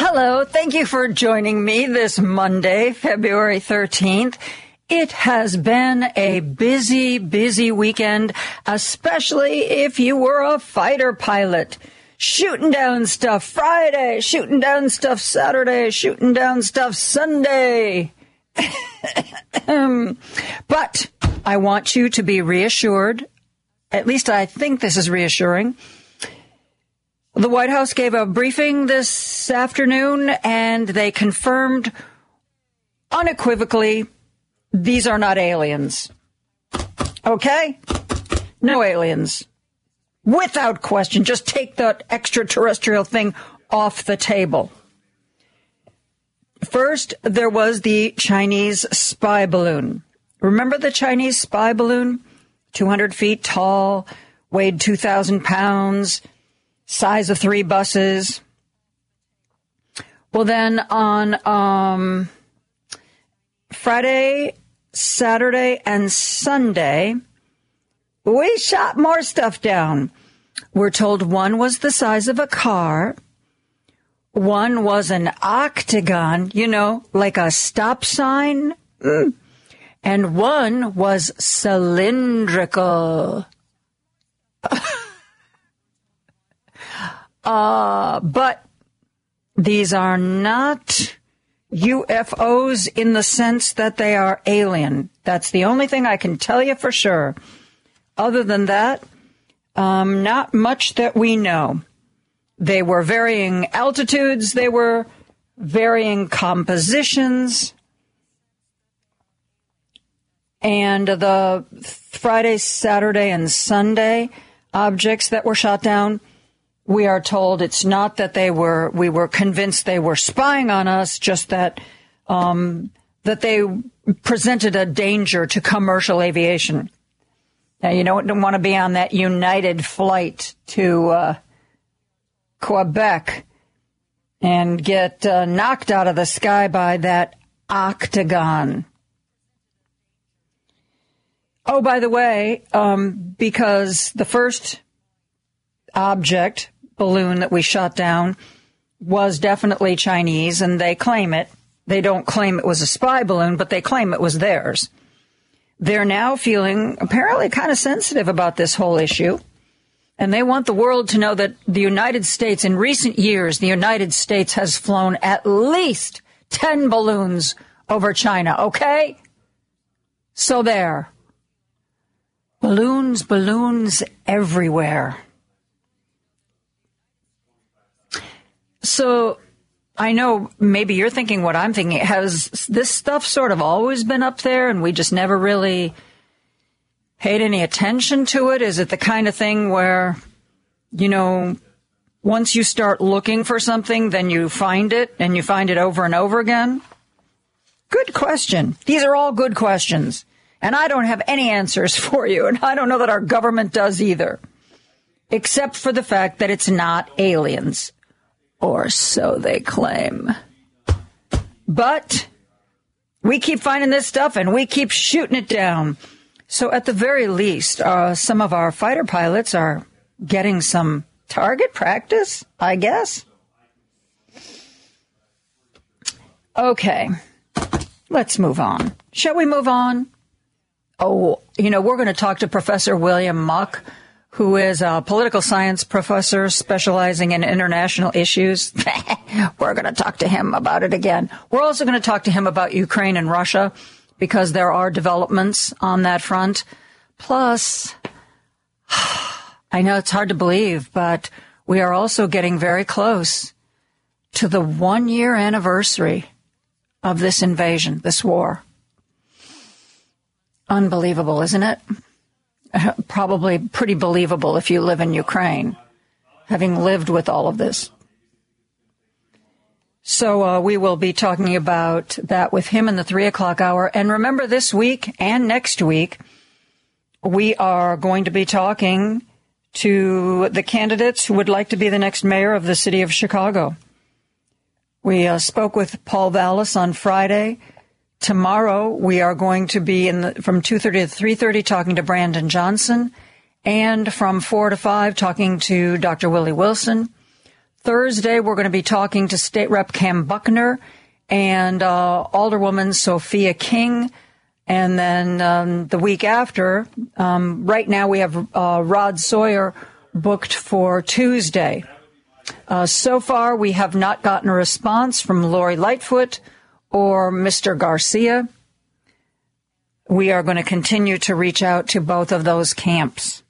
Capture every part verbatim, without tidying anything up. Hello. Thank you for joining me this Monday, February thirteenth. It has been a busy, busy weekend, especially if you were a fighter pilot. Shooting down stuff Friday, shooting down stuff Saturday, shooting down stuff Sunday. But I want you to be reassured. At least I think this is reassuring. The White House gave a briefing this afternoon, and they confirmed unequivocally these are not aliens. Okay? No aliens. Without question. Just take that extraterrestrial thing off the table. First, there was the Chinese spy balloon. Remember the Chinese spy balloon? two hundred feet tall, weighed two thousand pounds, size of three buses. Well, then on um, Friday, Saturday, and Sunday, we shot more stuff down. We're told one was the size of a car. One was an octagon, you know, like a stop sign. Mm. And one was cylindrical. uh, but these are not U F Os in the sense that they are alien. That's the only thing I can tell you for sure. Other than that, um, not much that we know. They were varying altitudes. They were varying compositions. And the Friday, Saturday, and Sunday objects that were shot down, we are told it's not that they were, we were convinced they were spying on us, just that, um, that they presented a danger to commercial aviation. Now, you don't want to be on that United flight to uh, Quebec and get uh, knocked out of the sky by that octagon. Oh, by the way, um, because the first object balloon that we shot down was definitely Chinese, and they claim it. They don't claim it was a spy balloon, but they claim it was theirs. They're now feeling apparently kind of sensitive about this whole issue. And they want the world to know that the United States, in recent years, the United States has flown at least ten balloons over China. Okay? So there. Balloons, balloons everywhere. So I know maybe you're thinking what I'm thinking. Has this stuff sort of always been up there and we just never really paid any attention to it? Is it the kind of thing where, you know, once you start looking for something, then you find it and you find it over and over again? Good question. These are all good questions. And I don't have any answers for you. And I don't know that our government does either, except for the fact that it's not aliens. Or so they claim. But we keep finding this stuff and we keep shooting it down. So at the very least, uh, some of our fighter pilots are getting some target practice, I guess. Okay, let's move on. Shall we move on? Oh, you know, we're going to talk to Professor William Muck, who is a political science professor specializing in international issues. We're going to talk to him about it again. We're also going to talk to him about Ukraine and Russia because there are developments on that front. Plus, I know it's hard to believe, but we are also getting very close to the one-year anniversary of this invasion, this war. Unbelievable, isn't it? Probably pretty believable if you live in Ukraine, having lived with all of this. So uh, we will be talking about that with him in the three o'clock hour. And remember, this week and next week, we are going to be talking to the candidates who would like to be the next mayor of the city of Chicago. We uh, spoke with Paul Vallis on Friday. Tomorrow, we are going to be in the, from two thirty to three thirty talking to Brandon Johnson, and from four to five talking to Doctor Willie Wilson. Thursday, we're going to be talking to State Rep Cam Buckner and uh, Alderwoman Sophia King. And then um, the week after, um, right now we have uh, Rod Sawyer booked for Tuesday. Uh, so far, we have not gotten a response from Lori Lightfoot or Mister Garcia. We are going to continue to reach out to both of those camps.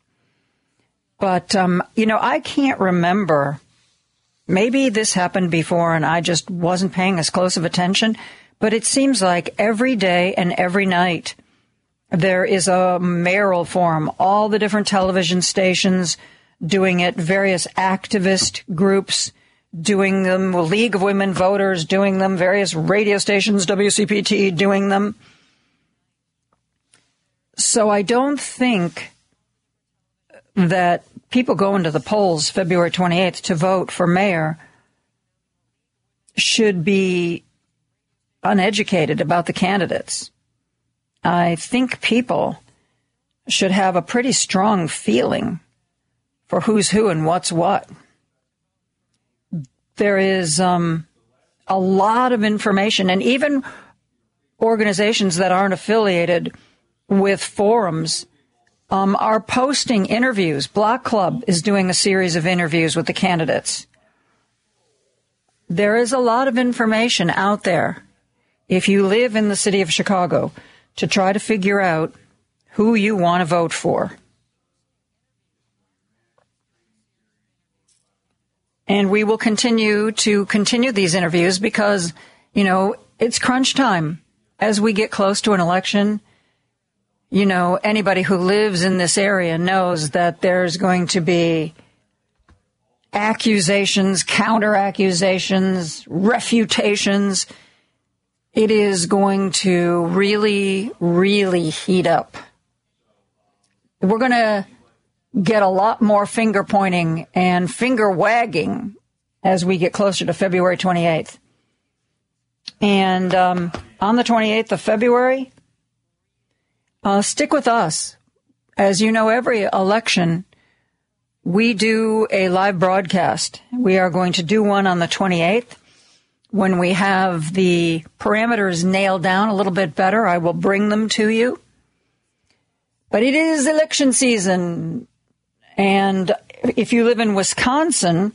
But, um, you know, I can't remember. Maybe this happened before and I just wasn't paying as close of attention. But it seems like every day and every night there is a mayoral forum, all the different television stations doing it, various activist groups doing them, League of Women Voters doing them, various radio stations, W C P T doing them. So I don't think that people going to the polls February twenty-eighth to vote for mayor should be uneducated about the candidates. I think people should have a pretty strong feeling for who's who and what's what. There is um, a lot of information, and even organizations that aren't affiliated with forums um, are posting interviews. Block Club is doing a series of interviews with the candidates. There is a lot of information out there, if you live in the city of Chicago, to try to figure out who you want to vote for. And we will continue to continue these interviews because, you know, it's crunch time. As we get close to an election, you know, anybody who lives in this area knows that there's going to be accusations, counter accusations, refutations. It is going to really, really heat up. We're going to get a lot more finger pointing and finger wagging as we get closer to February twenty-eighth. And um, on the twenty-eighth of February, Uh, stick with us. As you know, every election, we do a live broadcast. We are going to do one on the twenty-eighth. When we have the parameters nailed down a little bit better, I will bring them to you. But it is election season. And if you live in Wisconsin,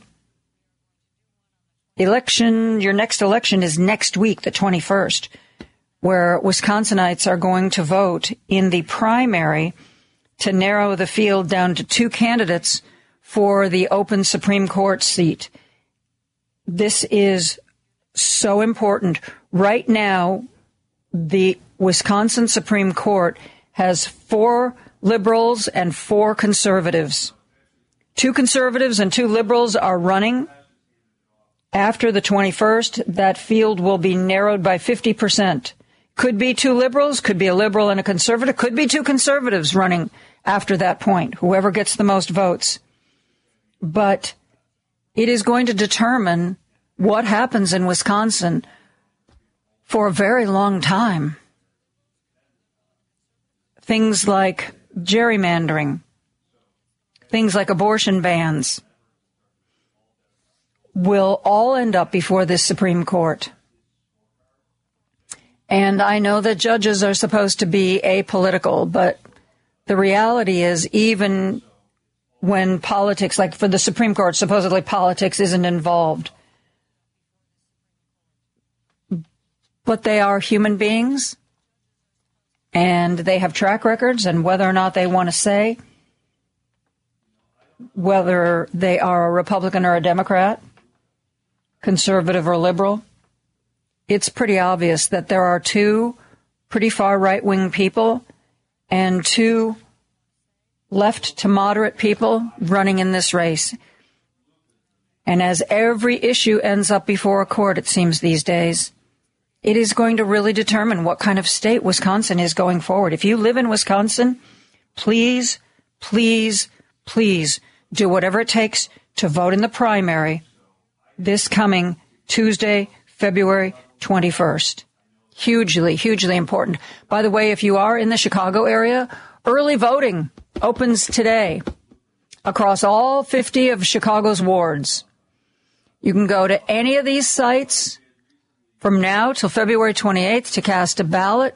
election, your next election is next week, the twenty-first. Where Wisconsinites are going to vote in the primary to narrow the field down to two candidates for the open Supreme Court seat. This is so important. Right now, the Wisconsin Supreme Court has four liberals and four conservatives. Two conservatives and two liberals are running. After the twenty-first, that field will be narrowed by fifty percent. Could be two liberals, could be a liberal and a conservative, could be two conservatives running after that point, whoever gets the most votes. But it is going to determine what happens in Wisconsin for a very long time. Things like gerrymandering, things like abortion bans will all end up before this Supreme Court. And I know that judges are supposed to be apolitical, but the reality is even when politics, like for the Supreme Court, supposedly politics isn't involved. But they are human beings, and they have track records, and whether or not they want to say whether they are a Republican or a Democrat, conservative or liberal, it's pretty obvious that there are two pretty far right-wing people and two left to moderate people running in this race. And as every issue ends up before a court, it seems these days, it is going to really determine what kind of state Wisconsin is going forward. If you live in Wisconsin, please, please, please do whatever it takes to vote in the primary this coming Tuesday, February twenty-first. Hugely, hugely important. By the way, if you are in the Chicago area, early voting opens today across all fifty of Chicago's wards. You can go to any of these sites from now till February twenty-eighth to cast a ballot.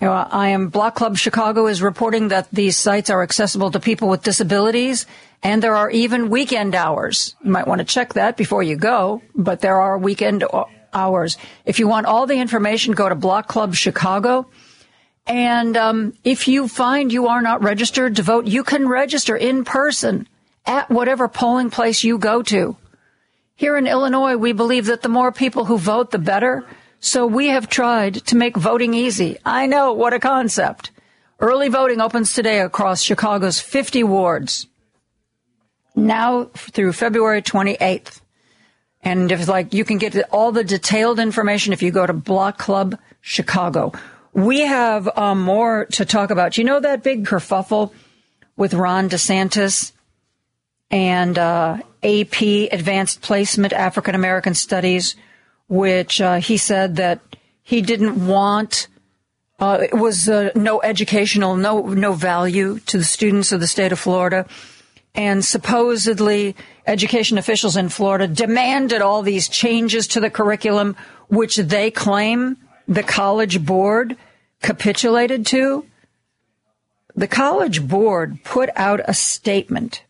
You know, I am Block Club Chicago is reporting that these sites are accessible to people with disabilities, and there are even weekend hours. You might want to check that before you go, but there are weekend hours. If you want all the information, go to Block Club Chicago. And um, if you find you are not registered to vote, you can register in person at whatever polling place you go to. Here in Illinois, we believe that the more people who vote, the better. So we have tried to make voting easy. I know, what a concept. Early voting opens today across Chicago's fifty wards, now through February twenty-eighth. And if like you can get all the detailed information if you go to Block Club Chicago. We have um, more to talk about. You know that big kerfuffle with Ron DeSantis and uh, A P Advanced Placement African American Studies, which uh, he said that he didn't want, uh, it was uh, no educational, no no value to the students of the state of Florida. And supposedly education officials in Florida demanded all these changes to the curriculum, which they claim the College Board capitulated to. The College Board put out a statement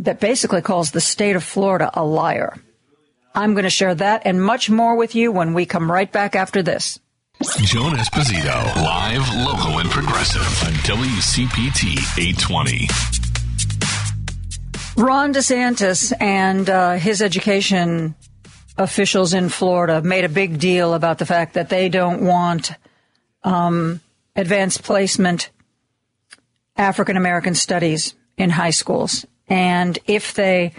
that basically calls the state of Florida a liar. I'm going to share that and much more with you when we come right back after this. Joan Esposito, live, local, and progressive on W C P T eight twenty. Ron DeSantis and uh, his education officials in Florida made a big deal about the fact that they don't want um, advanced placement African American studies in high schools. And if they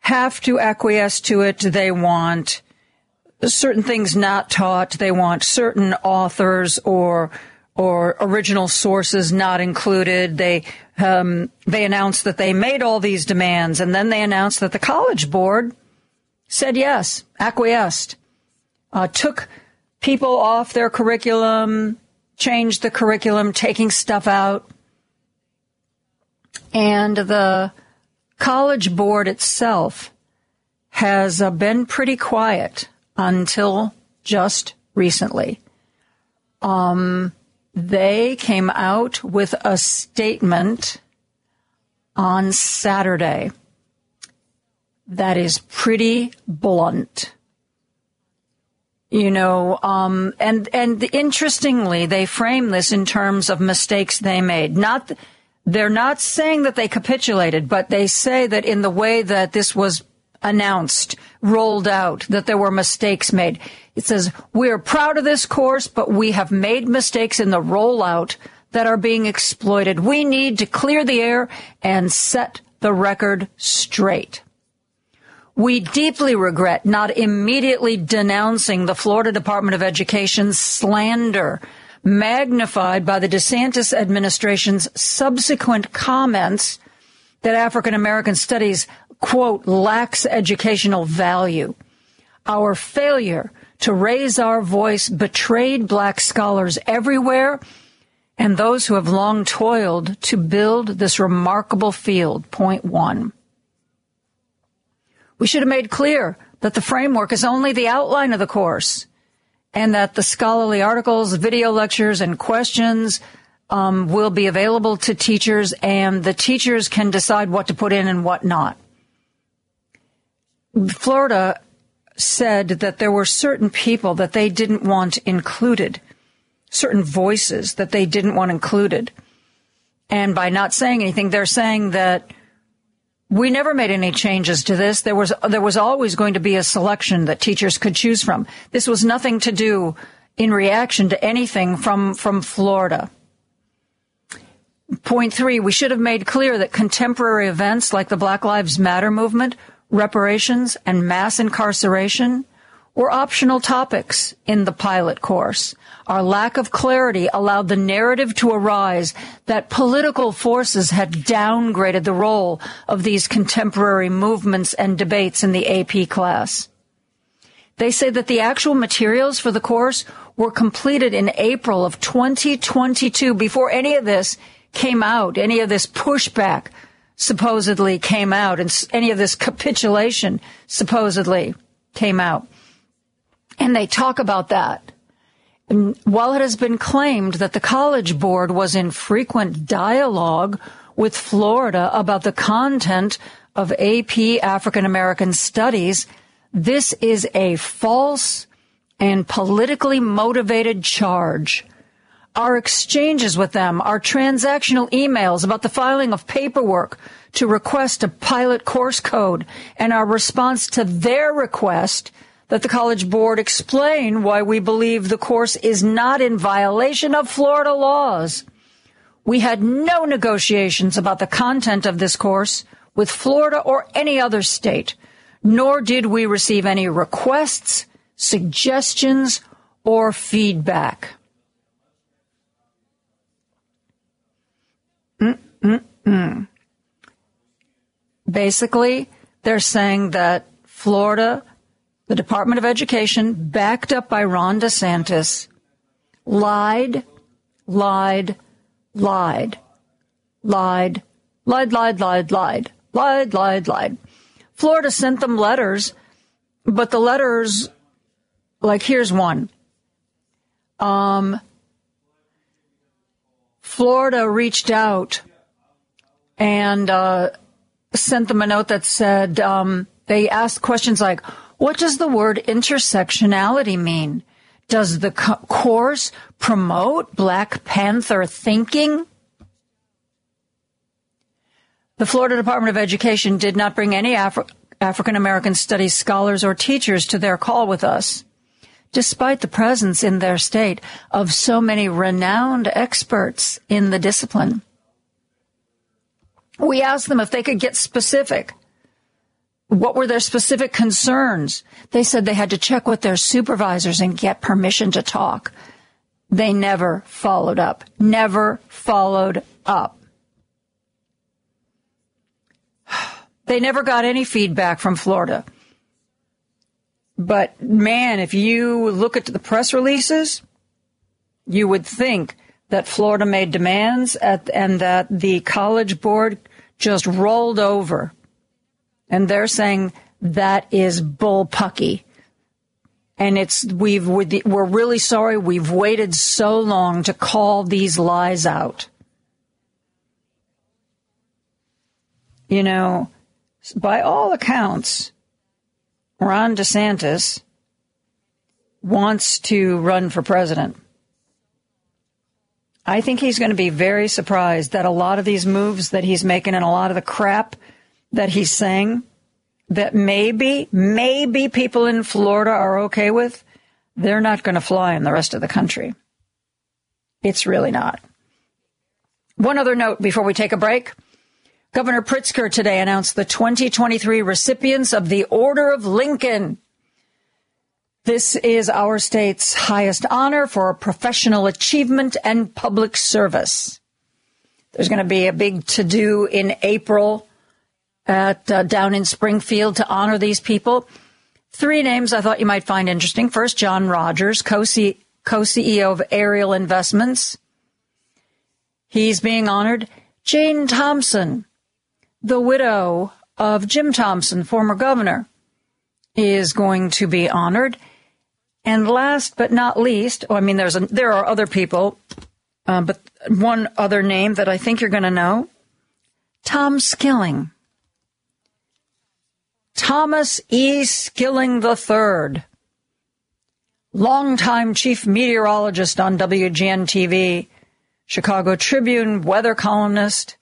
have to acquiesce to it, they want certain things not taught. They want certain authors or or original sources not included. They um, they announced that they made all these demands, and then they announced that the College Board said yes, acquiesced, uh, took people off their curriculum, changed the curriculum, taking stuff out, and the College Board itself has uh, been pretty quiet until just recently. Um, they came out with a statement on Saturday that is pretty blunt. You know, um, and, and the, interestingly, they frame this in terms of mistakes they made, not th- They're not saying that they capitulated, but they say that in the way that this was announced, rolled out, that there were mistakes made. It says, we're proud of this course, but we have made mistakes in the rollout that are being exploited. We need to clear the air and set the record straight. We deeply regret not immediately denouncing the Florida Department of Education's slander, magnified by the DeSantis administration's subsequent comments that African American studies, quote, lacks educational value. Our failure to raise our voice betrayed black scholars everywhere and those who have long toiled to build this remarkable field, point one. We should have made clear that the framework is only the outline of the course, and that the scholarly articles, video lectures, and questions um, will be available to teachers, and the teachers can decide what to put in and what not. Florida said that there were certain people that they didn't want included, certain voices that they didn't want included. And by not saying anything, they're saying that we never made any changes to this. There was there was always going to be a selection that teachers could choose from. This was nothing to do in reaction to anything from, from Florida. Point three, we should have made clear that contemporary events like the Black Lives Matter movement, reparations, and mass incarceration were optional topics in the pilot course. Our lack of clarity allowed the narrative to arise that political forces had downgraded the role of these contemporary movements and debates in the A P class. They say that the actual materials for the course were completed in April of twenty twenty-two, before any of this came out, any of this pushback supposedly came out, and any of this capitulation supposedly came out. And they talk about that. And while it has been claimed that the College Board was in frequent dialogue with Florida about the content of A P African American studies, this is a false and politically motivated charge. Our exchanges with them, our transactional emails about the filing of paperwork to request a pilot course code, and our response to their request that the College Board explain why we believe the course is not in violation of Florida laws. We had no negotiations about the content of this course with Florida or any other state, nor did we receive any requests, suggestions, or feedback. Mm-mm-mm. Basically, they're saying that Florida, the Department of Education, backed up by Ron DeSantis, lied, lied, lied, lied, lied, lied, lied, lied, lied, lied, lied. Florida sent them letters, but the letters, like, here's one. Um, Florida reached out and uh, sent them a note that said, um, they asked questions like, what does the word intersectionality mean? Does the co- course promote Black Panther thinking? The Florida Department of Education did not bring any Afri- African American studies scholars or teachers to their call with us, despite the presence in their state of so many renowned experts in the discipline. We asked them if they could get specific. What were their specific concerns? They said they had to check with their supervisors and get permission to talk. They never followed up. Never followed up. They never got any feedback from Florida. But, man, if you look at the press releases, you would think that Florida made demands at, and that the College Board just rolled over. And they're saying that is bullpucky. And it's we've we're really sorry we've waited so long to call these lies out. You know, by all accounts, Ron DeSantis wants to run for president. I think he's going to be very surprised that a lot of these moves that he's making and a lot of the crap that he's saying that maybe, maybe people in Florida are okay with, they're not going to fly in the rest of the country. It's really not. One other note before we take a break. Governor Pritzker today announced the twenty twenty-three recipients of the Order of Lincoln. This is our state's highest honor for professional achievement and public service. There's going to be a big to-do in April at uh, down in Springfield to honor these people. Three names I thought you might find interesting. First, John Rogers, co-C- co-C E O of Ariel Investments. He's being honored. Jane Thompson, the widow of Jim Thompson, former governor, is going to be honored. And last but not least, oh, I mean, there's a, there are other people, uh, but one other name that I think you're going to know, Tom Skilling. Thomas E. Skilling the third, longtime chief meteorologist on W G N T V, Chicago Tribune, weather columnist.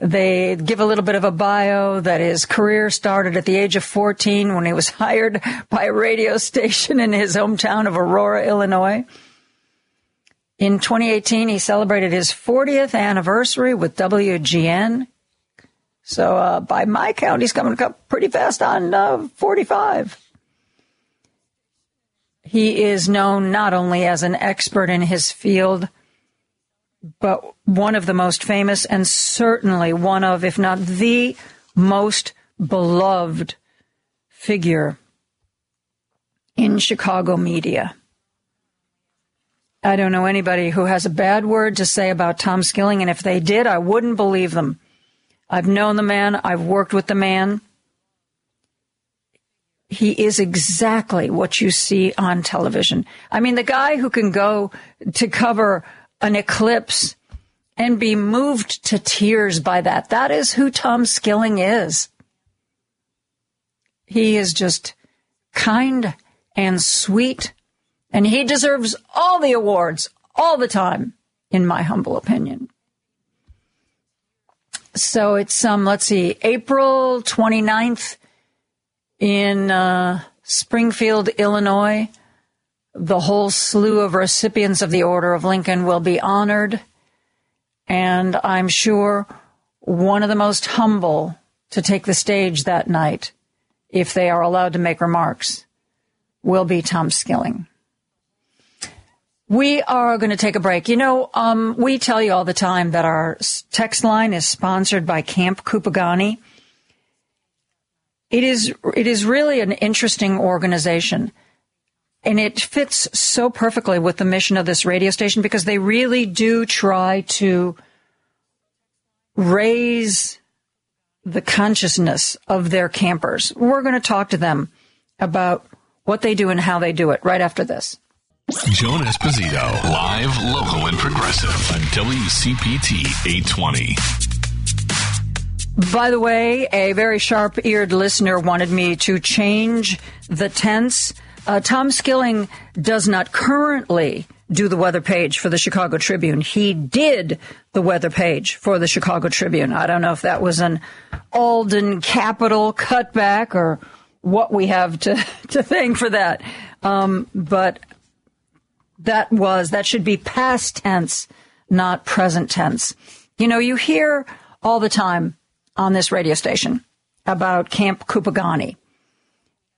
They give a little bit of a bio that his career started at the age of fourteen when he was hired by a radio station in his hometown of Aurora, Illinois. In twenty eighteen, he celebrated his fortieth anniversary with W G N. So uh, by my count, he's coming up pretty fast on uh, forty-five. He is known not only as an expert in his field, but one of the most famous and certainly one of, if not the most beloved figure in Chicago media. I don't know anybody who has a bad word to say about Tom Skilling, and if they did, I wouldn't believe them. I've known the man. I've worked with the man. He is exactly what you see on television. I mean, the guy who can go to cover an eclipse and be moved to tears by that. That is who Tom Skilling is. He is just kind and sweet, and he deserves all the awards all the time, in my humble opinion. So it's, um, let's see, April twenty-ninth in uh, Springfield, Illinois. The whole slew of recipients of the Order of Lincoln will be honored. And I'm sure one of the most humble to take the stage that night, if they are allowed to make remarks, will be Tom Skilling. We are going to take a break. You know, um, we tell you all the time that our text line is sponsored by Camp Kupugani. It is, it is really an interesting organization, and it fits so perfectly with the mission of this radio station, because they really do try to raise the consciousness of their campers. We're going to talk to them about what they do and how they do it right after this. Joan Esposito, live, local, and progressive on W C P T eight twenty. By the way, a very sharp-eared listener wanted me to change the tense. Uh, Tom Skilling does not currently do the weather page for the Chicago Tribune. He did the weather page for the Chicago Tribune. I don't know if that was an Alden Capital cutback or what we have to, to thank for that. Um, but... That was, that should be past tense, not present tense. You know, you hear all the time on this radio station about Camp Kupugani.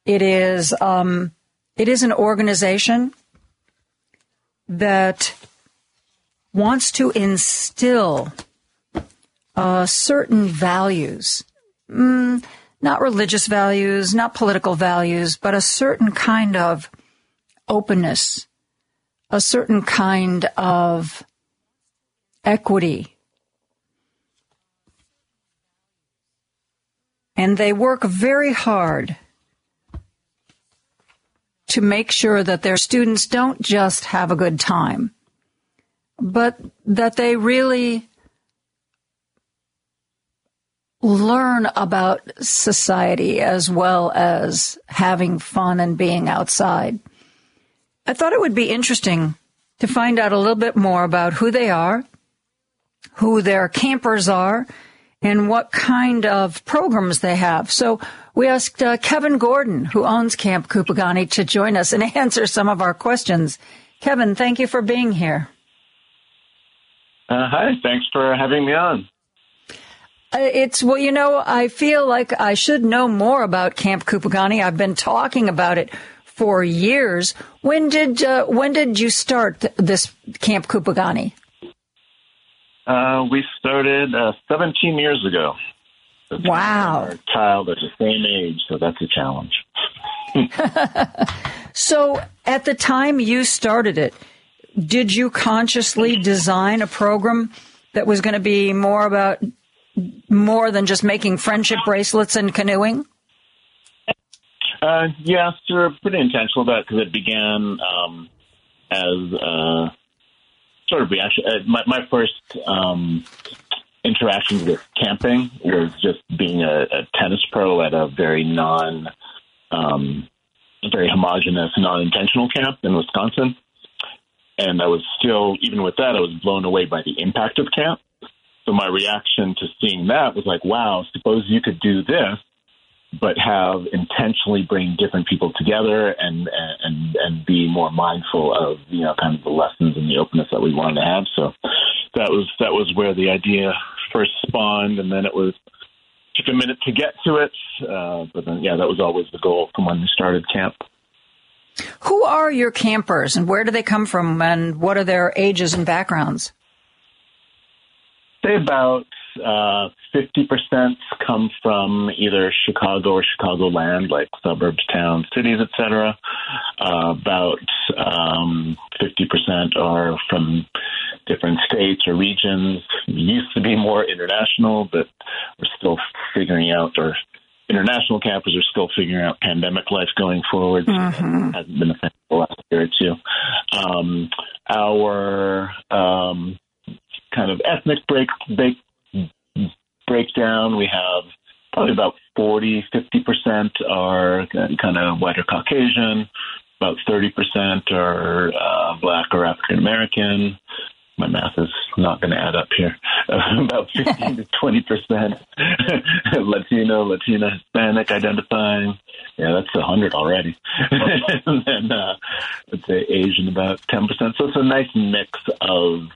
It is, um, it is an organization that wants to instill uh, certain values, mm, not religious values, not political values, but a certain kind of openness, a certain kind of equity. And they work very hard to make sure that their students don't just have a good time, but that they really learn about society as well as having fun and being outside. I thought it would be interesting to find out a little bit more about who they are, who their campers are, and what kind of programs they have. So we asked uh, Kevin Gordon, who owns Camp Kupugani, to join us and answer some of our questions. Kevin, thank you for being here. Uh, hi, thanks for having me on. It's, well, you know, I feel like I should know more about Camp Kupugani. I've been talking about it for years. When did uh, when did you start th- this Camp Kupugani? Uh, we started uh, seventeen years ago. So wow! Our child is the same age, so that's a challenge. So, at the time you started it, did you consciously design a program that was going to be more about more than just making friendship bracelets and canoeing? Uh, yes, we were pretty intentional about it, because it began um, as uh, sort of reaction. Uh, my, my first um, interactions with camping was just being a, a tennis pro at a very non, um, very homogenous, non-intentional camp in Wisconsin. And I was still, even with that, I was blown away by the impact of camp. So my reaction to seeing that was like, wow, suppose you could do this, but have intentionally bring different people together and, and, and be more mindful of, you know, kind of the lessons and the openness that we wanted to have. So that was, that was where the idea first spawned. And then it was, took a minute to get to it. Uh, but then, yeah, that was always the goal from when we started camp. Who are your campers, and where do they come from, and what are their ages and backgrounds? Say about uh, fifty percent come from either Chicago or Chicagoland, like suburbs, towns, cities, et cetera. Uh, about um, fifty percent are from different states or regions. It used to be more international, but we're still figuring out, or international campuses are still figuring out pandemic life going forward. Mm-hmm. It hasn't been a thing for the last year or two. Um, our um, kind of ethnic break, break breakdown, we have probably about forty, fifty percent are kind of white or Caucasian. About thirty percent are uh, black or African American. My math is not going to add up here. About fifteen to twenty percent Latino, Latina, Hispanic identifying. Yeah, that's one hundred already. And then uh, let's say Asian, about ten percent. So it's a nice mix of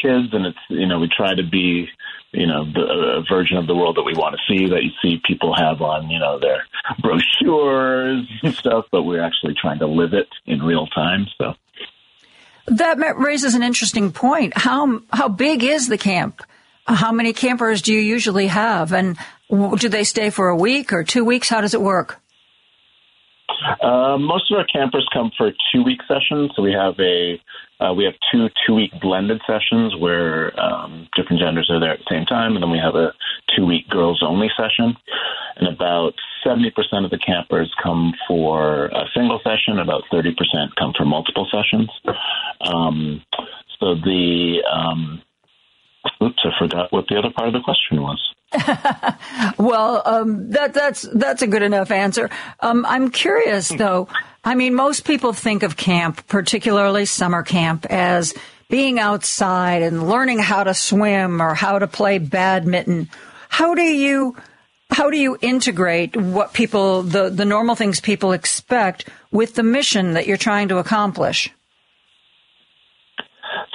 kids, and it's, you know, we try to be, you know, the uh, version of the world that we want to see, that you see people have on, you know, their brochures and stuff, but we're actually trying to live it in real time. So that raises an interesting point. How how big is the camp? How many campers do you usually have, and do they stay for a week or two weeks? How does it work? Uh, most of our campers come for two-week sessions. So we have a uh, we have two two-week blended sessions where um, different genders are there at the same time, and then we have a two-week girls-only session. And about seventy percent of the campers come for a single session. About thirty percent come for multiple sessions. Um, so the um, oops, I forgot what the other part of the question was. Well, um, that, that's that's a good enough answer. Um, I'm curious, though. I mean, most people think of camp, particularly summer camp, as being outside and learning how to swim or how to play badminton. How do you how do you integrate what people the, the normal things people expect with the mission that you're trying to accomplish?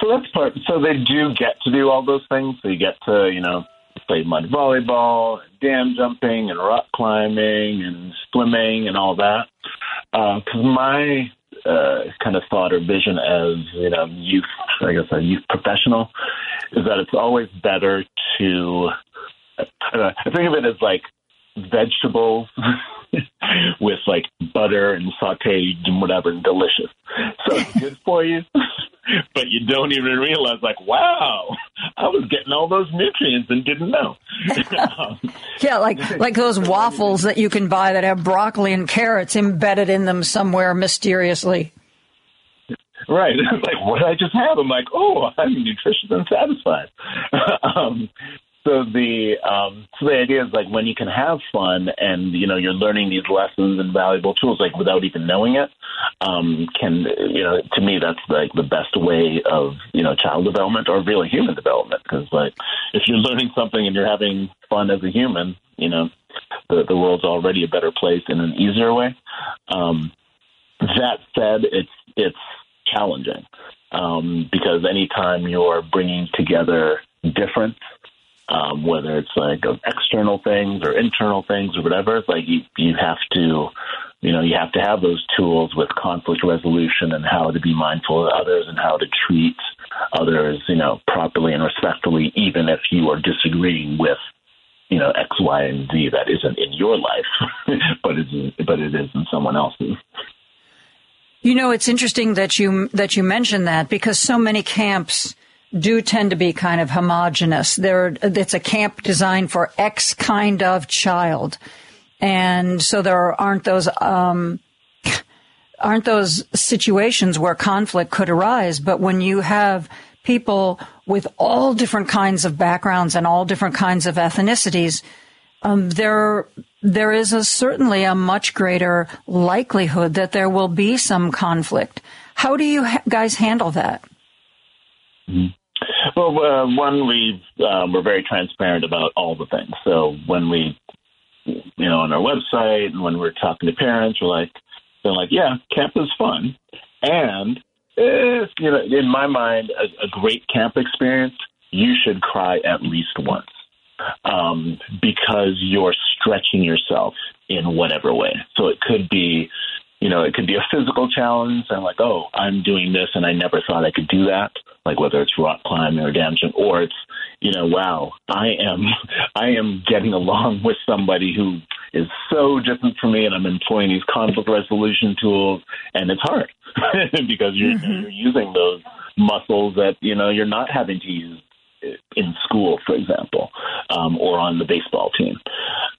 So that's part. So they do get to do all those things. So you get to, you know, play mud volleyball, dam jumping, and rock climbing, and swimming, and all that. Because uh, my uh, kind of thought or vision as, you know, youth, I guess a youth professional, is that it's always better to, uh, I think of it as like vegetables with like butter and sauteed and whatever, and delicious. So it's good for you. But you don't even realize, like, wow, I was getting all those nutrients and didn't know. Yeah, like like those waffles that you can buy that have broccoli and carrots embedded in them somewhere mysteriously. Right. It's like, what did I just have? I'm like, oh, I'm nutritious and satisfied. um, so the um, so the idea is, like, when you can have fun and, you know, you're learning these lessons and valuable tools, like, without even knowing it. Um, can, you know, to me, that's like the best way of, you know, child development or really human development. Because, like, if you're learning something and you're having fun as a human, you know, the, the world's already a better place in an easier way. Um, that said, it's, it's challenging um, because anytime you're bringing together difference, um, whether it's like external things or internal things or whatever, it's like you, you have to, you know, you have to have those tools with conflict resolution and how to be mindful of others and how to treat others, you know, properly and respectfully, even if you are disagreeing with, you know, X, Y, and Z that isn't in your life, but it's, but it is in someone else's. You know, it's interesting that you that you mentioned that, because so many camps do tend to be kind of homogenous. There, it's a camp designed for X kind of child. And so there aren't those um, aren't those situations where conflict could arise. But when you have people with all different kinds of backgrounds and all different kinds of ethnicities, um, there there is a, certainly a much greater likelihood that there will be some conflict. How do you ha- guys handle that? Mm-hmm. Well, uh, one, we uh, we're very transparent about all the things. So when we, you know, on our website and when we're talking to parents, we're like, they're like, yeah, camp is fun. And, eh, you know, in my mind, a, a great camp experience, you should cry at least once um, because you're stretching yourself in whatever way. So it could be, you know, it could be a physical challenge. I'm like, oh, I'm doing this and I never thought I could do that. Like whether it's rock climbing or dam jumping, or it's, you know, wow, I am I am getting along with somebody who is so different for me, and I'm employing these conflict resolution tools, and it's hard because you're, mm-hmm. you're using those muscles that, you know, you're not having to use in school, for example, um, or on the baseball team.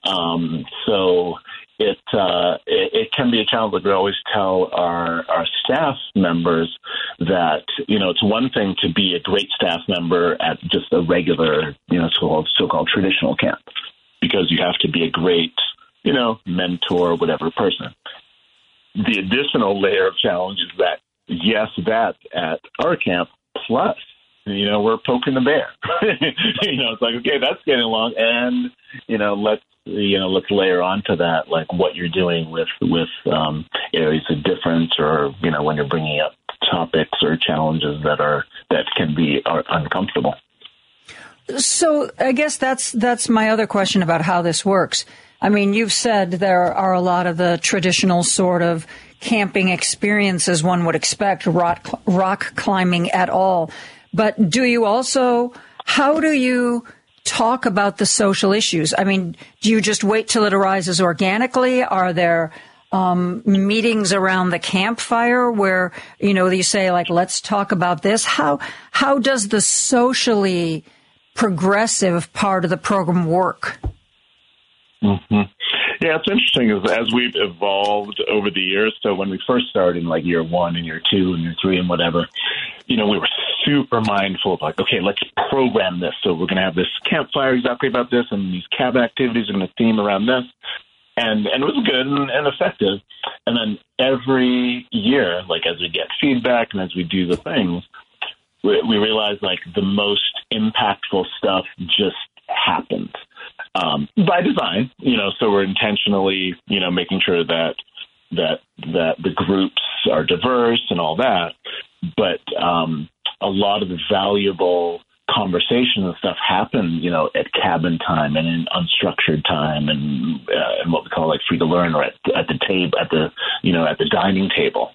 Um, so it, uh, it it can be a challenge. Like we always tell our, our staff members that, you know, it's one thing to be a great staff member at just a regular, you know, so-called, so-called traditional camp, because you have to be a great, you know, mentor, whatever person. The additional layer of challenge is that, yes, that's at our camp, plus, you know, we're poking the bear. You know, it's like, okay, that's getting along. And, you know, let's, you know, let's layer onto that, like what you're doing with, with um, areas of difference, or, you know, when you're bringing up topics or challenges that are, that can be are uncomfortable. So I guess that's, that's my other question about how this works. I mean, you've said there are a lot of the traditional sort of camping experiences one would expect, rock, rock climbing at all. But do you also, how do you talk about the social issues? I mean, do you just wait till it arises organically? Are there um, meetings around the campfire where, you know, you say, like, let's talk about this? How, how does the socially progressive part of the program work? Mm-hmm. Yeah, it's interesting as, as we've evolved over the years. So when we first started in like year one and year two and year three and whatever, you know, we were super mindful of like, okay, let's program this. So we're going to have this campfire exactly about this, and these cabin activities are going to theme around this. And and it was good and, and effective. And then every year, like as we get feedback and as we do the things, we, we realize like the most impactful stuff just happens. Um, by design, you know, so we're intentionally, you know, making sure that that that the groups are diverse and all that. But um, a lot of the valuable conversation and stuff happen, you know, at cabin time and in unstructured time, and uh, and what we call like free to learn, or at, at the table, at the you know, at the dining table.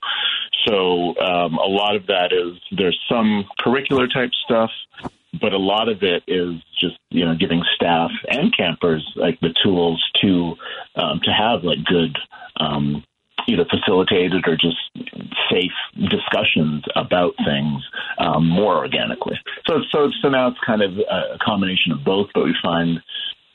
So um, a lot of that is, there's some curricular type stuff, but a lot of it is just, you know, giving staff and campers like the tools to um, to have like good um, either facilitated or just safe discussions about things um, more organically. So so so now it's kind of a combination of both, but we find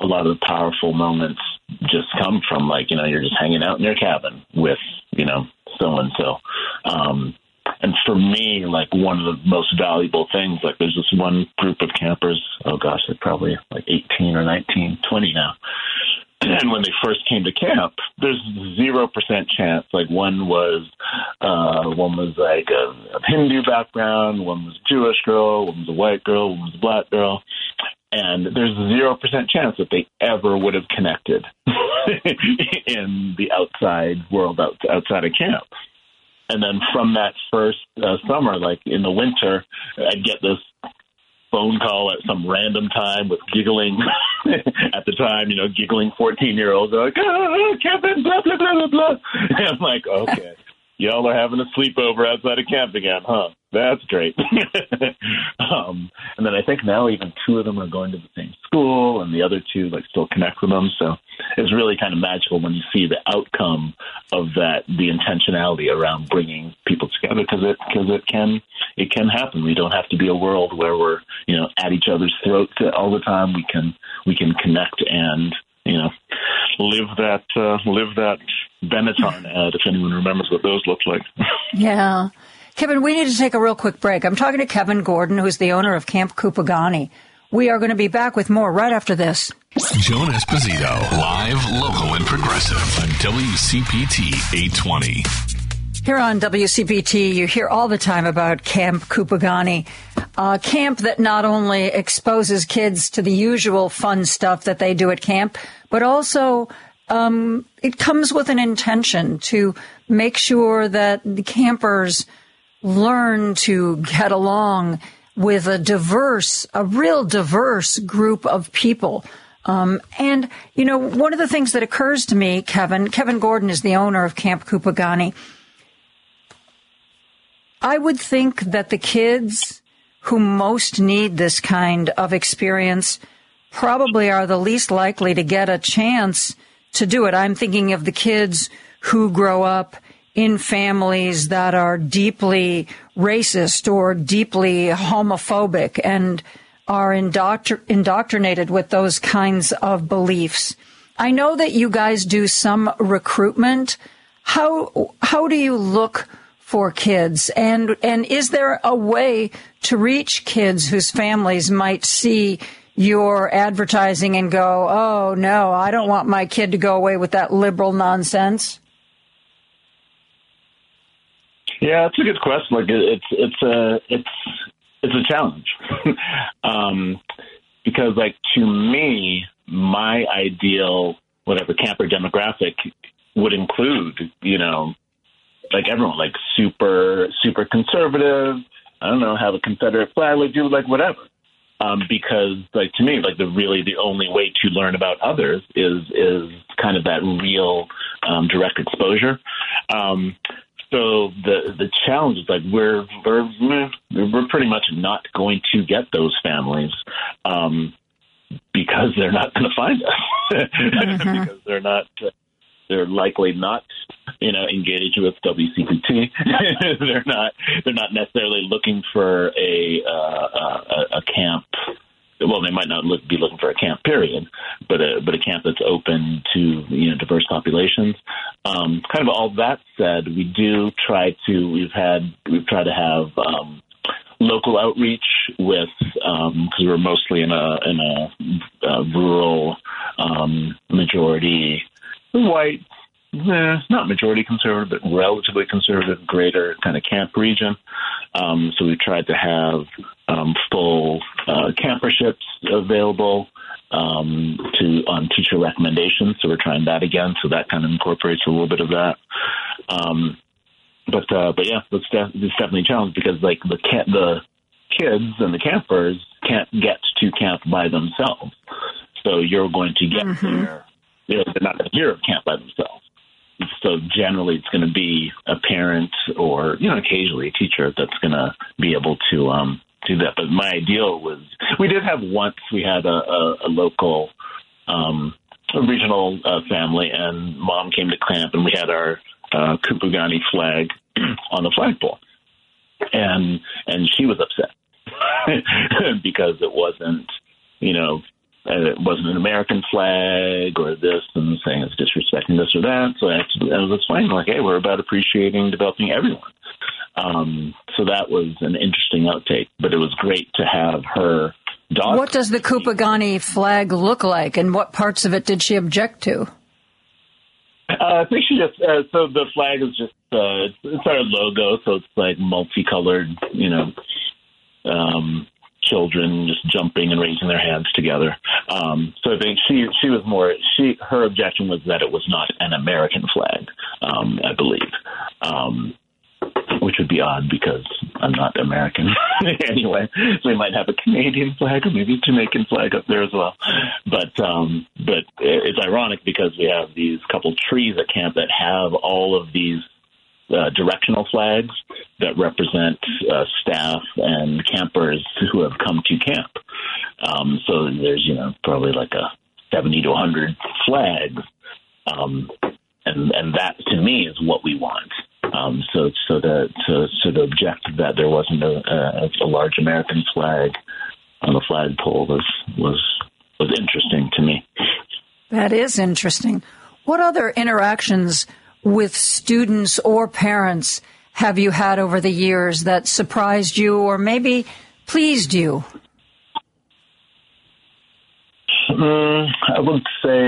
a lot of the powerful moments just come from like, you know, you're just hanging out in your cabin with, you know, so and so. Um, And for me, like one of the most valuable things, like there's this one group of campers, oh gosh, they're probably like eighteen or nineteen, twenty now. And when they first came to camp, there's zero percent chance. Like one was, uh, one was like a, a Hindu background, one was a Jewish girl, one was a white girl, one was a black girl. And there's zero percent chance that they ever would have connected in the outside world, out, outside of camp. And then from that first uh, summer, like in the winter, I'd get this phone call at some random time with giggling at the time, you know, giggling fourteen-year-olds. They're like, oh, Kevin, blah, blah, blah, blah, blah. And I'm like, okay, y'all are having a sleepover outside of camp again, huh? That's great. um, and then I think now even two of them are going to the same school, and the other two, like, still connect with them. So it's really kind of magical when you see the outcome of that, the intentionality around bringing people together, because it, because it can, it can happen. We don't have to be a world where we're, you know, at each other's throats all the time. We can, we can connect and, you know, live that, uh, live that Benetton ad, if anyone remembers what those looked like. Yeah. Kevin, we need to take a real quick break. I'm talking to Kevin Gordon, who is the owner of Camp Kupugani. We are going to be back with more right after this. Joan Esposito, live, local, and progressive on W C P T eight twenty. Here on W C P T, you hear all the time about Camp Kupugani, a camp that not only exposes kids to the usual fun stuff that they do at camp, but also um, it comes with an intention to make sure that the campers learn to get along with a diverse, a real diverse group of people. Um, and, you know, one of the things that occurs to me, Kevin, Kevin Gordon is the owner of Camp Kupugani. I would think that the kids who most need this kind of experience probably are the least likely to get a chance to do it. I'm thinking of the kids who grow up in families that are deeply racist or deeply homophobic and are indoctr- indoctrinated with those kinds of beliefs. I know that you guys do some recruitment. How how do you look for kids? And and is there a way to reach kids whose families might see your advertising and go, oh, no, I don't want my kid to go away with that liberal nonsense? Yeah, it's a good question. Like it's it's a it's it's a challenge um, because, like, to me, my ideal whatever camper demographic would include, you know, like everyone, like super super conservative. I don't know, have a Confederate flag, like do like whatever. Um, because, like, to me, like the really the only way to learn about others is is kind of that real um, direct exposure. Um, So the the challenge is like we're we're we're pretty much not going to get those families um, because they're not going to find us mm-hmm. because they're not they're likely not you know engaged with W C P T they're not they're not necessarily looking for a uh, a, a camp. Well, they might not look, be looking for a camp, period, but a, but a camp that's open to, you know, diverse populations. Um, kind of all that said, we do try to, we've had, we've tried to have um, local outreach with, because um, we're mostly in a, in a, a rural um, majority white, eh, not majority conservative, but relatively conservative, greater kind of camp region. Um, so we tried to have um, full uh, camperships available um, to on teacher recommendations. So we're trying that again. So that kind of incorporates a little bit of that. Um, but uh, but yeah, it's, def- it's definitely a challenge because like the ca- the kids and the campers can't get to camp by themselves. So you're going to get mm-hmm. there. You know, they're not going to hear of camp by themselves. So generally, it's going to be a parent or, you know, occasionally a teacher that's going to be able to um, do that. But my ideal was we did have once we had a, a, a local um, a regional uh, family and mom came to camp and we had our uh, Kupugani flag on the flagpole. And and she was upset because it wasn't, you know, and it wasn't an American flag or this and saying it's disrespecting this or that. So I was explaining, like, hey, we're about appreciating, developing everyone. Um, so that was an interesting outtake, but it was great to have her daughter. What does the Kupugani flag look like and what parts of it did she object to? Uh, I think she just, uh, so the flag is just, uh, it's our logo. So it's like multicolored, you know, um, children just jumping and raising their hands together. Um, so I think she she was more she her objection was that it was not an American flag, um, I believe, um, which would be odd because I'm not American anyway. So we might have a Canadian flag or maybe a Jamaican flag up there as well. But um, but it's ironic because we have these couple trees at camp that have all of these Uh, directional flags that represent uh, staff and campers who have come to camp. Um, so there's, you know, probably like a seventy to one hundred flags. Um, and, and that to me is what we want. Um, so, so to, to, so to object that there wasn't a, a, a large American flag on the flagpole was, was, was interesting to me. That is interesting. What other interactions with students or parents have you had over the years that surprised you or maybe pleased you? Mm, I would say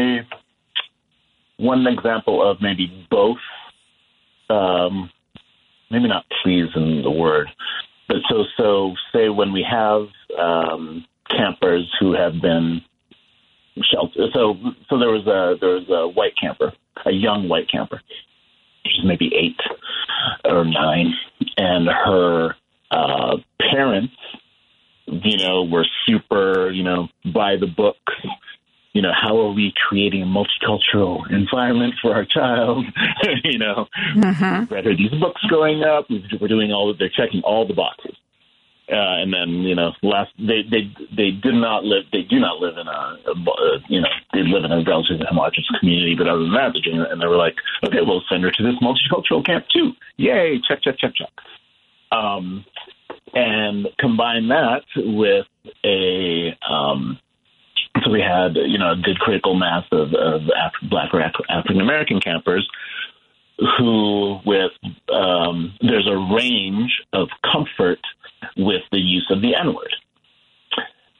one example of maybe both, um, maybe not pleased in the word, but so, so say when we have um, campers who have been sheltered. So, so there was a, there was a white camper, a young white camper. She's maybe eight or nine, and her uh, parents, you know, were super, you know, by the book. You know, how are we creating a multicultural environment for our child? you know, mm-hmm. Read her these books growing up. We're doing all of, they're checking all the boxes. Uh, and then, you know, last they they they did not live they do not live in a, a you know they live in a relatively homogenous community. But other than that, they and they were like, okay, we'll send her to this multicultural camp too. Yay! Check check check check. Um, and combine that with a um, so we had you know a good critical mass of, of Af- Black or Af- African American campers. Who with um, there's a range of comfort with the use of the N-word.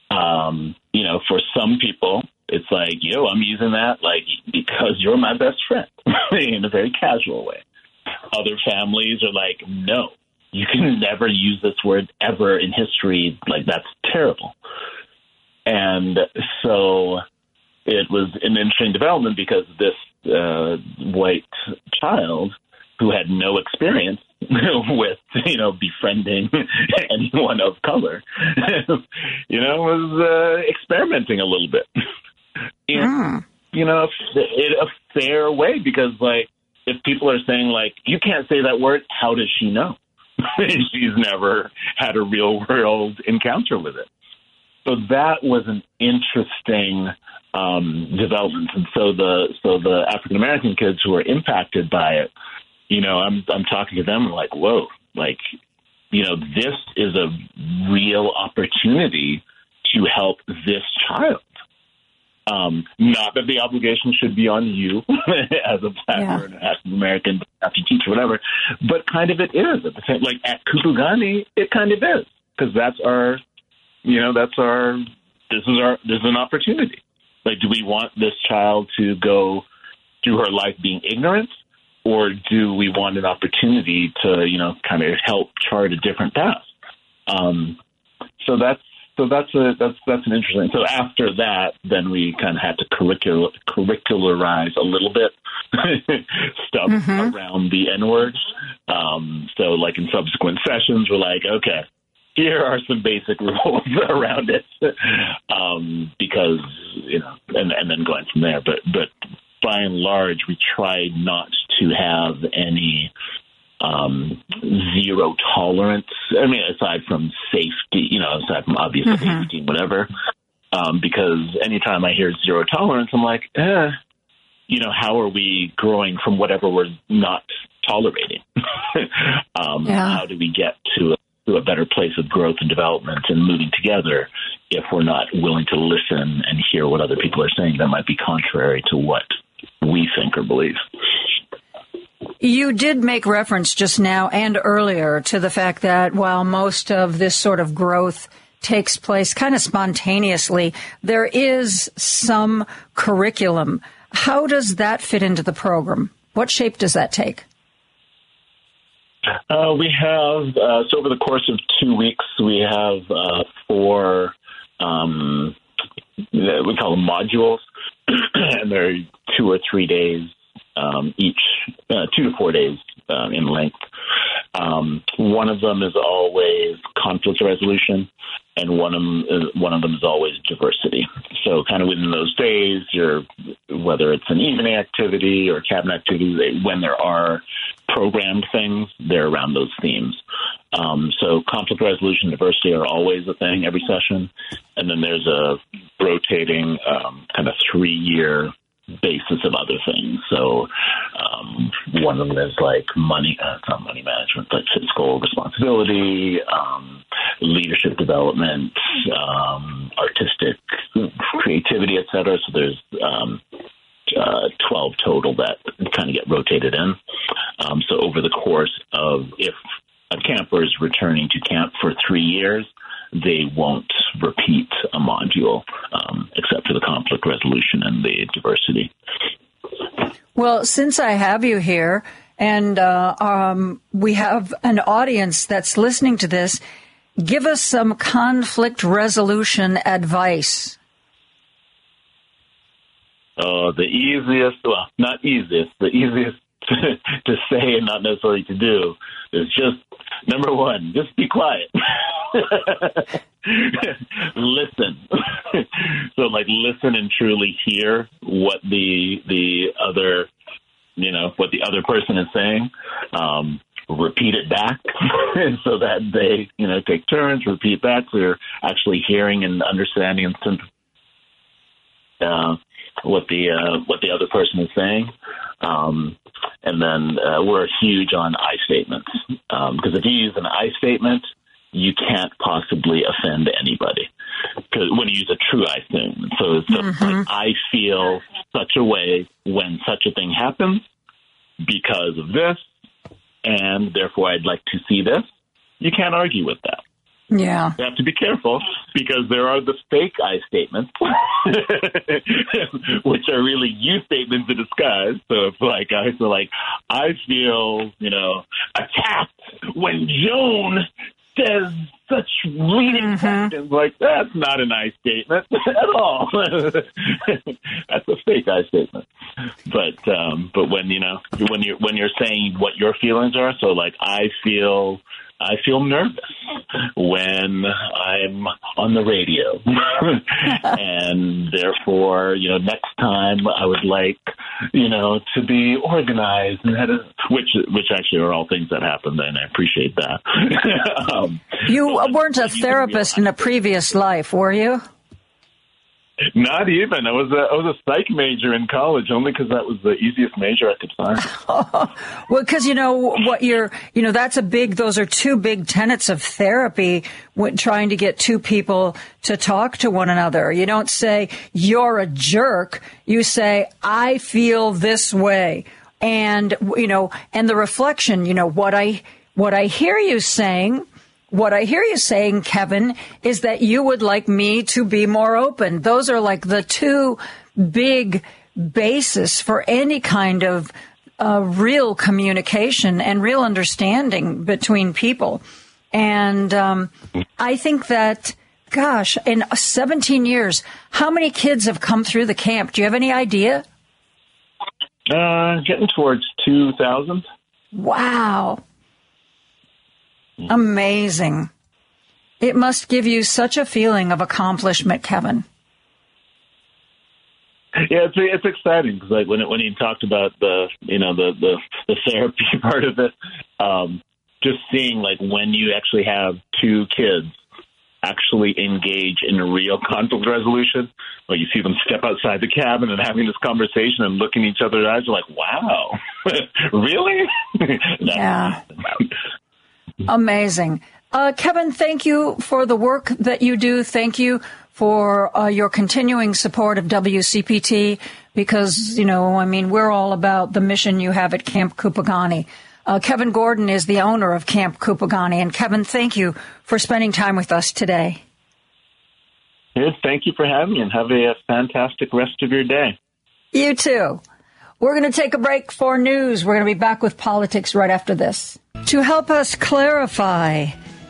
Um, you know, for some people, it's like, yo, I'm using that like because you're my best friend in a very casual way. Other families are like, no, you can never use this word ever in history. Like, that's terrible. And so it was an interesting development because this uh, white child who had no experience with, you know, befriending anyone of color, you know, was uh, experimenting a little bit in, mm. you know, in a fair way. Because, like, if people are saying, like, you can't say that word, how does she know? She's never had a real world encounter with it. So that was an interesting um, development, and so the so the African American kids who were impacted by it, you know, I'm I'm talking to them like, whoa, like, you know, this is a real opportunity to help this child. Um, not that the obligation should be on you as a Black yeah. or an African American, have to teach or whatever, but kind of it is at the same. Like at Kupugani, it kind of is because that's our. You know, that's our, this is our, this is an opportunity. Like, do we want this child to go through her life being ignorant, or do we want an opportunity to, you know, kind of help chart a different path? Um, so that's, so that's a, that's, that's an interesting. So after that, then we kind of had to curricula, curricularize a little bit stuff mm-hmm. around the N-word. Um, so like in subsequent sessions, we're like, okay, here are some basic rules around it, um, because, you know, and, and then going from there. But but by and large, we tried not to have any um, zero tolerance. I mean, aside from safety, you know, aside from obvious mm-hmm. safety, whatever, um, because anytime I hear zero tolerance, I'm like, eh, you know, how are we growing from whatever we're not tolerating? um, yeah. How do we get to it? A better place of growth and development and moving together if we're not willing to listen and hear what other people are saying that might be contrary to what we think or believe. You did make reference just now and earlier to the fact that while most of this sort of growth takes place kind of spontaneously, there is some curriculum. How does that fit into the program? What shape does that take? Uh, we have, uh, so over the course of two weeks, we have uh, four, um, we call them modules, and they're two or three days um, each, uh, two to four days uh, in length. Um, one of them is always conflict resolution, and one of them is, one of them is always diversity. So kind of within those days, you're, whether it's an evening activity or cabinet activity, they, when there are programmed things, they're around those themes. Um, so conflict resolution, diversity are always a thing every session. And then there's a rotating um, kind of three-year basis of other things. So um, one of them is like money, uh, it's not money management, but fiscal responsibility, um, leadership development, um, artistic creativity, et cetera. So there's um, uh, twelve total that kind of get rotated in. Um, so over the course of, if a camper is returning to camp for three years, they won't repeat a module um, except for the conflict resolution and the diversity. Well, since I have you here and uh, um, we have an audience that's listening to this, give us some conflict resolution advice. Oh, the easiest, well, not easiest, the easiest to say and not necessarily to do is just, number one, just be quiet. Listen. So, like, listen and truly hear what the the other, you know, what the other person is saying. Um, repeat it back so that they, you know, take turns, repeat back. So you're actually hearing and understanding and sympathizing Uh, what the uh, what the other person is saying, um, and then uh, we're huge on I statements um, because if you use an I statement, you can't possibly offend anybody. Because when you use a true I statement, so it's mm-hmm. like I feel such a way when such a thing happens because of this, and therefore I'd like to see this. You can't argue with that. Yeah, you have to be careful because there are the fake I statements, which are really you statements in disguise. So it's like I feel like I feel, you know, attacked when Joan says such leading questions. Mm-hmm. Like that's not an I statement at all. That's a fake I statement. But um, but when you know when you when you're saying what your feelings are, so like I feel. I feel nervous when I'm on the radio. And therefore, you know, next time I would like, you know, to be organized, and had a, which which actually are all things that happened, and I appreciate that. um, you weren't a therapist in a previous life, were you? Not even. I was a, I was a psych major in college only because that was the easiest major I could find. Well, because, you know, what you're, you know, that's a big, those are two big tenets of therapy, when trying to get two people to talk to one another. You don't say, you're a jerk. You say, I feel this way. And, you know, and the reflection, you know, what I, what I hear you saying What I hear you saying, Kevin, is that you would like me to be more open. Those are like the two big bases for any kind of uh, real communication and real understanding between people. And um, I think that, gosh, in seventeen years, how many kids have come through the camp? Do you have any idea? Uh, getting towards two thousand. Wow. Amazing. It must give you such a feeling of accomplishment, Kevin. Yeah, it's it's exciting because like when it, when he talked about the you know the the, the therapy part of it, um, just seeing like when you actually have two kids actually engage in real conflict resolution, where you see them step outside the cabin and having this conversation and looking each other in the eyes, you're like, wow, really? Yeah. Amazing. Uh, Kevin, thank you for the work that you do. Thank you for uh, your continuing support of W C P T because, you know, I mean, we're all about the mission you have at Camp Kupugani. Uh, Kevin Gordon is the owner of Camp Kupugani. And, Kevin, thank you for spending time with us today. Yes, thank you for having me, and have a fantastic rest of your day. You too. We're going to take a break for news. We're going to be back with politics right after this. To help us clarify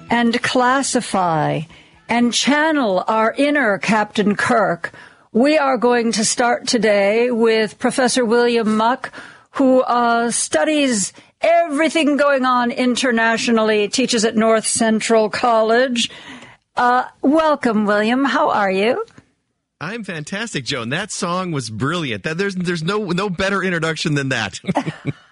and classify and channel our inner Captain Kirk, we are going to start today with Professor William Muck, who uh, studies everything going on internationally, teaches at North Central College. Uh, welcome, William. How are you? I'm fantastic, Joan. That song was brilliant. There's there's no no better introduction than that.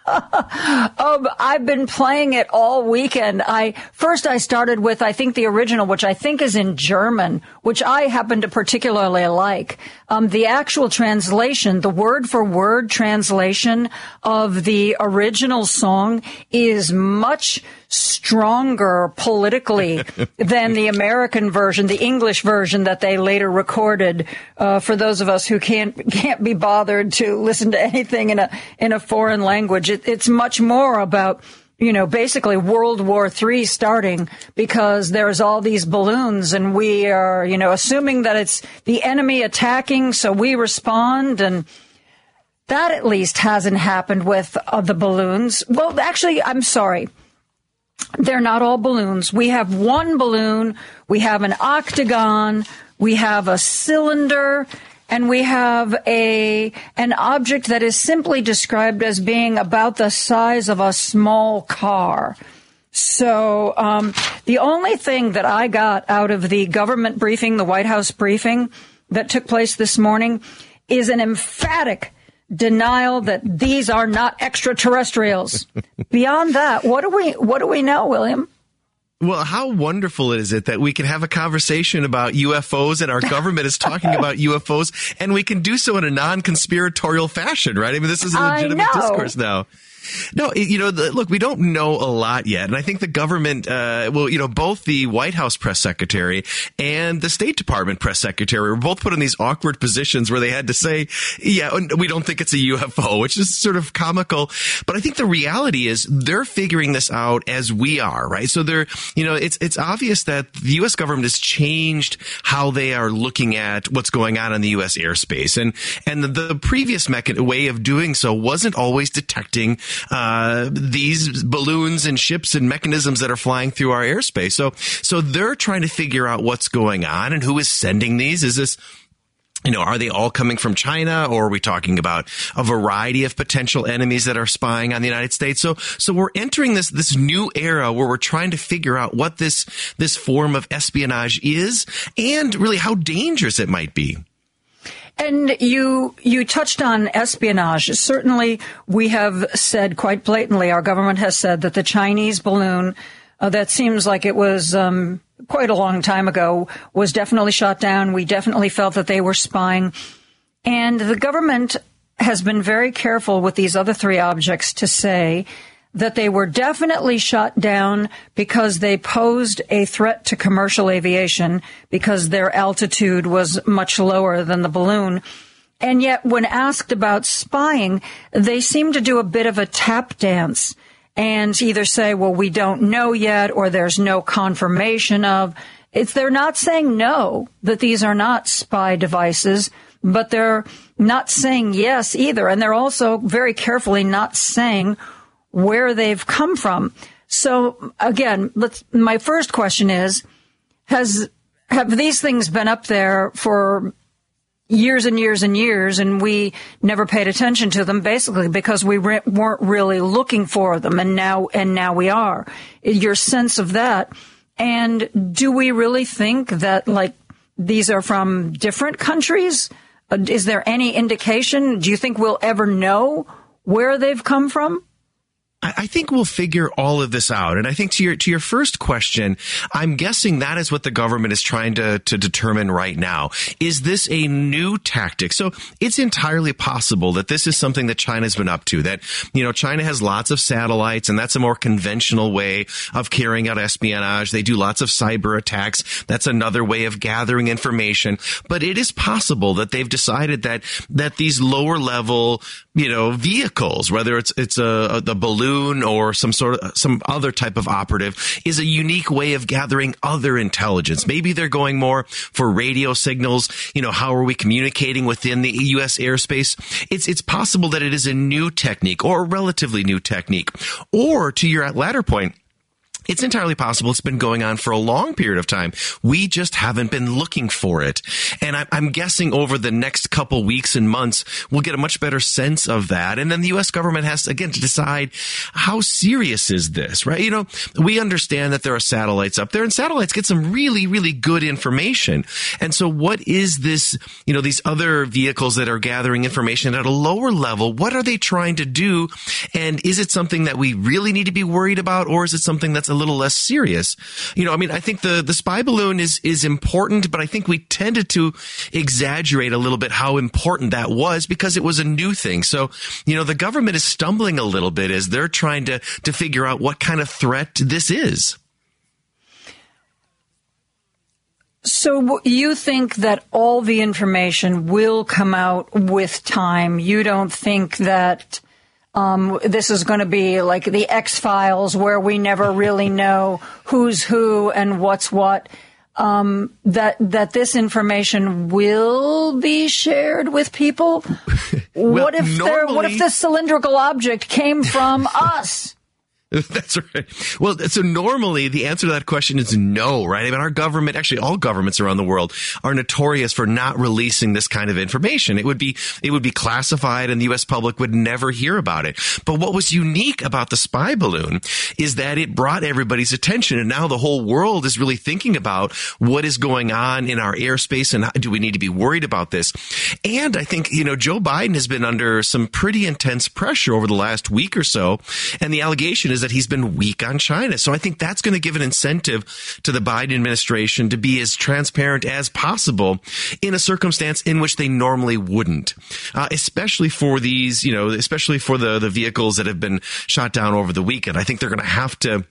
um, I've been playing it all weekend. I first I started with I think the original, which I think is in German, which I happen to particularly like. Um, the actual translation, the word for word translation of the original song, is much stronger politically than the American version, the English version that they later recorded. Uh, for those of us who can't can't be bothered to listen to anything in a in a foreign language, it, it's much more about, you know, basically World War Three starting because there's all these balloons and we are, you know, assuming that it's the enemy attacking, so we respond. And that at least hasn't happened with uh, the balloons. Well, actually, I'm sorry. They're not all balloons. We have one balloon, we have an octagon, we have a cylinder, and we have a an object that is simply described as being about the size of a small car. So um, the only thing that I got out of the government briefing, the White House briefing that took place this morning, is an emphatic denial that these are not extraterrestrials. Beyond that, what do we what do we know, William? Well, how wonderful is it that we can have a conversation about U F Os and our government is talking about U F Os, and we can do so in a non-conspiratorial fashion, right? I mean, this is a legitimate discourse now. No, you know, the, look, we don't know a lot yet. And I think the government, uh, well, you know, both the White House press secretary and the State Department press secretary were both put in these awkward positions where they had to say, yeah, we don't think it's a U F O, which is sort of comical. But I think the reality is they're figuring this out as we are, right? So they're, you know, it's, it's obvious that the U S government has changed how they are looking at what's going on in the U S airspace. And, and the, the previous mecha- way of doing so wasn't always detecting Uh, these balloons and ships and mechanisms that are flying through our airspace. So, so they're trying to figure out what's going on and who is sending these. Is this, you know, are they all coming from China, or are we talking about a variety of potential enemies that are spying on the United States? So, so we're entering this, this new era where we're trying to figure out what this, this form of espionage is and really how dangerous it might be. And you you touched on espionage. Certainly, we have said quite blatantly, our government has said that the Chinese balloon, uh, that seems like it was um, quite a long time ago, was definitely shot down. We definitely felt that they were spying. And the government has been very careful with these other three objects to say that they were definitely shot down because they posed a threat to commercial aviation because their altitude was much lower than the balloon. And yet when asked about spying, they seem to do a bit of a tap dance and either say, well, we don't know yet, or there's no confirmation of. It's, they're not saying no, that these are not spy devices, but they're not saying yes either. And they're also very carefully not saying where they've come from. So again, let's, my first question is, has, have these things been up there for years and years and years, and we never paid attention to them basically because we re- weren't really looking for them, and now, and now we are? Your sense of that. And do we really think that, like, these are from different countries? Is there any indication? Do you think we'll ever know where they've come from? I think we'll figure all of this out. And I think to your, to your first question, I'm guessing that is what the government is trying to, to determine right now. Is this a new tactic? So it's entirely possible that this is something that China's been up to, that, you know, China has lots of satellites, and that's a more conventional way of carrying out espionage. They do lots of cyber attacks. That's another way of gathering information. But it is possible that they've decided that, that these lower level, you know, vehicles, whether it's, it's a, the balloon or some sort of some other type of operative, is a unique way of gathering other intelligence. Maybe they're going more for radio signals. You know, how are we communicating within the U S airspace? It's it's possible that it is a new technique, or a relatively new technique. Or, to your latter point, it's entirely possible it's been going on for a long period of time. We just haven't been looking for it. And I'm guessing over the next couple weeks and months, we'll get a much better sense of that. And then the U S government has, again, to decide, how serious is this, right? You know, we understand that there are satellites up there, and satellites get some really, really good information. And so what is this, you know, these other vehicles that are gathering information at a lower level, what are they trying to do? And is it something that we really need to be worried about, or is it something that's a A little less serious? You know, I mean, I think the, the spy balloon is, is important, but I think we tended to exaggerate a little bit how important that was because it was a new thing. So, you know, the government is stumbling a little bit as they're trying to, to figure out what kind of threat this is. So you think that all the information will come out with time? You don't think that Um, this is going to be like the X-Files, where we never really know who's who and what's what, um, that that this information will be shared with people? well, what if normally... what if this cylindrical object came from us? That's right. Well, so normally the answer to that question is no, right? I mean, our government, actually all governments around the world, are notorious for not releasing this kind of information. It would be, it would be classified and the U S public would never hear about it. But what was unique about the spy balloon is that it brought everybody's attention. And now the whole world is really thinking about what is going on in our airspace and do we need to be worried about this? And I think, you know, Joe Biden has been under some pretty intense pressure over the last week or so. And the allegation is that he's been weak on China. So I think that's going to give an incentive to the Biden administration to be as transparent as possible in a circumstance in which they normally wouldn't, uh, especially for these, you know, especially for the, the vehicles that have been shot down over the weekend. I think they're going to have to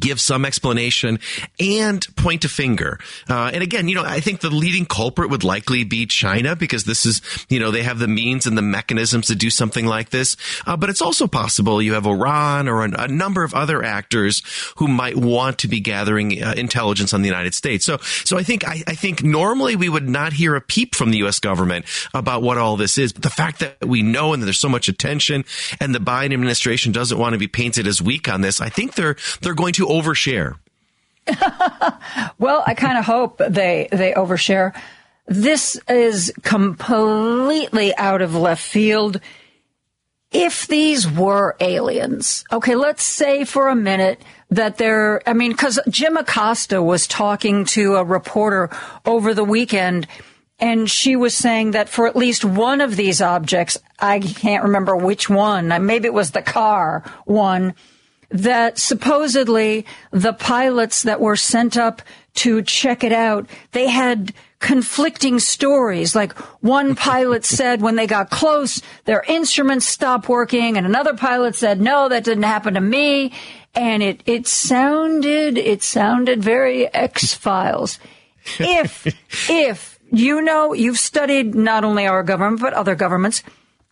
give some explanation and point a finger. Uh, and again, you know, I think the leading culprit would likely be China because this is, you know, they have the means and the mechanisms to do something like this. Uh, but it's also possible you have Iran or an, a number of other actors who might want to be gathering uh, intelligence on the United States. So, so I think, I, I think normally we would not hear a peep from the U S government about what all this is. But the fact that we know and that there's so much attention and the Biden administration doesn't want to be painted as weak on this, I think they're, they're going to overshare. Well, I kind of hope they they overshare. This is completely out of left field. If these were aliens, okay, let's say for a minute that they're, I mean, because Jim Acosta was talking to a reporter over the weekend, and she was saying that for at least one of these objects, I can't remember which one, maybe it was the car one, that supposedly the pilots that were sent up to check it out, they had conflicting stories. Like one pilot said when they got close, their instruments stopped working. And another pilot said, no, that didn't happen to me. And it, it sounded, it sounded very X-Files. If, if, you know, you've studied not only our government, but other governments.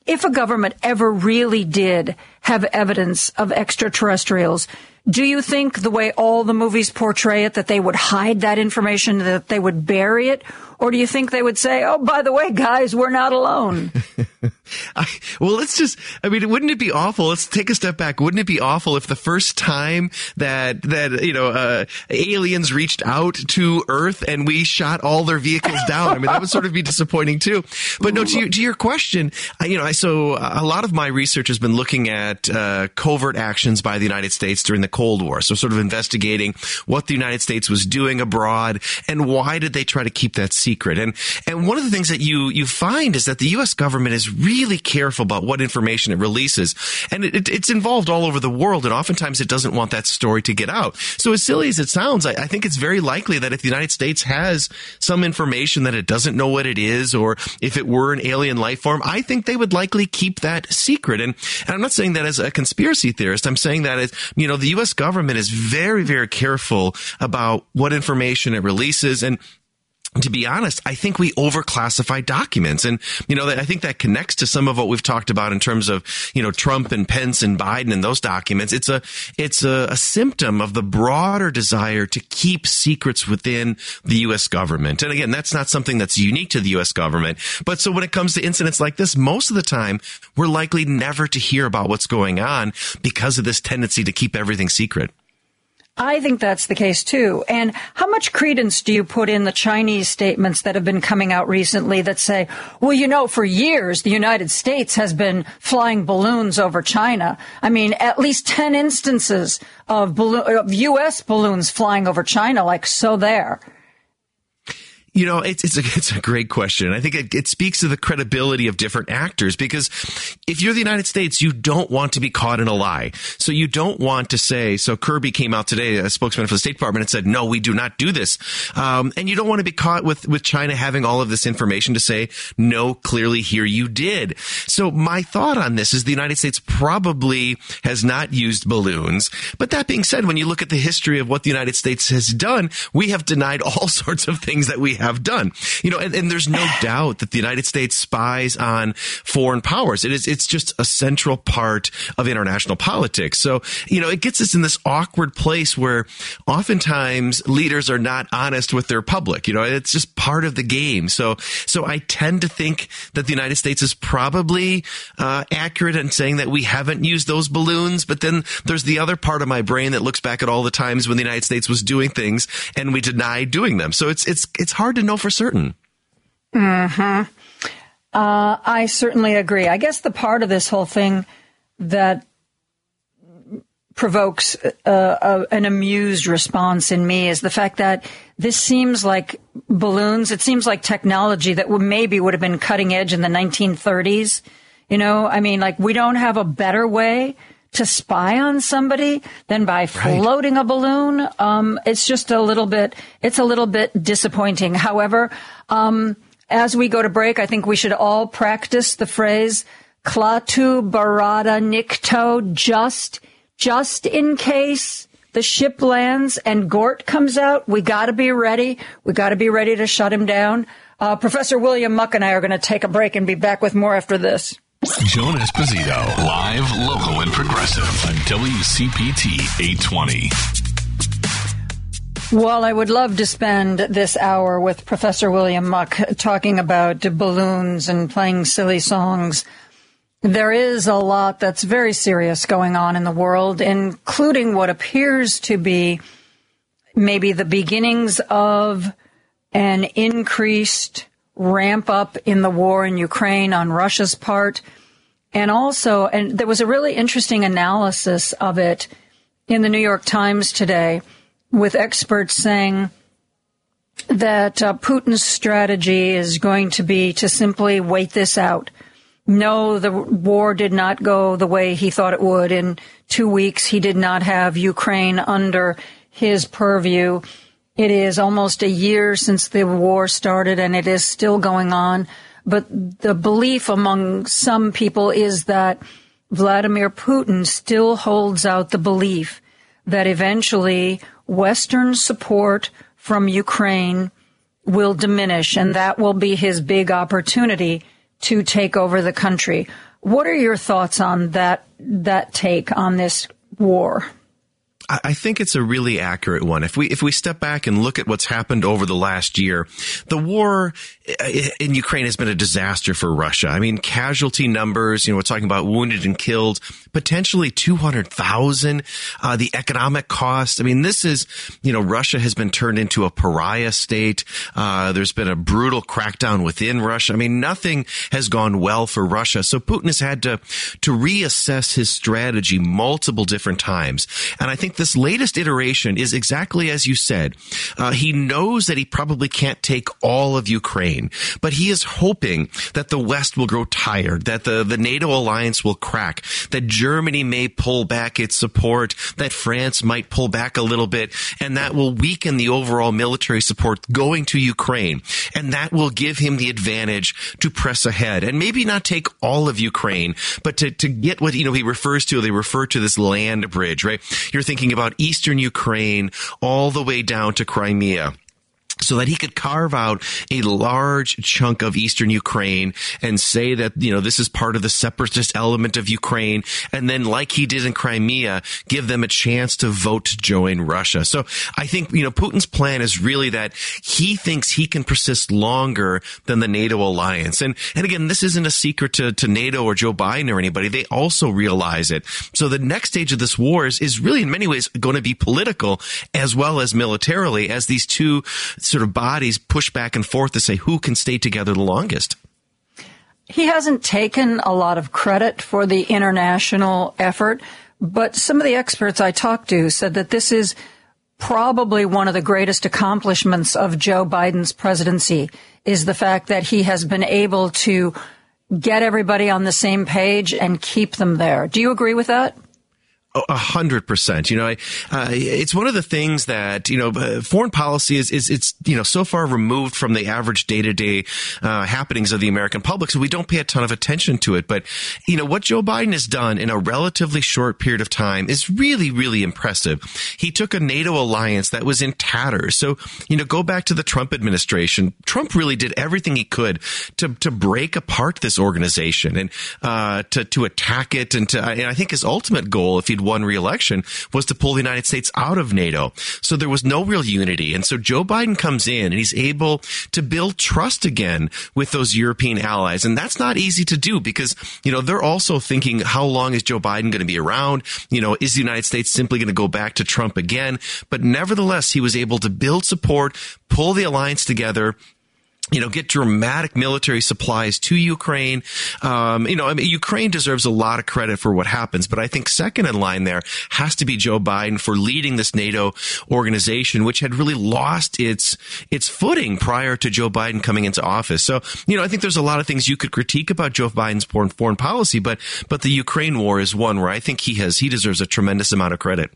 If a government ever really did have evidence of extraterrestrials, do you think the way all the movies portray it, that they would hide that information, that they would bury it? Or do you think they would say, oh, by the way, guys, we're not alone? I, well, let's just, I mean, wouldn't it be awful? Let's take a step back. Wouldn't it be awful if the first time that, that you know, uh, aliens reached out to Earth and we shot all their vehicles down? I mean, that would sort of be disappointing, too. But no, to, to your question, you know, I so a lot of my research has been looking at uh, covert actions by the United States during the Cold War. So sort of investigating what the United States was doing abroad and why did they try to keep that secret? Secret. And and one of the things that you you find is that the U S government is really careful about what information it releases. And it, it, it's involved all over the world. And oftentimes it doesn't want that story to get out. So as silly as it sounds, I, I think it's very likely that if the United States has some information that it doesn't know what it is, or if it were an alien life form, I think they would likely keep that secret. And, and I'm not saying that as a conspiracy theorist. I'm saying that, as, you know, the U S government is very, very careful about what information it releases. And to be honest, I think we overclassify documents. And, you know, I think that connects to some of what we've talked about in terms of, you know, Trump and Pence and Biden and those documents. It's a it's a, a symptom of the broader desire to keep secrets within the U S government. And again, that's not something that's unique to the U S government. But so when it comes to incidents like this, most of the time, we're likely never to hear about what's going on because of this tendency to keep everything secret. I think that's the case, too. And how much credence do you put in the Chinese statements that have been coming out recently that say, well, you know, for years, the United States has been flying balloons over China. I mean, at least ten instances of, balloon, of U S balloons flying over China, like so there. You know, it's, it's a, it's a great question. I think it, it speaks to the credibility of different actors, because if you're the United States, you don't want to be caught in a lie. So you don't want to say, so Kirby came out today, a spokesman for the State Department, and said, no, we do not do this. Um, and you don't want to be caught with, with China having all of this information to say, no, clearly here you did. So my thought on this is the United States probably has not used balloons. But that being said, when you look at the history of what the United States has done, we have denied all sorts of things that we have have done. You know, and, and there's no doubt that the United States spies on foreign powers. It is, it's just a central part of international politics. So, you know, it gets us in this awkward place where oftentimes leaders are not honest with their public. You know, it's just part of the game. So, so I tend to think that the United States is probably uh, accurate in saying that we haven't used those balloons. But then there's the other part of my brain that looks back at all the times when the United States was doing things and we denied doing them. So it's it's it's hard to know for certain. Mm-hmm. Uh, I certainly agree. I guess the part of this whole thing that provokes uh, a, an amused response in me is the fact that this seems like balloons. It seems like technology that maybe would have been cutting edge in the nineteen thirties. You know, I mean, like, we don't have a better way to spy on somebody than by floating right. a balloon. Um, it's just a little bit, it's a little bit disappointing. However, um, as we go to break, I think we should all practice the phrase "klatu barada nikto," just, just in case the ship lands and Gort comes out. We gotta be ready. We gotta be ready to shut him down. Uh, Professor William Muck and I are gonna take a break and be back with more after this. Joan Esposito, live, local, and progressive on W C P T eight twenty. Well, I would love to spend this hour with Professor William Muck talking about balloons and playing silly songs. There is a lot that's very serious going on in the world, including what appears to be maybe the beginnings of an increased ramp up in the war in Ukraine on Russia's part. And also, and there was a really interesting analysis of it in the New York Times today, with experts saying that uh, Putin's strategy is going to be to simply wait this out. No, the war did not go the way he thought it would. In two weeks, he did not have Ukraine under his purview. It is almost a year since the war started, and it is still going on. But the belief among some people is that Vladimir Putin still holds out the belief that eventually Western support from Ukraine will diminish, and that will be his big opportunity to take over the country. What are your thoughts on that, that take on this war? I think it's a really accurate one. If we if we step back and look at what's happened over the last year, the war in Ukraine has been a disaster for Russia. I mean, casualty numbers, you know, we're talking about wounded and killed, potentially two hundred thousand. Uh, the economic cost. I mean, this is, you know, Russia has been turned into a pariah state. Uh, there's been a brutal crackdown within Russia. I mean, nothing has gone well for Russia. So Putin has had to to reassess his strategy multiple different times. And I think this latest iteration is exactly as you said. Uh, he knows that he probably can't take all of Ukraine, but he is hoping that the West will grow tired, that the, the NATO alliance will crack, that Germany may pull back its support, that France might pull back a little bit, and that will weaken the overall military support going to Ukraine. And that will give him the advantage to press ahead and maybe not take all of Ukraine, but to, to get what, you know, he refers to, they refer to this land bridge, right? You're thinking about eastern Ukraine all the way down to Crimea, so that he could carve out a large chunk of eastern Ukraine and say that, you know, this is part of the separatist element of Ukraine. And then, like he did in Crimea, give them a chance to vote to join Russia. So I think, you know, Putin's plan is really that he thinks he can persist longer than the NATO alliance. And, and again, this isn't a secret to, to NATO or Joe Biden or anybody. They also realize it. So the next stage of this war is, is really in many ways going to be political as well as militarily, as these two sort of bodies push back and forth to say who can stay together the longest. He hasn't taken a lot of credit for the international effort, but some of the experts I talked to said that this is probably one of the greatest accomplishments of Joe Biden's presidency, is the fact that he has been able to get everybody on the same page and keep them there. Do you agree with that? A hundred percent. You know, I, uh, it's one of the things that, you know, foreign policy is, is, it's, you know, so far removed from the average day to day, uh, happenings of the American public. So we don't pay a ton of attention to it. But, you know, what Joe Biden has done in a relatively short period of time is really, really impressive. He took a NATO alliance that was in tatters. So, you know, go back to the Trump administration. Trump really did everything he could to, to break apart this organization and, uh, to, to attack it. And to, and I think his ultimate goal, if he'd won re-election, was to pull the United States out of NATO. So there was no real unity. And so Joe Biden comes in and he's able to build trust again with those European allies. And that's not easy to do because, you know, they're also thinking, how long is Joe Biden going to be around? You know, is the United States simply going to go back to Trump again? But nevertheless, he was able to build support, pull the alliance together, you know, get dramatic military supplies to Ukraine. Um, you know, I mean, Ukraine deserves a lot of credit for what happens, but I think second in line there has to be Joe Biden for leading this NATO organization, which had really lost its, its footing prior to Joe Biden coming into office. So, you know, I think there's a lot of things you could critique about Joe Biden's foreign, foreign policy, but, but the Ukraine war is one where I think he has, he deserves a tremendous amount of credit.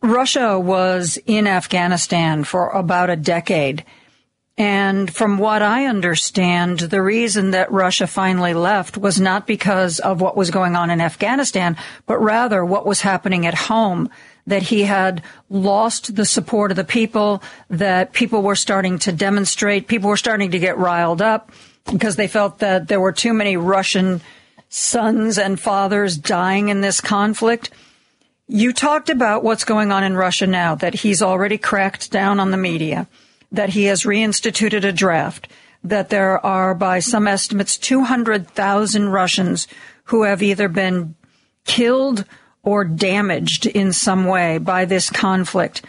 Russia was in Afghanistan for about a decade. And from what I understand, the reason that Russia finally left was not because of what was going on in Afghanistan, but rather what was happening at home, that he had lost the support of the people, that people were starting to demonstrate, people were starting to get riled up because they felt that there were too many Russian sons and fathers dying in this conflict. You talked about what's going on in Russia now, that he's already cracked down on the media, that he has reinstituted a draft, that there are, by some estimates, two hundred thousand Russians who have either been killed or damaged in some way by this conflict.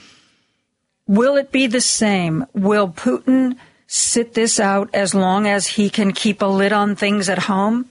Will it be the same? Will Putin sit this out as long as he can keep a lid on things at home?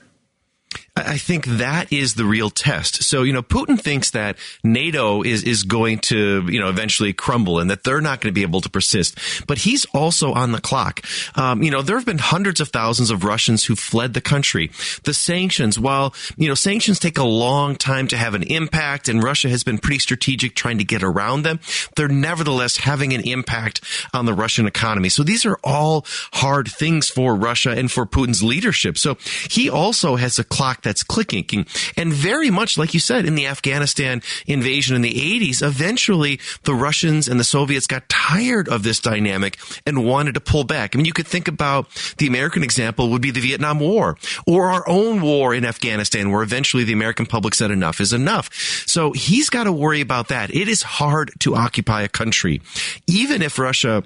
I think that is the real test. So, you know, Putin thinks that NATO is, is going to, you know, eventually crumble and that they're not going to be able to persist. But he's also on the clock. Um, you know, there have been hundreds of thousands of Russians who fled the country. The sanctions, while, you know, sanctions take a long time to have an impact, and Russia has been pretty strategic trying to get around them, they're nevertheless having an impact on the Russian economy. So these are all hard things for Russia and for Putin's leadership. So he also has a clock that's clicking. And very much like you said, in the Afghanistan invasion in the eighties, eventually the Russians and the Soviets got tired of this dynamic and wanted to pull back. I mean, you could think about the American example would be the Vietnam War or our own war in Afghanistan, where eventually the American public said enough is enough. So he's got to worry about that. It is hard to occupy a country, even if Russia,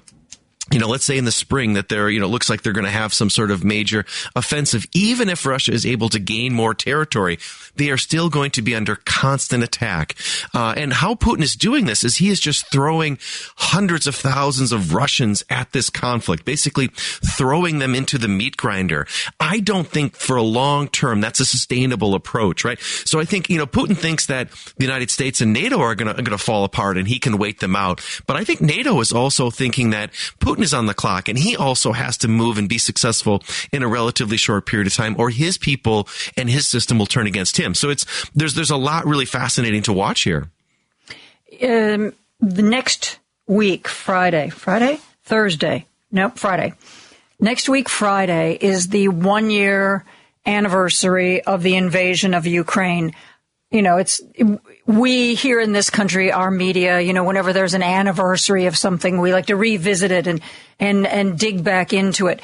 you know, let's say in the spring that they're, you know, looks like they're going to have some sort of major offensive. Even if Russia is able to gain more territory, they are still going to be under constant attack. Uh, and how Putin is doing this is he is just throwing hundreds of thousands of Russians at this conflict, basically throwing them into the meat grinder. I don't think for a long term that's a sustainable approach, right? So I think, you know, Putin thinks that the United States and NATO are going to, going to fall apart and he can wait them out. But I think NATO is also thinking that Putin Putin is on the clock, and he also has to move and be successful in a relatively short period of time, or his people and his system will turn against him. So it's there's there's a lot really fascinating to watch here. Um, the next week, Friday, Friday, Thursday, nope, Friday. Next week, Friday, is the one year anniversary of the invasion of Ukraine. You know, it's we here in this country, our media, you know, whenever there's an anniversary of something, we like to revisit it and and and dig back into it.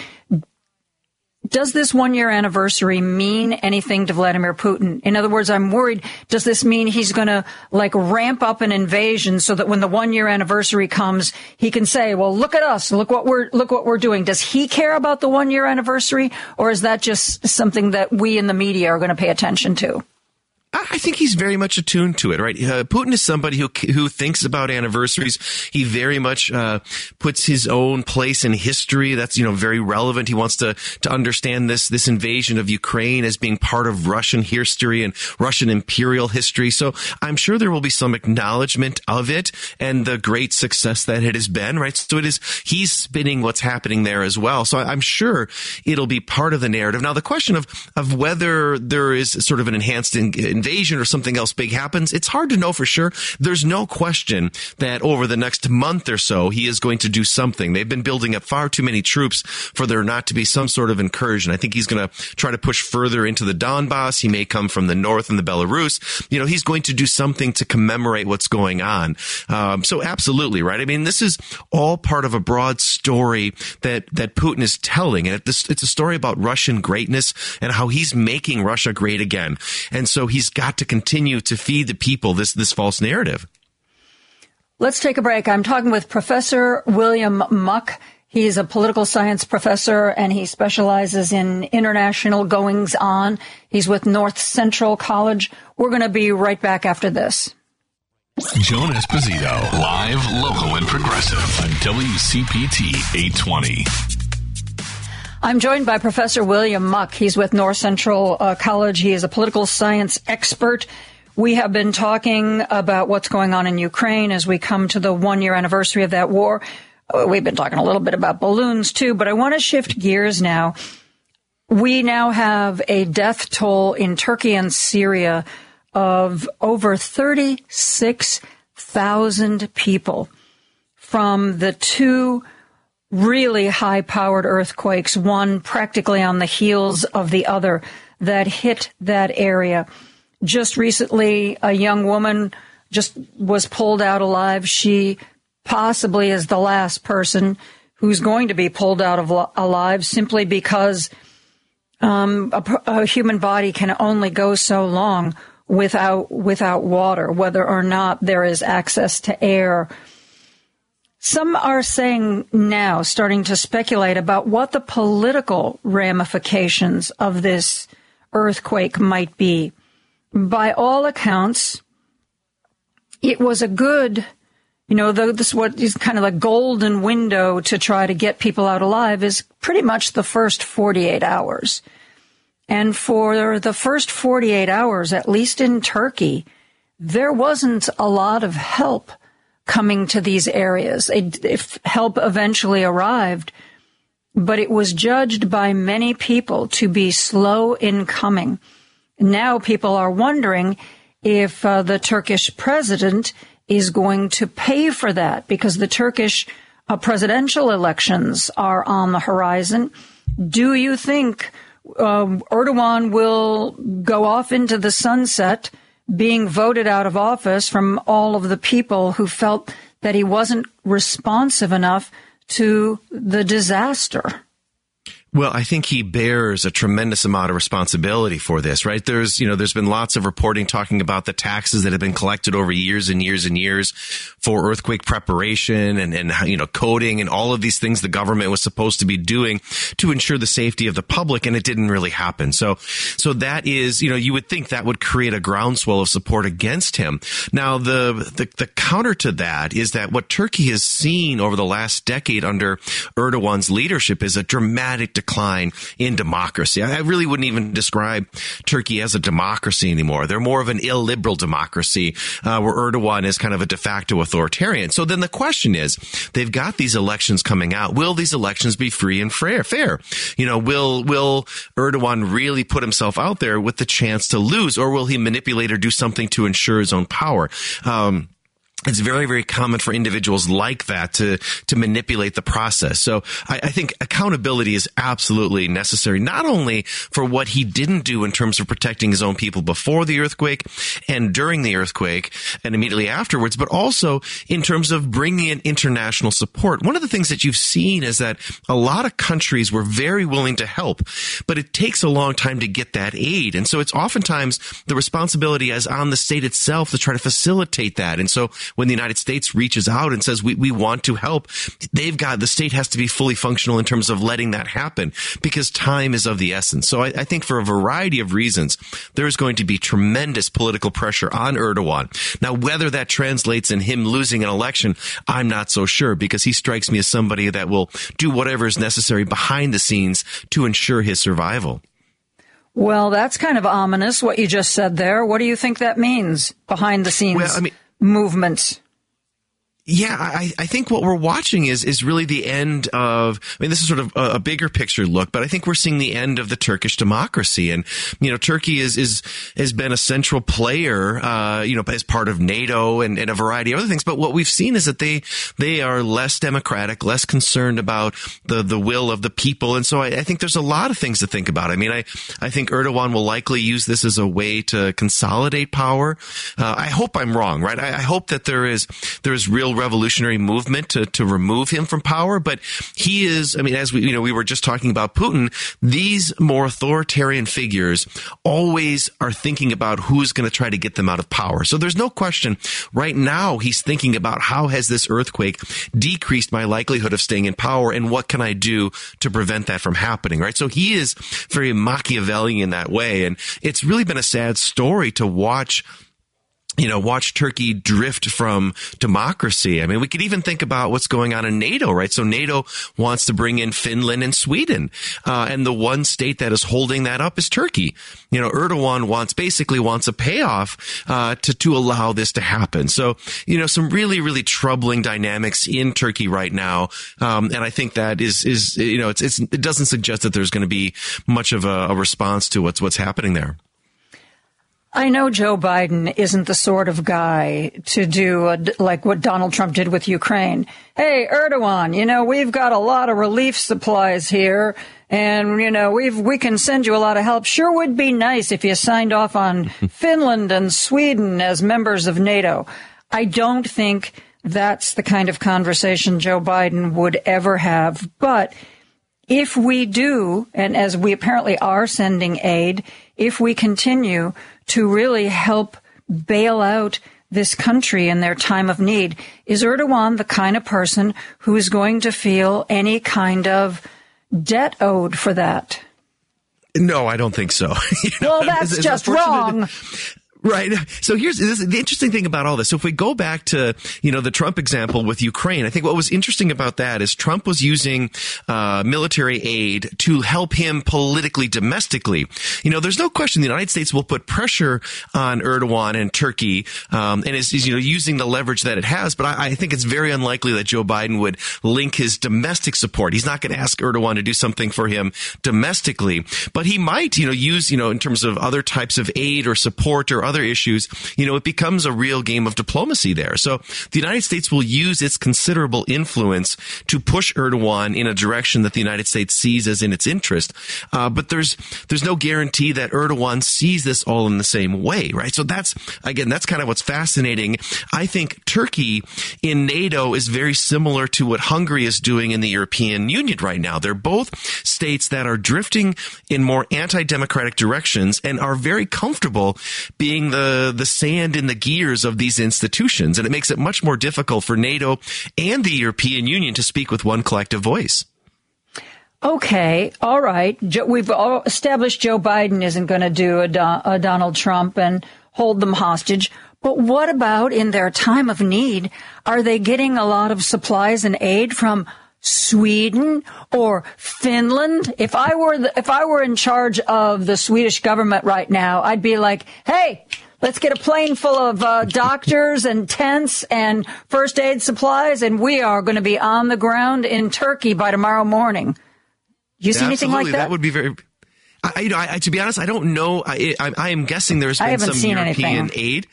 Does this one year anniversary mean anything to Vladimir Putin? In other words, I'm worried. Does this mean he's going to like ramp up an invasion so that when the one year anniversary comes, he can say, well, look at us. Look what we're look what we're doing. Does he care about the one year anniversary, or is that just something that we in the media are going to pay attention to? I think he's very much attuned to it, right? Uh, Putin is somebody who who thinks about anniversaries. He very much uh puts his own place in history. That's, you know, very relevant. He wants to to understand this this invasion of Ukraine as being part of Russian history and Russian imperial history. So I'm sure there will be some acknowledgement of it and the great success that it has been, right? So it is he's spinning what's happening there as well. So I'm sure it'll be part of the narrative. Now the question of of whether there is sort of an enhanced in, invasion or something else big happens, it's hard to know for sure. There's no question that over the next month or so, he is going to do something. They've been building up far too many troops for there not to be some sort of incursion. I think he's going to try to push further into the Donbass. He may come from the north and the Belarus. You know, he's going to do something to commemorate what's going on. Um, so absolutely, right? I mean, this is all part of a broad story that, that Putin is telling. And it's a story about Russian greatness and how he's making Russia great again. And so he's got to continue to feed the people this, this false narrative. Let's take a break. I'm talking with Professor William Muck. He is a political science professor, and he specializes in international goings-on. He's with North Central College. We're going to be right back after this. Joan Esposito, live, local, and progressive on W C P T eight twenty. I'm joined by Professor William Muck. He's with North Central uh, College. He is a political science expert. We have been talking about what's going on in Ukraine as we come to the one-year anniversary of that war. We've been talking a little bit about balloons, too, but I want to shift gears now. We now have a death toll in Turkey and Syria of over thirty-six thousand people from the two really high-powered earthquakes, one practically on the heels of the other, that hit that area. Just recently, a young woman just was pulled out alive. She possibly is the last person who's going to be pulled out of alive simply because um, a, a human body can only go so long without without water, whether or not there is access to air. Some are saying now, starting to speculate about what the political ramifications of this earthquake might be. By all accounts, it was a good, you know, the, this what is kind of the golden window to try to get people out alive is pretty much the first forty-eight hours. And for the first forty-eight hours, at least in Turkey, there wasn't a lot of help coming to these areas. It, if help eventually arrived, but it was judged by many people to be slow in coming. Now people are wondering if uh, the Turkish president is going to pay for that, because the Turkish uh, presidential elections are on the horizon. Do you think uh, Erdogan will go off into the sunset being voted out of office from all of the people who felt that he wasn't responsive enough to the disaster? Well, I think he bears a tremendous amount of responsibility for this, right? There's, you know, there's been lots of reporting talking about the taxes that have been collected over years and years and years for earthquake preparation and, and, you know, coding and all of these things the government was supposed to be doing to ensure the safety of the public. And it didn't really happen. So, so that is, you know, you would think that would create a groundswell of support against him. Now, the, the, the counter to that is that what Turkey has seen over the last decade under Erdogan's leadership is a dramatic decline in democracy. I really wouldn't even describe Turkey as a democracy anymore. They're more of an illiberal democracy, uh, where Erdogan is kind of a de facto authoritarian. So then the question is, they've got these elections coming out. Will these elections be free and fair? Fair? You know, will will Erdogan really put himself out there with the chance to lose, or will he manipulate or do something to ensure his own power? Um, It's very, very common for individuals like that to, to manipulate the process. So I, I think accountability is absolutely necessary, not only for what he didn't do in terms of protecting his own people before the earthquake and during the earthquake and immediately afterwards, but also in terms of bringing in international support. One of the things that you've seen is that a lot of countries were very willing to help, but it takes a long time to get that aid. And so it's oftentimes the responsibility is on the state itself to try to facilitate that. And so when the United States reaches out and says, we, we want to help, they've got, the state has to be fully functional in terms of letting that happen, because time is of the essence. So I, I think for a variety of reasons, there is going to be tremendous political pressure on Erdogan. Now, whether that translates in him losing an election, I'm not so sure, because he strikes me as somebody that will do whatever is necessary behind the scenes to ensure his survival. Well, that's kind of ominous, what you just said there. What do you think that means, behind the scenes? Well, I mean, movements. Yeah, I, I think what we're watching is is really the end of, I mean, this is sort of a, a bigger picture look, but I think we're seeing the end of the Turkish democracy. And, you know, Turkey is, is has been a central player, uh, you know, as part of NATO and, and a variety of other things. But what we've seen is that they they are less democratic, less concerned about the, the will of the people. And so I, I think there's a lot of things to think about. I mean, I, I think Erdogan will likely use this as a way to consolidate power. Uh, I hope I'm wrong, right? I, I hope that there is there is real revolutionary movement to, to remove him from power. But he is, I mean, as we, you know, we were just talking about Putin, these more authoritarian figures always are thinking about who's going to try to get them out of power. So there's no question right now he's thinking about how has this earthquake decreased my likelihood of staying in power and what can I do to prevent that from happening, right? So he is very Machiavellian in that way. And it's really been a sad story to watch You know, watch Turkey drift from democracy. I mean, we could even think about what's going on in NATO, right? So NATO wants to bring in Finland and Sweden. Uh, and the one state that is holding that up is Turkey. You know, Erdogan wants basically wants a payoff uh, to, to allow this to happen. So, you know, some really, really troubling dynamics in Turkey right now. Um, and I think that is, is you know, it's, it's it doesn't suggest that there's going to be much of a, a response to what's what's happening there. I know Joe Biden isn't the sort of guy to do a, like what Donald Trump did with Ukraine. Hey, Erdogan, you know, we've got a lot of relief supplies here and, you know, we've, we can send you a lot of help. Sure would be nice if you signed off on Finland and Sweden as members of NATO. I don't think that's the kind of conversation Joe Biden would ever have. But if we do, and as we apparently are sending aid, if we continue to really help bail out this country in their time of need, is Erdogan the kind of person who is going to feel any kind of debt owed for that? No, I don't think so. You know, well, that's it's, just it's wrong. Right. So here's this, the interesting thing about all this. So if we go back to, you know, the Trump example with Ukraine, I think what was interesting about that is Trump was using uh military aid to help him politically, domestically. You know, there's no question the United States will put pressure on Erdogan and Turkey um and is, is you know, using the leverage that it has. But I, I think it's very unlikely that Joe Biden would link his domestic support. He's not going to ask Erdogan to do something for him domestically, but he might, you know, use, you know, in terms of other types of aid or support or other other issues, you know, it becomes a real game of diplomacy there. So the United States will use its considerable influence to push Erdogan in a direction that the United States sees as in its interest. Uh, but there's there's no guarantee that Erdogan sees this all in the same way, right? So that's, again, that's kind of what's fascinating. I think Turkey in NATO is very similar to what Hungary is doing in the European Union right now. They're both states that are drifting in more anti-democratic directions and are very comfortable being the the sand in the gears of these institutions, and it makes it much more difficult for NATO and the European Union to speak with one collective voice. Okay, all right. We've all established Joe Biden isn't going to do a, Don, a Donald Trump and hold them hostage. But what about in their time of need? Are they getting a lot of supplies and aid from Sweden or Finland? If I were the, if I were in charge of the Swedish government right now, I'd be like, hey, let's get a plane full of uh, doctors and tents and first aid supplies, and we are going to be on the ground in Turkey by tomorrow morning. You see yeah, anything like that? That would be very. I, you know, I, I, to be honest, I don't know. I, I, I am guessing there's been some European anything. aid.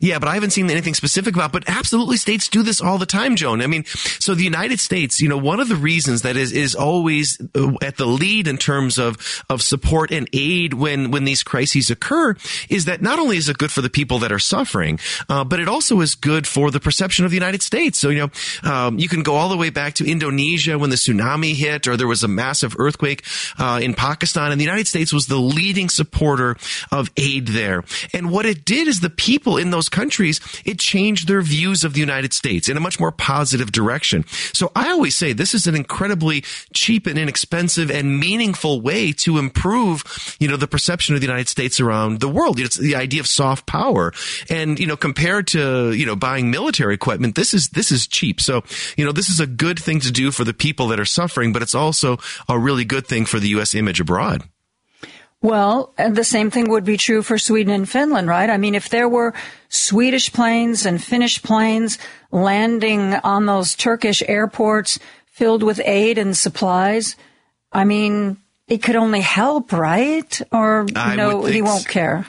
Yeah, but I haven't seen anything specific about, but absolutely states do this all the time, Joan. I mean, so the United States, you know, one of the reasons that is, is always at the lead in terms of, of support and aid when, when these crises occur is that not only is it good for the people that are suffering, uh, but it also is good for the perception of the United States. So, you know, um, you can go all the way back to Indonesia when the tsunami hit or there was a massive earthquake, uh, in Pakistan, and the United States was the leading supporter of aid there. And what it did is the people in those countries, it changed their views of the United States in a much more positive direction. So I always say this is an incredibly cheap and inexpensive and meaningful way to improve, you know, the perception of the United States around the world. It's the idea of soft power. And, you know, compared to, you know, buying military equipment, this is this is cheap. So, you know, this is a good thing to do for the people that are suffering, but it's also a really good thing for the U S image abroad. Well, and the same thing would be true for Sweden and Finland, right? I mean, if there were Swedish planes and Finnish planes landing on those Turkish airports filled with aid and supplies, I mean, it could only help, right? Or I no, he won't care.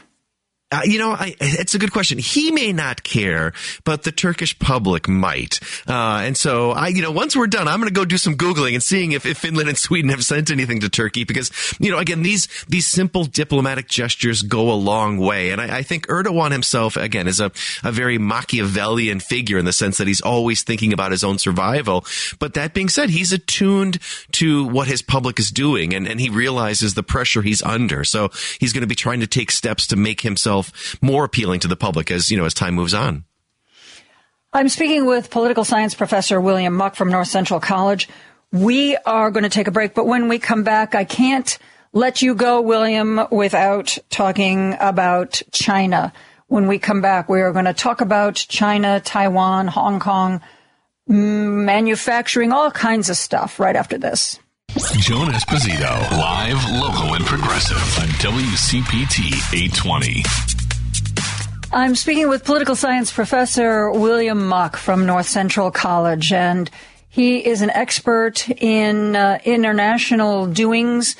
Uh, you know, I, it's a good question. He may not care, but the Turkish public might. Uh, and so, I, you know, once we're done, I'm going to go do some Googling and seeing if, if Finland and Sweden have sent anything to Turkey. Because, you know, again, these these simple diplomatic gestures go a long way. And I, I think Erdogan himself, again, is a, a very Machiavellian figure in the sense that he's always thinking about his own survival. But that being said, he's attuned to what his public is doing, and, and he realizes the pressure he's under. So he's going to be trying to take steps to make himself more appealing to the public as, you know, as time moves on. I'm speaking with political science professor William Muck from North Central College. We are going to take a break, but when we come back, I can't let you go, William, without talking about China. When we come back, we are going to talk about China, Taiwan, Hong Kong, manufacturing, all kinds of stuff right after this. Joan Esposito, live, local, and progressive on W C P T eight twenty. I'm speaking with political science professor William Muck from North Central College, and he is an expert in uh, international doings.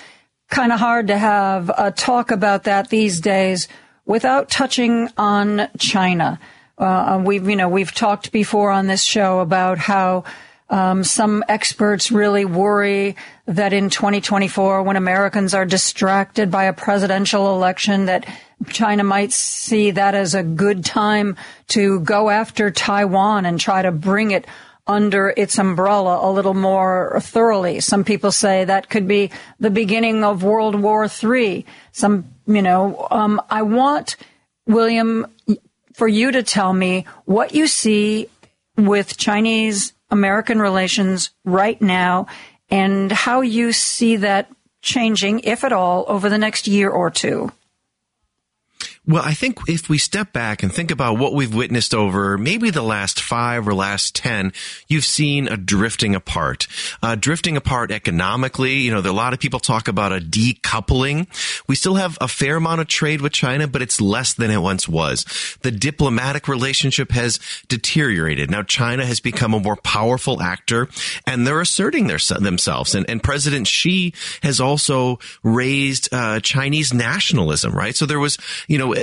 Kind of hard to have a talk about that these days without touching on China. Uh, we've, you know, we've talked before on this show about how Um, some experts really worry that in twenty twenty-four, when Americans are distracted by a presidential election, that China might see that as a good time to go after Taiwan and try to bring it under its umbrella a little more thoroughly. Some people say that could be the beginning of World War Three. Some, you know, um, I want, William, for you to tell me what you see with Chinese American relations right now and how you see that changing, if at all, over the next year or two. Well, I think if we step back and think about what we've witnessed over maybe the last five or last ten, you've seen a drifting apart, uh, drifting apart economically. You know, there are a lot of people talk about a decoupling. We still have a fair amount of trade with China, but it's less than it once was. The diplomatic relationship has deteriorated. Now, China has become a more powerful actor, and they're asserting their, themselves. And, and President Xi has also raised uh, Chinese nationalism, right? So there was, you know,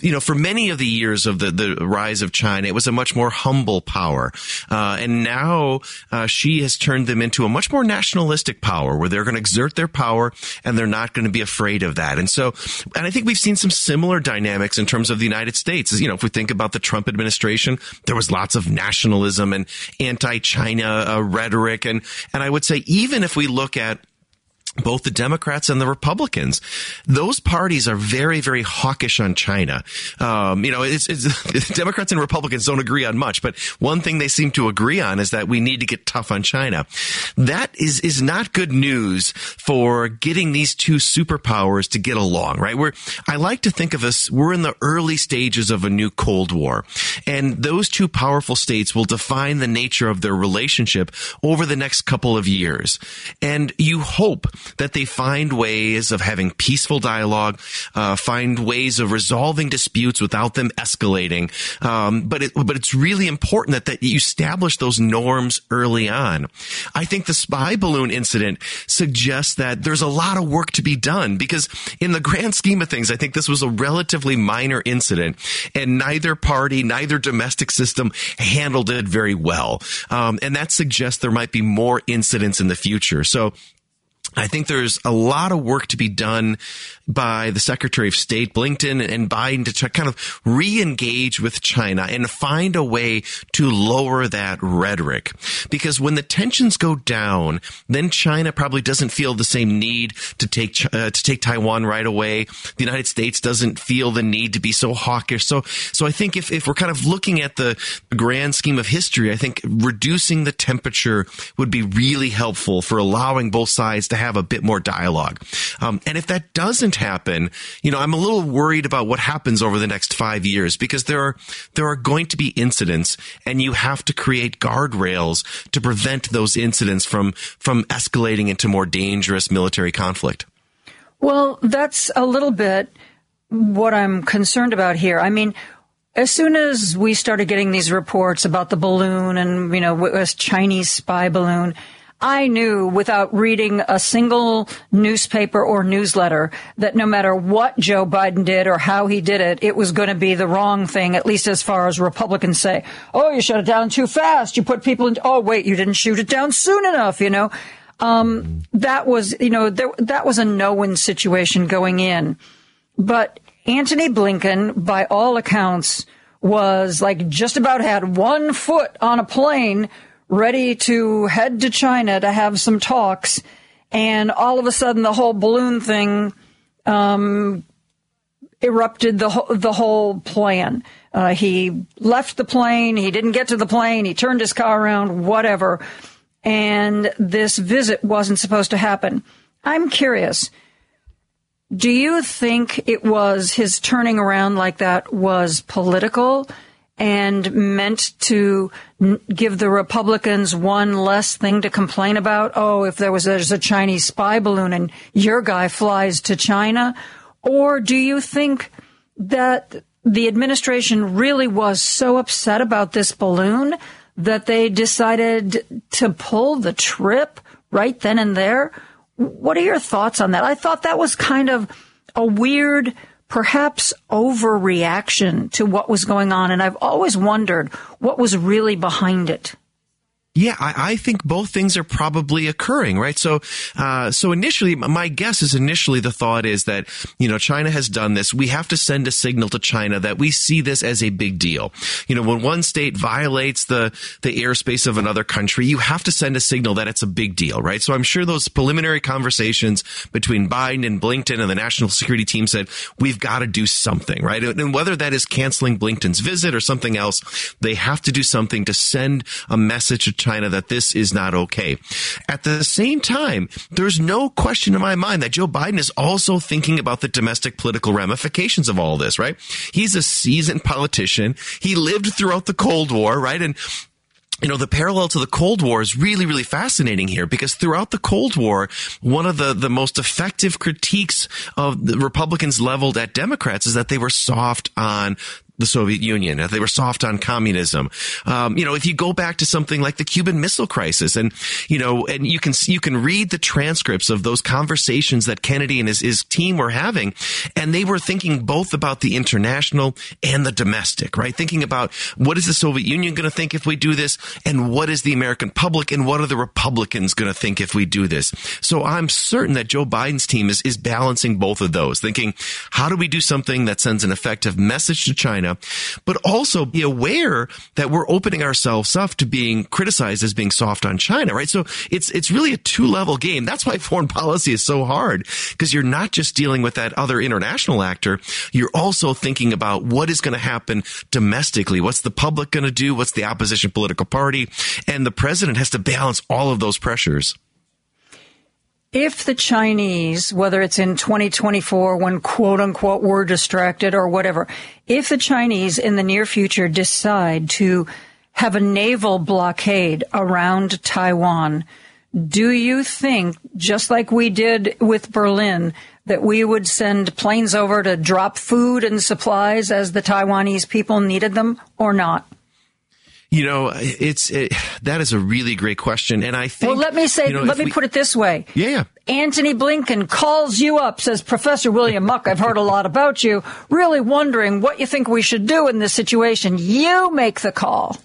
you know, for many of the years of the, the rise of China, it was a much more humble power. Uh, and now uh, Xi has turned them into a much more nationalistic power where they're going to exert their power and they're not going to be afraid of that. And so, and I think we've seen some similar dynamics in terms of the United States. You know, if we think about the Trump administration, there was lots of nationalism and anti-China uh, rhetoric. And, and I would say even if we look at both the Democrats and the Republicans, those parties are very, very hawkish on China. Um, you know, it's, it's, Democrats and Republicans don't agree on much, but one thing they seem to agree on is that we need to get tough on China. That is, is not good news for getting these two superpowers to get along, right? We're, I like to think of us, we're in the early stages of a new Cold War, and those two powerful states will define the nature of their relationship over the next couple of years. And you hope that they find ways of having peaceful dialogue, uh, find ways of resolving disputes without them escalating. Um, but it, but it's really important that, that you establish those norms early on. I think the spy balloon incident suggests that there's a lot of work to be done because in the grand scheme of things, I think this was a relatively minor incident and neither party, neither domestic system handled it very well. Um, and that suggests there might be more incidents in the future. So I think there's a lot of work to be done by the Secretary of State, Blinken, and Biden to kind of re-engage with China and find a way to lower that rhetoric. Because when the tensions go down, then China probably doesn't feel the same need to take uh, to take Taiwan right away. The United States doesn't feel the need to be so hawkish. So so I think if, if we're kind of looking at the grand scheme of history, I think reducing the temperature would be really helpful for allowing both sides to have a bit more dialogue. Um, and if that doesn't happen, you know, I'm a little worried about what happens over the next five years because there are there are going to be incidents and you have to create guardrails to prevent those incidents from from escalating into more dangerous military conflict. Well, that's a little bit what I'm concerned about here. I mean, as soon as we started getting these reports about the balloon and, you know, a Chinese spy balloon, I knew without reading a single newspaper or newsletter that no matter what Joe Biden did or how he did it, it was going to be the wrong thing, at least as far as Republicans say. Oh, you shut it down too fast. You put people in. Oh, wait, you didn't shoot it down soon enough. You know, um, that was, you know, there, that was a no-win situation going in. But Antony Blinken, by all accounts, was like just about had one foot on a plane ready to head to China to have some talks, and all of a sudden the whole balloon thing um, erupted the whole, the whole plan. Uh, he left the plane, he didn't get to the plane, he turned his car around, whatever, and this visit wasn't supposed to happen. I'm curious, do you think it was his turning around like that was political and meant to give the Republicans one less thing to complain about? Oh, if there was there's a Chinese spy balloon and your guy flies to China? Or do you think that the administration really was so upset about this balloon that they decided to pull the trip right then and there? What are your thoughts on that? I thought that was kind of a weird, perhaps overreaction to what was going on. And I've always wondered what was really behind it. Yeah, I, I think both things are probably occurring, right? So, uh, so initially, my guess is initially the thought is that, you know, China has done this. We have to send a signal to China that we see this as a big deal. You know, when one state violates the, the airspace of another country, you have to send a signal that it's a big deal, right? So I'm sure those preliminary conversations between Biden and Blinken and the national security team said, we've got to do something, right? And whether that is canceling Blinken's visit or something else, they have to do something to send a message to China that this is not okay. At the same time, there's no question in my mind that Joe Biden is also thinking about the domestic political ramifications of all this, right? He's a seasoned politician. He lived throughout the Cold War, right? And you know, the parallel to the Cold War is really, really fascinating here, because throughout the Cold War, one of the, the most effective critiques of the Republicans leveled at Democrats is that they were soft on the Soviet Union, that they were soft on communism. Um, you know, if you go back to something like the Cuban Missile Crisis, and you know, and you can you can read the transcripts of those conversations that Kennedy and his, his team were having, and they were thinking both about the international and the domestic, right? Thinking about what is the Soviet Union going to think if we do this, and what is the American public, and what are the Republicans going to think if we do this? So I'm certain that Joe Biden's team is is balancing both of those, thinking how do we do something that sends an effective message to China, but also be aware that we're opening ourselves up to being criticized as being soft on China, right? So it's it's really a two-level game. That's why foreign policy is so hard, because you're not just dealing with that other international actor. You're also thinking about what is going to happen domestically. What's the public going to do? What's the opposition political party? And the president has to balance all of those pressures. If the Chinese, whether it's in twenty twenty-four when quote unquote we're distracted or whatever, if the Chinese in the near future decide to have a naval blockade around Taiwan, do you think, just like we did with Berlin, that we would send planes over to drop food and supplies as the Taiwanese people needed them or not? You know, it's it, that is a really great question. And I think. Well, let me say, you know, let me we, put it this way. Yeah, yeah. Antony Blinken calls you up, says, Professor William Muck, I've heard a lot about you, really wondering what you think we should do in this situation. You make the call.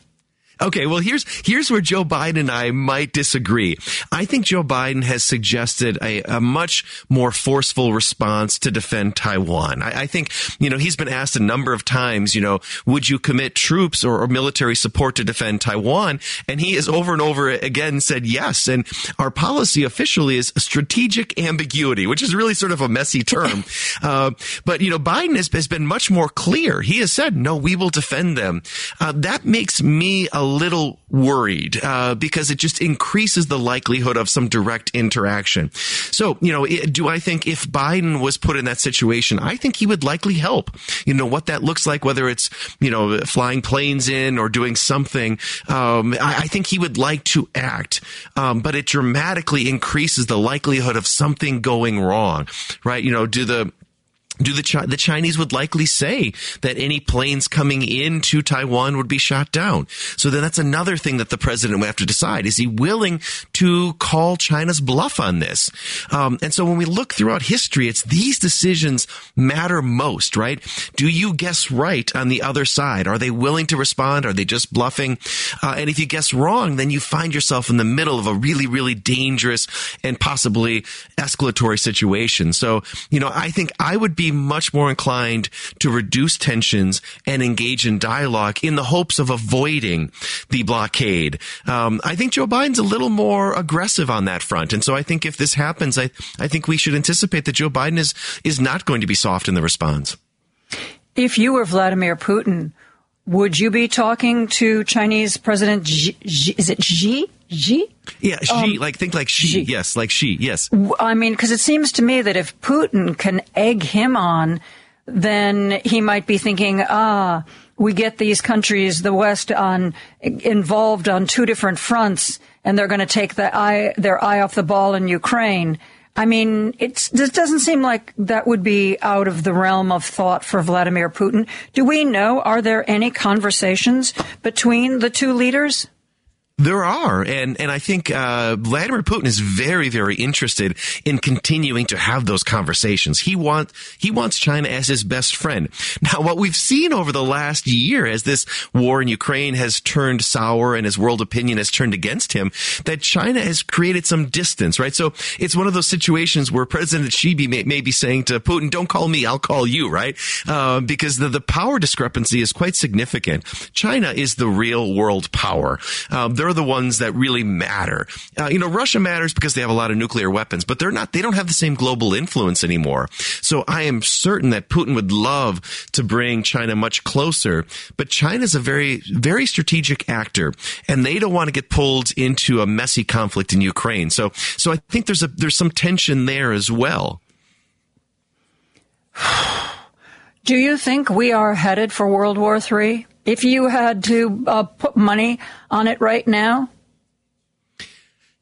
Okay, well, here's here's where Joe Biden and I might disagree. I think Joe Biden has suggested a, a much more forceful response to defend Taiwan. I, I think, you know, he's been asked a number of times, you know, would you commit troops or, or military support to defend Taiwan? And he has over and over again said yes. And our policy officially is strategic ambiguity, which is really sort of a messy term. uh, but, you know, Biden has, has been much more clear. He has said, no, we will defend them. Uh, that makes me a little worried uh, because it just increases the likelihood of some direct interaction. So, you know, it, do I think if Biden was put in that situation, I think he would likely help. You know, what that looks like, whether it's, you know, flying planes in or doing something, um, I, I think he would like to act. Um, but it dramatically increases the likelihood of something going wrong, right? You know, do the Do the Chi- the Chinese would likely say that any planes coming into Taiwan would be shot down. So then that's another thing that the president would have to decide. Is he willing to call China's bluff on this? Um, and so when we look throughout history, it's these decisions matter most, right? Do you guess right on the other side? Are they willing to respond? Are they just bluffing? Uh, and if you guess wrong, then you find yourself in the middle of a really, really dangerous and possibly escalatory situation. So, you know, I think I would be much more inclined to reduce tensions and engage in dialogue in the hopes of avoiding the blockade. Um, I think Joe Biden's a little more aggressive on that front. And so I think if this happens, I, I think we should anticipate that Joe Biden is, is not going to be soft in the response. If you were Vladimir Putin, would you be talking to Chinese President Xi? Is it Xi? Xi? Yeah, Xi, um, like, think like Xi. Xi. Yes, like Xi, yes. I mean, because it seems to me that if Putin can egg him on, then he might be thinking, ah, we get these countries, the West, on involved on two different fronts, and they're going to take the eye, their eye off the ball in Ukraine. I mean, it's, this doesn't seem like that would be out of the realm of thought for Vladimir Putin. Do we know, are there any conversations between the two leaders? There are. And, and I think, uh, Vladimir Putin is very, very interested in continuing to have those conversations. He wants, he wants China as his best friend. Now, what we've seen over the last year as this war in Ukraine has turned sour and his world opinion has turned against him, that China has created some distance, right? So it's one of those situations where President Xi may, may be saying to Putin, don't call me, I'll call you, right? Uh, because the, the power discrepancy is quite significant. China is the real world power. Um, there are the ones that really matter. Uh, you know, Russia matters because they have a lot of nuclear weapons, but they're not, they don't have the same global influence anymore. So I am certain that Putin would love to bring China much closer, but China's a very, very strategic actor and they don't want to get pulled into a messy conflict in Ukraine. So, so I think there's a, there's some tension there as well. Do you think we are headed for World War Three? If you had to uh, put money on it right now?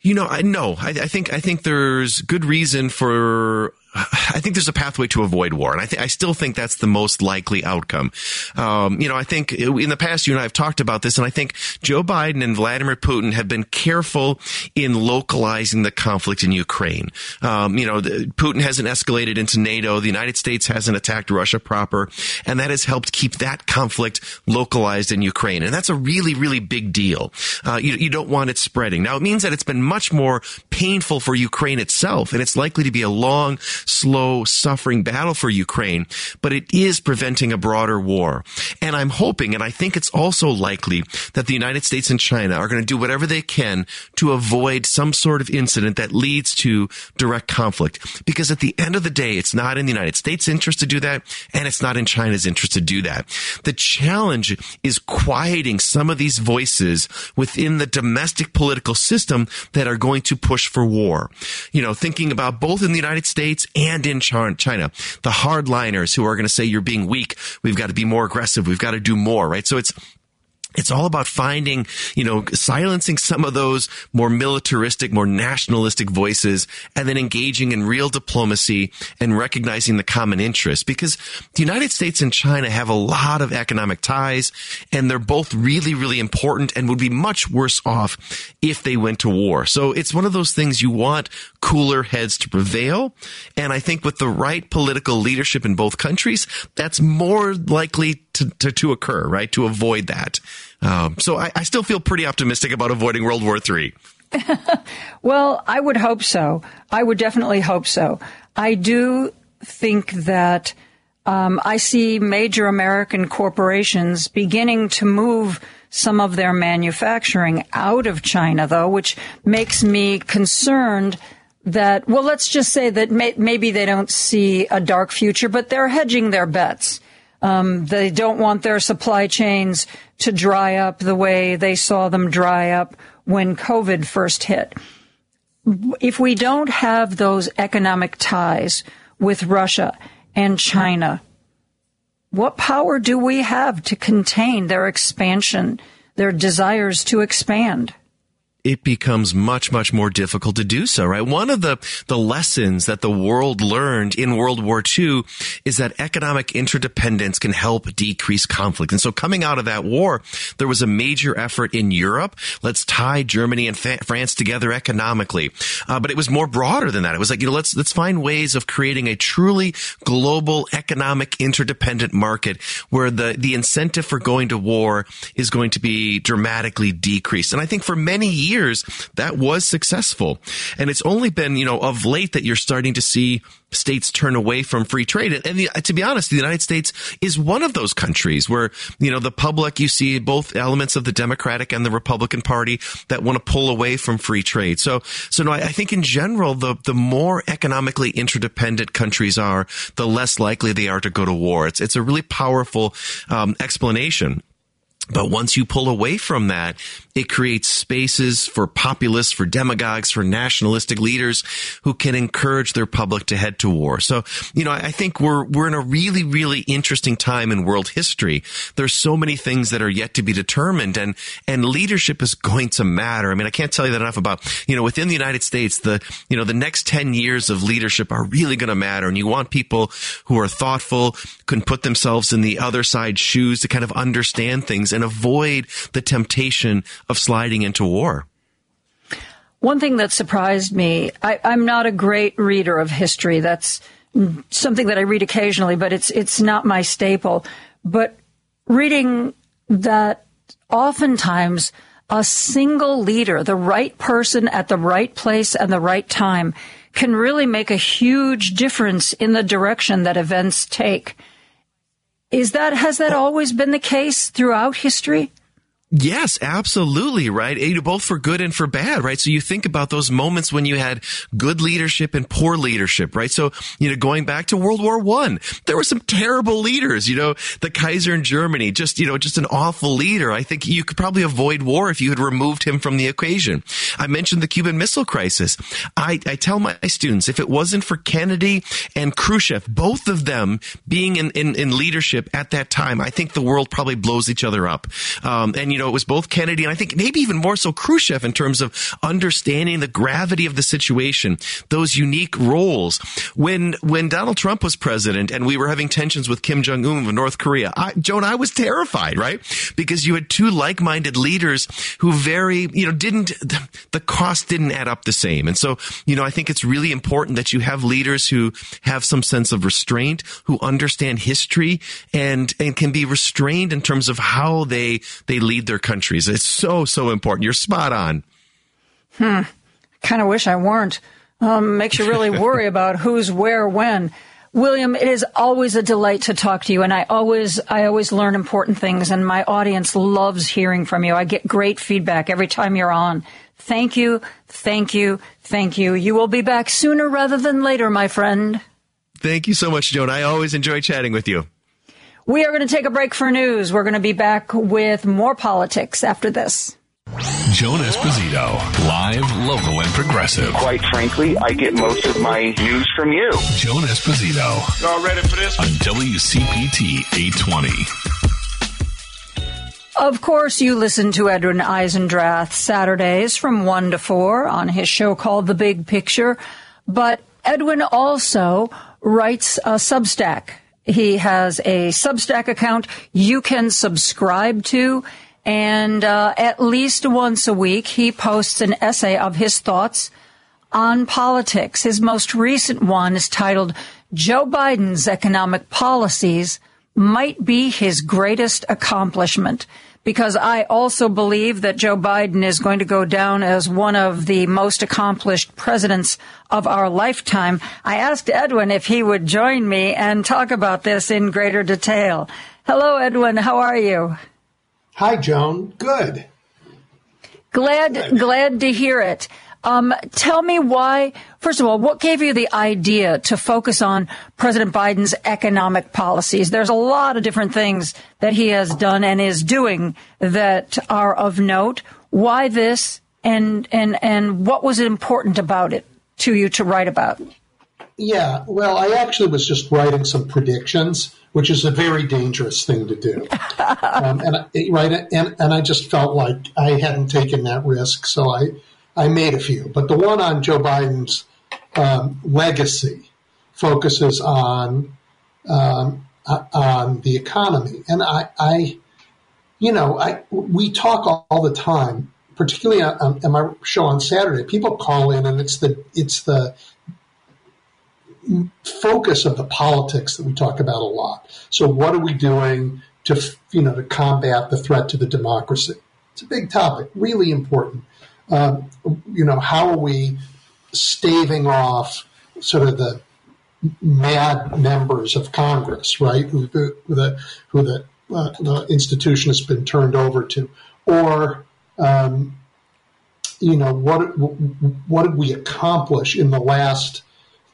You know, I no, I, I think I think there's good reason for. I think there's a pathway to avoid war, and I, th- I still think that's the most likely outcome. Um, you know, I think in the past, you and I have talked about this, and I think Joe Biden and Vladimir Putin have been careful in localizing the conflict in Ukraine. Um, you know, the, Putin hasn't escalated into NATO. The United States hasn't attacked Russia proper, and that has helped keep that conflict localized in Ukraine. And that's a really, really big deal. Uh, you, you don't want it spreading. Now, it means that it's been much more painful for Ukraine itself, and it's likely to be a long, slow, suffering battle for Ukraine, but it is preventing a broader war. And I'm hoping, and I think it's also likely, that the United States and China are going to do whatever they can to avoid some sort of incident that leads to direct conflict. Because at the end of the day, it's not in the United States' interest to do that, and it's not in China's interest to do that. The challenge is quieting some of these voices within the domestic political system that are going to push for war. You know, thinking about both in the United States and in China, the hardliners who are going to say you're being weak. We've got to be more aggressive. We've got to do more. Right. So it's it's all about finding, you know, silencing some of those more militaristic, more nationalistic voices and then engaging in real diplomacy and recognizing the common interest, because the United States and China have a lot of economic ties and they're both really, really important and would be much worse off if they went to war. So it's one of those things you want cooler heads to prevail. And I think with the right political leadership in both countries, that's more likely to, to, to occur, right? To avoid that. Um, so I, I still feel pretty optimistic about avoiding World War Three. Well, I would hope so. I would definitely hope so. I do think that um, I see major American corporations beginning to move some of their manufacturing out of China, though, which makes me concerned that, well, let's just say that may, maybe they don't see a dark future, but they're hedging their bets. Um, they don't want their supply chains to dry up the way they saw them dry up when COVID first hit. If we don't have those economic ties with Russia and China, what power do we have to contain their expansion, their desires to expand? It becomes much, much more difficult to do so, right? One of the, the lessons that the world learned in World War Two is that economic interdependence can help decrease conflict. And so coming out of that war, there was a major effort in Europe. Let's tie Germany and fa- France together economically. Uh, but it was more broader than that. It was like, you know, let's, let's find ways of creating a truly global economic interdependent market where the, the incentive for going to war is going to be dramatically decreased. And I think for many years, Years, that was successful. And it's only been, you know, of late that you're starting to see states turn away from free trade. And the, to be honest, the United States is one of those countries where, you know, the public, you see both elements of the Democratic and the Republican Party that want to pull away from free trade. So, so no, I think in general, the, the more economically interdependent countries are, the less likely they are to go to war. It's, it's a really powerful um, explanation. But once you pull away from that, it creates spaces for populists, for demagogues, for nationalistic leaders who can encourage their public to head to war. So, you know, I think we're we're in a really, really interesting time in world history. There's so many things that are yet to be determined, and and leadership is going to matter. I mean, I can't tell you that enough about, you know, within the United States, the, you know, the next ten years of leadership are really going to matter. And you want people who are thoughtful, can put themselves in the other side's shoes to kind of understand things and avoid the temptation of sliding into war. One thing that surprised me, I, I'm not a great reader of history. That's something that I read occasionally, but it's it's not my staple. But reading that oftentimes a single leader, the right person at the right place and the right time, can really make a huge difference in the direction that events take. Is that, has that always been the case throughout history? Yes, absolutely, right? You know, both for good and for bad, right? So you think about those moments when you had good leadership and poor leadership, right? So, you know, going back to World War One, there were some terrible leaders, you know, the Kaiser in Germany, just, you know, just an awful leader. I think you could probably avoid war if you had removed him from the equation. I mentioned the Cuban Missile Crisis. I, I tell my students, if it wasn't for Kennedy and Khrushchev, both of them being in, in, in leadership at that time, I think the world probably blows each other up. Um, and, you know, it was both Kennedy and I think maybe even more so Khrushchev in terms of understanding the gravity of the situation, those unique roles. When when Donald Trump was president and we were having tensions with Kim Jong-un of North Korea, I, Joan, I was terrified, right? Because you had two like-minded leaders who very, you know, didn't, the cost didn't add up the same. And so, you know, I think it's really important that you have leaders who have some sense of restraint, who understand history and, and can be restrained in terms of how they, they lead their countries. It's so, so important. You're spot on. Hmm. Kind of wish I weren't. Um, makes you really worry about who's where, when. William, it is always a delight to talk to you. And I always, I always learn important things. And my audience loves hearing from you. I get great feedback every time you're on. Thank you. Thank you. Thank you. You will be back sooner rather than later, my friend. Thank you so much, Joan. I always enjoy chatting with you. We are going to take a break for news. We're going to be back with more politics after this. Joan Esposito, live, local, and progressive. Quite frankly, I get most of my news from you. Joan Esposito. Y'all ready for this? On W C P T eight twenty. Of course, you listen to Edwin Eisendrath Saturdays from one to four on his show called The Big Picture. But Edwin also writes a Substack. He has a Substack account you can subscribe to, and uh, at least once a week he posts an essay of his thoughts on politics. His most recent one is titled, Joe Biden's Economic Policies Might Be His Greatest Accomplishment, because I also believe that Joe Biden is going to go down as one of the most accomplished presidents of our lifetime. I asked Edwin if he would join me and talk about this in greater detail. Hello, Edwin. How are you? Hi, Joan. Good. Glad, Good. glad to hear it. Um, tell me why, first of all, what gave you the idea to focus on President Biden's economic policies? There's a lot of different things that he has done and is doing that are of note. Why this, and, and, and what was important about it to you to write about? Yeah, well, I actually was just writing some predictions, which is a very dangerous thing to do. um, and, I, right, and, and I just felt like I hadn't taken that risk, so I, I made a few. But the one on Joe Biden's um, legacy focuses on um, on the economy. And I, I you know, I we talk all, all the time, particularly on, on my show on Saturday. People call in, and it's the it's the focus of the politics that we talk about a lot. So what are we doing to, you know, to combat the threat to the democracy? It's a big topic, really important. Um, you know, how are we staving off sort of the mad members of Congress, right, who, who the who the, uh, the institution has been turned over to? Or, um, you know, what what did we accomplish in the last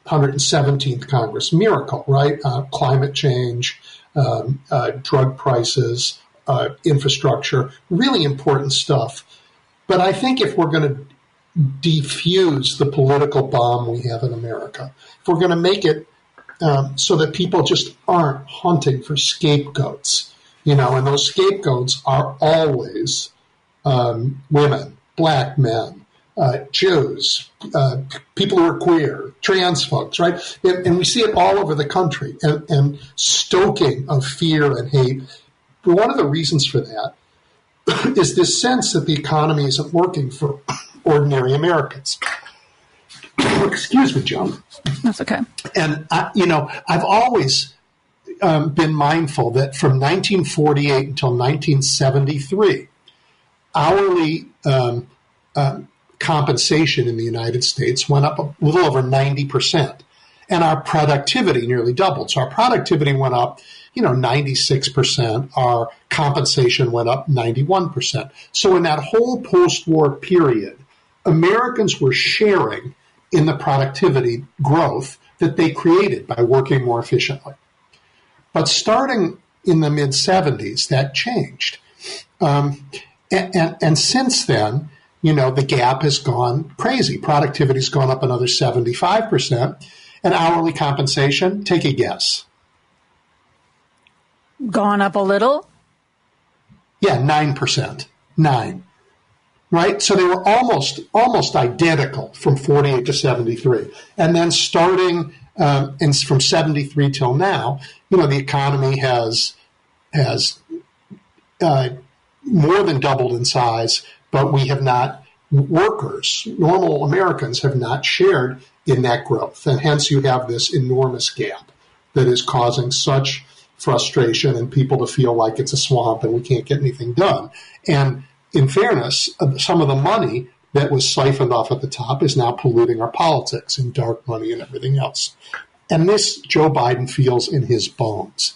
one hundred seventeenth Congress? Miracle, right? Uh, climate change, um, uh, drug prices, uh, infrastructure, really important stuff. But I think if we're going to defuse the political bomb we have in America, if we're going to make it um, so that people just aren't hunting for scapegoats, you know, and those scapegoats are always um, women, black men, Uh, Jews, uh, people who are queer, trans folks, right? And, and we see it all over the country, and, and stoking of fear and hate. But one of the reasons for that is this sense that the economy isn't working for ordinary Americans. Excuse me, John. That's okay. And, I, you know, I've always um, been mindful that from nineteen forty-eight until nineteen seventy-three, hourly um, um compensation in the United States went up a little over ninety percent, and our productivity nearly doubled. So our productivity went up, you know, ninety-six percent. Our compensation went up ninety-one percent. So in that whole post-war period, Americans were sharing in the productivity growth that they created by working more efficiently. But starting in the mid-seventies, that changed. Um, and, and, and since then, you know, the gap has gone crazy. Productivity's gone up another seventy-five percent. And hourly compensation, take a guess. Gone up a little? Yeah, nine percent. Nine. Right? So they were almost almost identical from forty-eight to seventy-three. And then starting um, in, from seventy-three till now, you know, the economy has, has uh, more than doubled in size. But we have not, workers, normal Americans have not shared in that growth. And hence you have this enormous gap that is causing such frustration and people to feel like it's a swamp and we can't get anything done. And in fairness, some of the money that was siphoned off at the top is now polluting our politics and dark money and everything else. And this Joe Biden feels in his bones.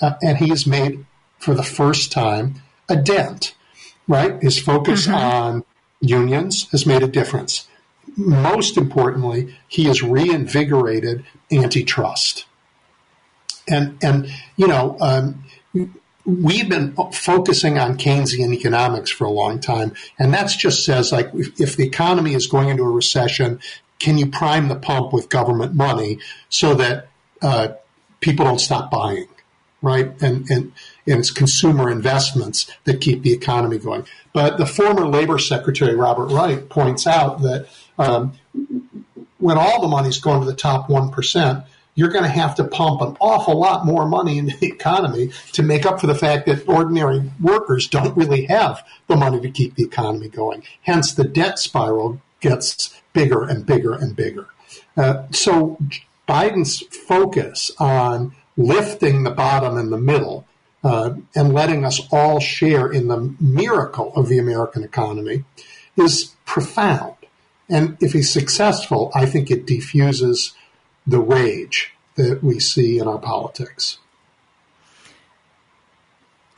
Uh, and he has made, for the first time, a dent. Right? His focus mm-hmm. on unions has made a difference. Most importantly, he has reinvigorated antitrust. And, and you know, um, we've been focusing on Keynesian economics for a long time, and that just says, like, if, if the economy is going into a recession, can you prime the pump with government money so that uh, people don't stop buying, right? And, and and it's consumer investments that keep the economy going. But the former Labor Secretary, Robert Wright, points out that um, when all the money's going to the top one percent, you're going to have to pump an awful lot more money into the economy to make up for the fact that ordinary workers don't really have the money to keep the economy going. Hence, the debt spiral gets bigger and bigger and bigger. Uh, so Biden's focus on lifting the bottom and the middle Uh, and letting us all share in the miracle of the American economy is profound. And if he's successful, I think it diffuses the rage that we see in our politics.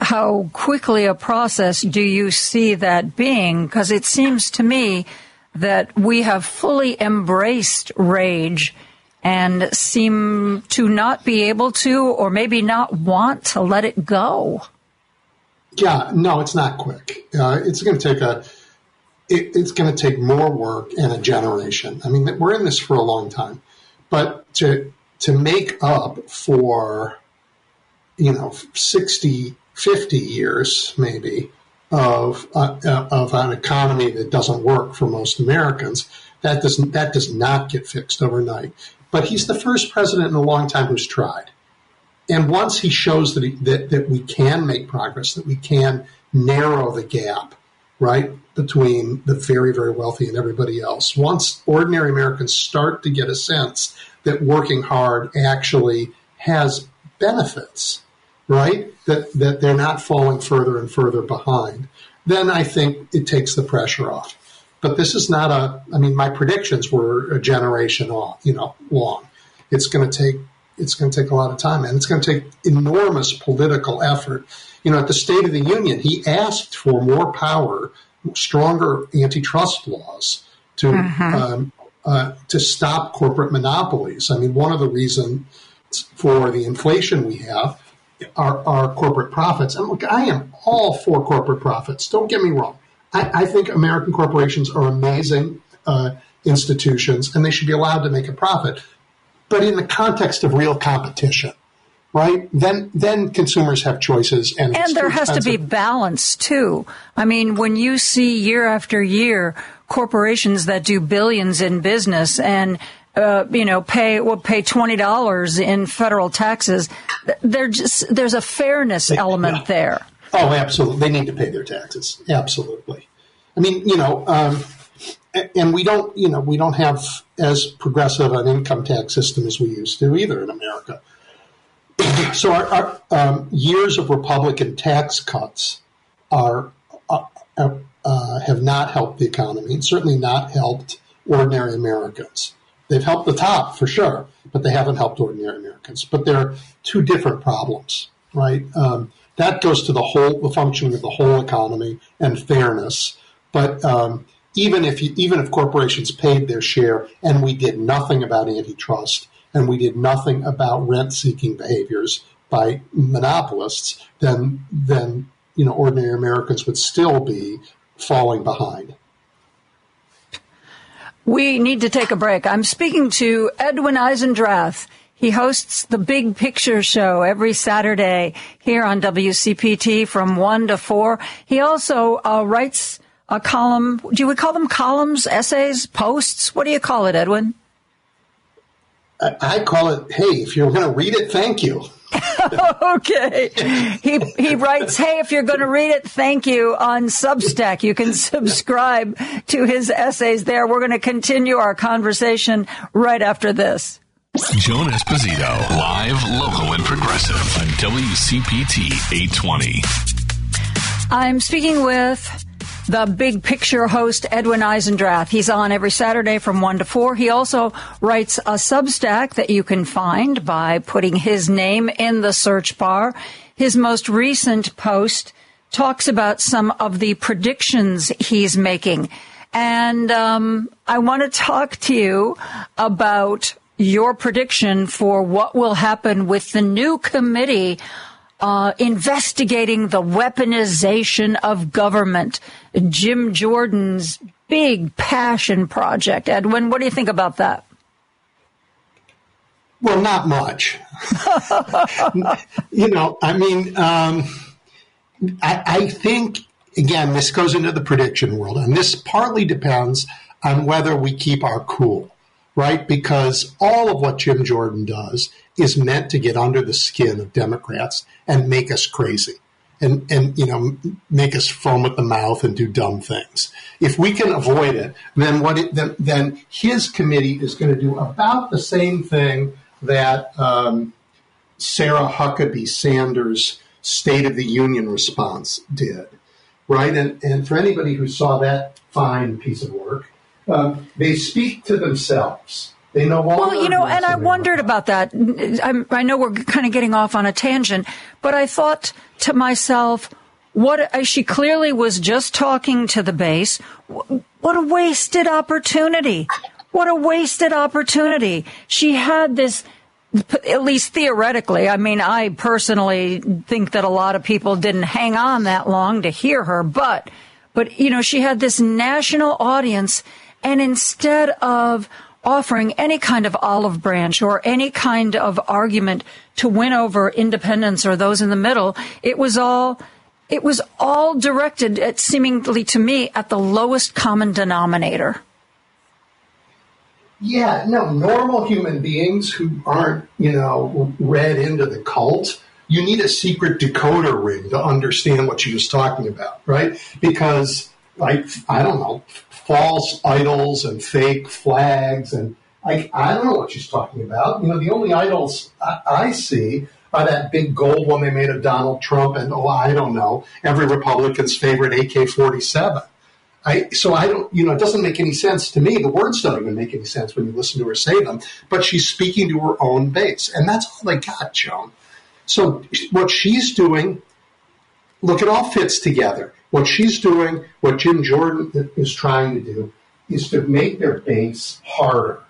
How quickly a process do you see that being? Because it seems to me that we have fully embraced rage and seem to not be able to, or maybe not want to, let it go. Yeah, no, it's not quick. Uh, it's going to take a, it, it's going to take more work and a generation. I mean, we're in this for a long time, but to to make up for, you know, sixty, fifty years maybe of uh, of an economy that doesn't work for most Americans, that doesn't that does not get fixed overnight. But he's the first president in a long time who's tried. And once he shows that, he, that that we can make progress, that we can narrow the gap, right, between the very, very wealthy and everybody else, once ordinary Americans start to get a sense that working hard actually has benefits, right, that, that they're not falling further and further behind, then I think it takes the pressure off. But this is not a, I mean, my predictions were a generation on, you know, long. It's going to take. It's going to take a lot of time, and it's going to take enormous political effort. You know, at the State of the Union, he asked for more power, stronger antitrust laws to mm-hmm. um, uh, to stop corporate monopolies. I mean, one of the reasons for the inflation we have are, are corporate profits. And look, I am all for corporate profits. Don't get me wrong. I, I think American corporations are amazing uh, institutions, and they should be allowed to make a profit. But in the context of real competition, right, then then consumers have choices. And, and there has to be balance, too. I mean, when you see year after year corporations that do billions in business and, uh, you know, pay will pay twenty dollars in federal taxes, they're just, there's a fairness they, element yeah. there. Oh, absolutely. They need to pay their taxes. Absolutely. I mean, you know, um, and we don't, you know, we don't have as progressive an income tax system as we used to either in America. So our, our um, years of Republican tax cuts are uh, uh, have not helped the economy, and certainly not helped ordinary Americans. They've helped the top for sure, but they haven't helped ordinary Americans. But there are two different problems, right? Um, that goes to the whole, the functioning of the whole economy and fairness, but. Um, Even if you, even if corporations paid their share and we did nothing about antitrust and we did nothing about rent-seeking behaviors by monopolists, then then you know ordinary Americans would still be falling behind. We need to take a break. I'm speaking to Edwin Eisendrath. He hosts the Big Picture Show every Saturday here on W C P T from one to four. He also uh, writes a column. Do we call them columns, essays, posts? What do you call it, Edwin? I, I call it, hey, if you're going to read it, thank you. Okay. He he writes, hey, if you're going to read it, thank you, on Substack. You can subscribe to his essays there. We're going to continue our conversation right after this. Joan Esposito, live, local, and progressive on W C P T eight twenty. I'm speaking with the Big Picture host, Edwin Eisendrath. He's on every Saturday from one to four. He also writes a Substack that you can find by putting his name in the search bar. His most recent post talks about some of the predictions he's making. And um, I want to talk to you about your prediction for what will happen with the new committee Uh, investigating the weaponization of government, Jim Jordan's big passion project. Edwin, what do you think about that? Well, not much. You know, I mean, um, I, I think, again, this goes into the prediction world, and this partly depends on whether we keep our cool, right? Because all of what Jim Jordan does is meant to get under the skin of Democrats and make us crazy and, and, you know, make us foam at the mouth and do dumb things. If we can avoid it, then what it, then, then his committee is going to do about the same thing that um, Sarah Huckabee Sanders' State of the Union response did, right? And, and for anybody who saw that fine piece of work, um, they speak to themselves. They know all well, you know, and I wondered about that. I'm, I know we're kind of getting off on a tangent, but I thought to myself, What she clearly was just talking to the base. What a wasted opportunity. What a wasted opportunity. She had this, at least theoretically. I mean, I personally think that a lot of people didn't hang on that long to hear her. But, but, you know, she had this national audience, and instead of offering any kind of olive branch or any kind of argument to win over independents or those in the middle, it was all, it was all directed at, seemingly to me, at the lowest common denominator. Yeah, no, normal human beings who aren't, you know, read into the cult, you need a secret decoder ring to understand what she was talking about, right? Because, like, I don't know, false idols and fake flags, and I, I don't know what she's talking about. You know, the only idols I, I see are that big gold one they made of Donald Trump and, oh, I don't know, every Republican's favorite A K forty-seven. I, so I don't, you know, it doesn't make any sense to me. The words don't even make any sense when you listen to her say them, but she's speaking to her own base. And that's all they got, Joan. So what she's doing, look, it all fits together. What she's doing, what Jim Jordan is trying to do, is to make their base harder,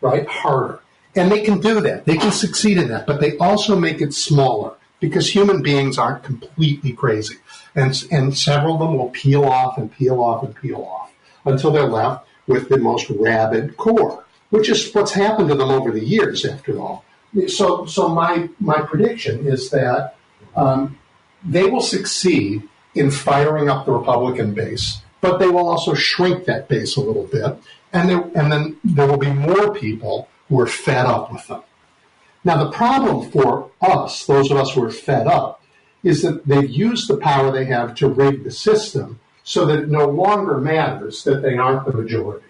right? Harder. And they can do that. They can succeed in that, but they also make it smaller, because human beings aren't completely crazy. And, and several of them will peel off and peel off and peel off until they're left with the most rabid core, which is what's happened to them over the years, after all. So, so my, my prediction is that um, they will succeed in firing up the Republican base, but they will also shrink that base a little bit, and, there, and then there will be more people who are fed up with them. Now, the problem for us, those of us who are fed up, is that they've used the power they have to rig the system so that it no longer matters that they aren't the majority,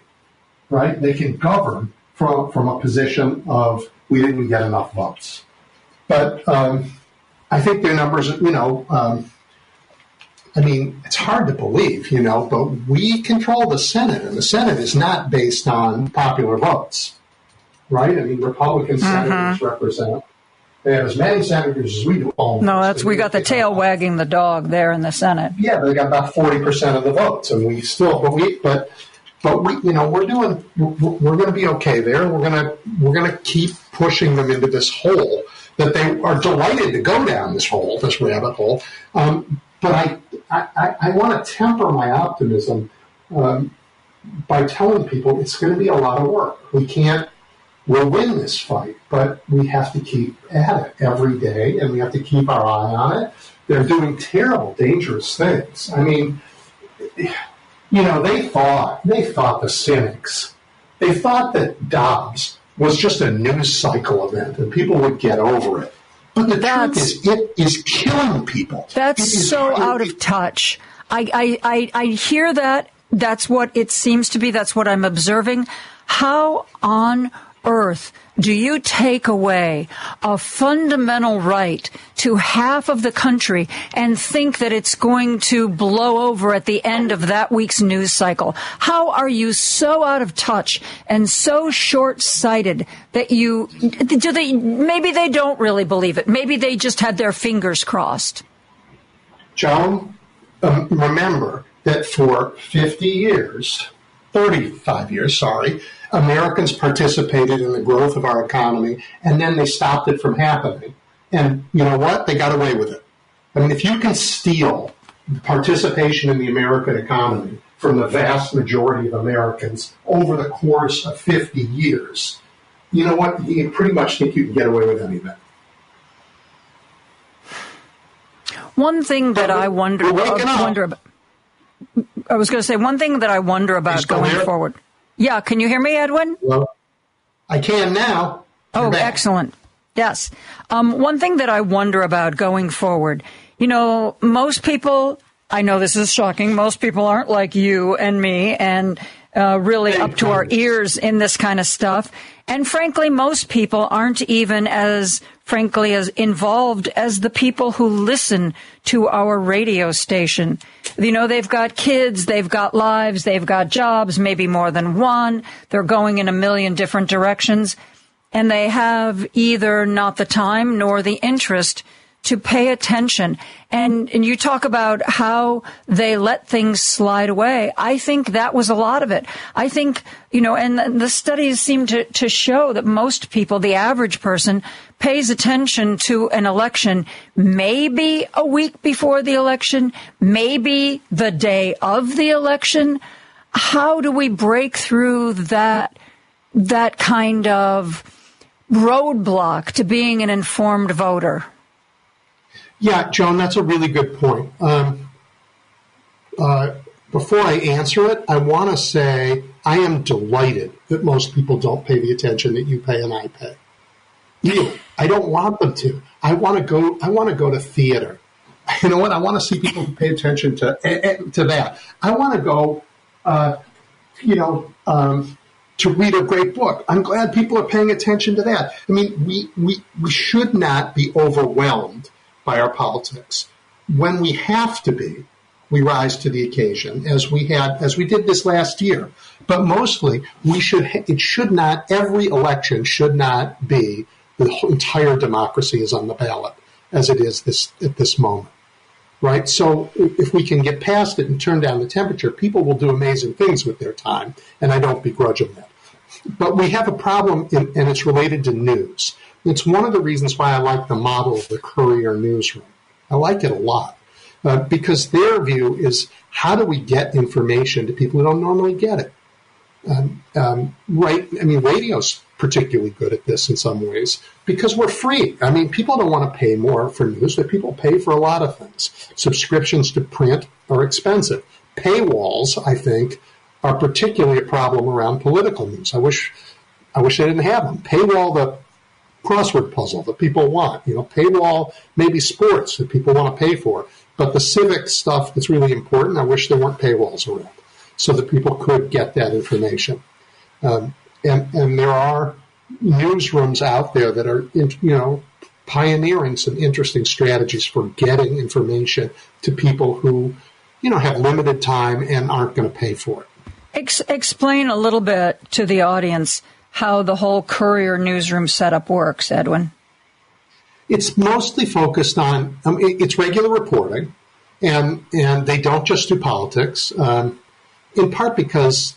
right? They can govern from, from a position of, we didn't get enough votes. But um, I think their numbers, you know, um, I mean, it's hard to believe, you know, but we control the Senate, and the Senate is not based on popular votes, right? I mean, Republican senators mm-hmm. represent, they have as many senators as we do. Almost. No, that's, we got the tail wagging the dog there in the Senate. Yeah, but they got about forty percent of the votes, and we still, but we, but, but we, you know, we're doing, we're, we're going to be okay there. We're going to, we're going to keep pushing them into this hole that they are delighted to go down, this hole, this rabbit hole. Um, But I, I, I want to temper my optimism um, by telling people it's going to be a lot of work. We can't, we'll win this fight, but we have to keep at it every day, and we have to keep our eye on it. They're doing terrible, dangerous things. I mean, you know, they thought, they thought the cynics, they thought that Dobbs was just a news cycle event and people would get over it. But the that's, truth is, it is killing people. That's so out of touch. I, I, I, I hear that. That's what it seems to be. That's what I'm observing. How on earth do you take away a fundamental right to half of the country and think that it's going to blow over at the end of that week's news cycle? How are you so out of touch and so short-sighted that you do they maybe they don't really believe it? Maybe they just had their fingers crossed. Joan, um, remember that for fifty years, thirty-five years, sorry, Americans participated in the growth of our economy, and then they stopped it from happening. And you know what? They got away with it. I mean, if you can steal participation in the American economy from the vast majority of Americans over the course of fifty years, you know what? You pretty much think you can get away with anything. One thing that I wonder, I wonder about, I was going to say one thing that I wonder about going forward. Yeah, can you hear me, Edwin? Well, I can now. You're oh, back. Excellent. Yes. Um, one thing that I wonder about going forward, you know, most people, I know this is shocking, most people aren't like you and me and uh, really up to our ears in this kind of stuff. And frankly, most people aren't even as, frankly, as involved as the people who listen to our radio station. You know, they've got kids, they've got lives, they've got jobs, maybe more than one. They're going in a million different directions, and they have either not the time nor the interest to pay attention. And, and you talk about how they let things slide away. I think that was a lot of it. I think, you know, and the studies seem to, to show that most people, the average person, pays attention to an election maybe a week before the election, maybe the day of the election. How do we break through that, that kind of roadblock to being an informed voter? Yeah, Joan, that's a really good point. Um, uh, before I answer it, I want to say I am delighted that most people don't pay the attention that you pay and I pay. Really, I don't want them to. I want to go. I want to go to theater. You know what? I want to see people pay attention to to that. I want to go, uh, you know, um, to read a great book. I'm glad people are paying attention to that. I mean, we we, we should not be overwhelmed by our politics. When we have to be, we rise to the occasion, as we had, as we did this last year. But mostly, we should. Ha- it should not. Every election should not be the entire democracy is on the ballot, as it is this at this moment, right? So if we can get past it and turn down the temperature, people will do amazing things with their time, and I don't begrudge them that. But we have a problem, in, and it's related to news. It's one of the reasons why I like the model of the Courier newsroom. I like it a lot uh, because their view is how do we get information to people who don't normally get it? Um, um, right? I mean, radio's particularly good at this in some ways because we're free. I mean, people don't want to pay more for news, but people pay for a lot of things. Subscriptions to print are expensive. Paywalls, I think, are particularly a problem around political news. I wish, I wish they didn't have them. Paywall the crossword puzzle that people want, you know, paywall, maybe sports that people want to pay for, but the civic stuff that's really important, I wish there weren't paywalls around so that people could get that information. Um, and, and there are newsrooms out there that are, you know, pioneering some interesting strategies for getting information to people who, you know, have limited time and aren't going to pay for it. Ex- explain a little bit to the audience how the whole Courier newsroom setup works, Edwin. It's mostly focused on, um, it, it's regular reporting, and and they don't just do politics, um, in part because,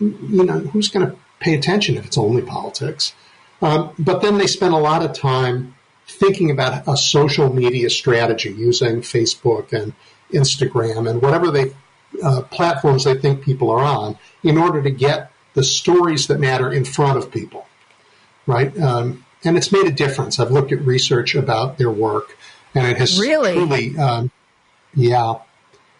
you know, who's going to pay attention if it's only politics? Um, but then they spend a lot of time thinking about a social media strategy using Facebook and Instagram and whatever they uh, platforms they think people are on in order to get the stories that matter in front of people, right? Um, and it's made a difference. I've looked at research about their work, and it has really, truly, um, yeah,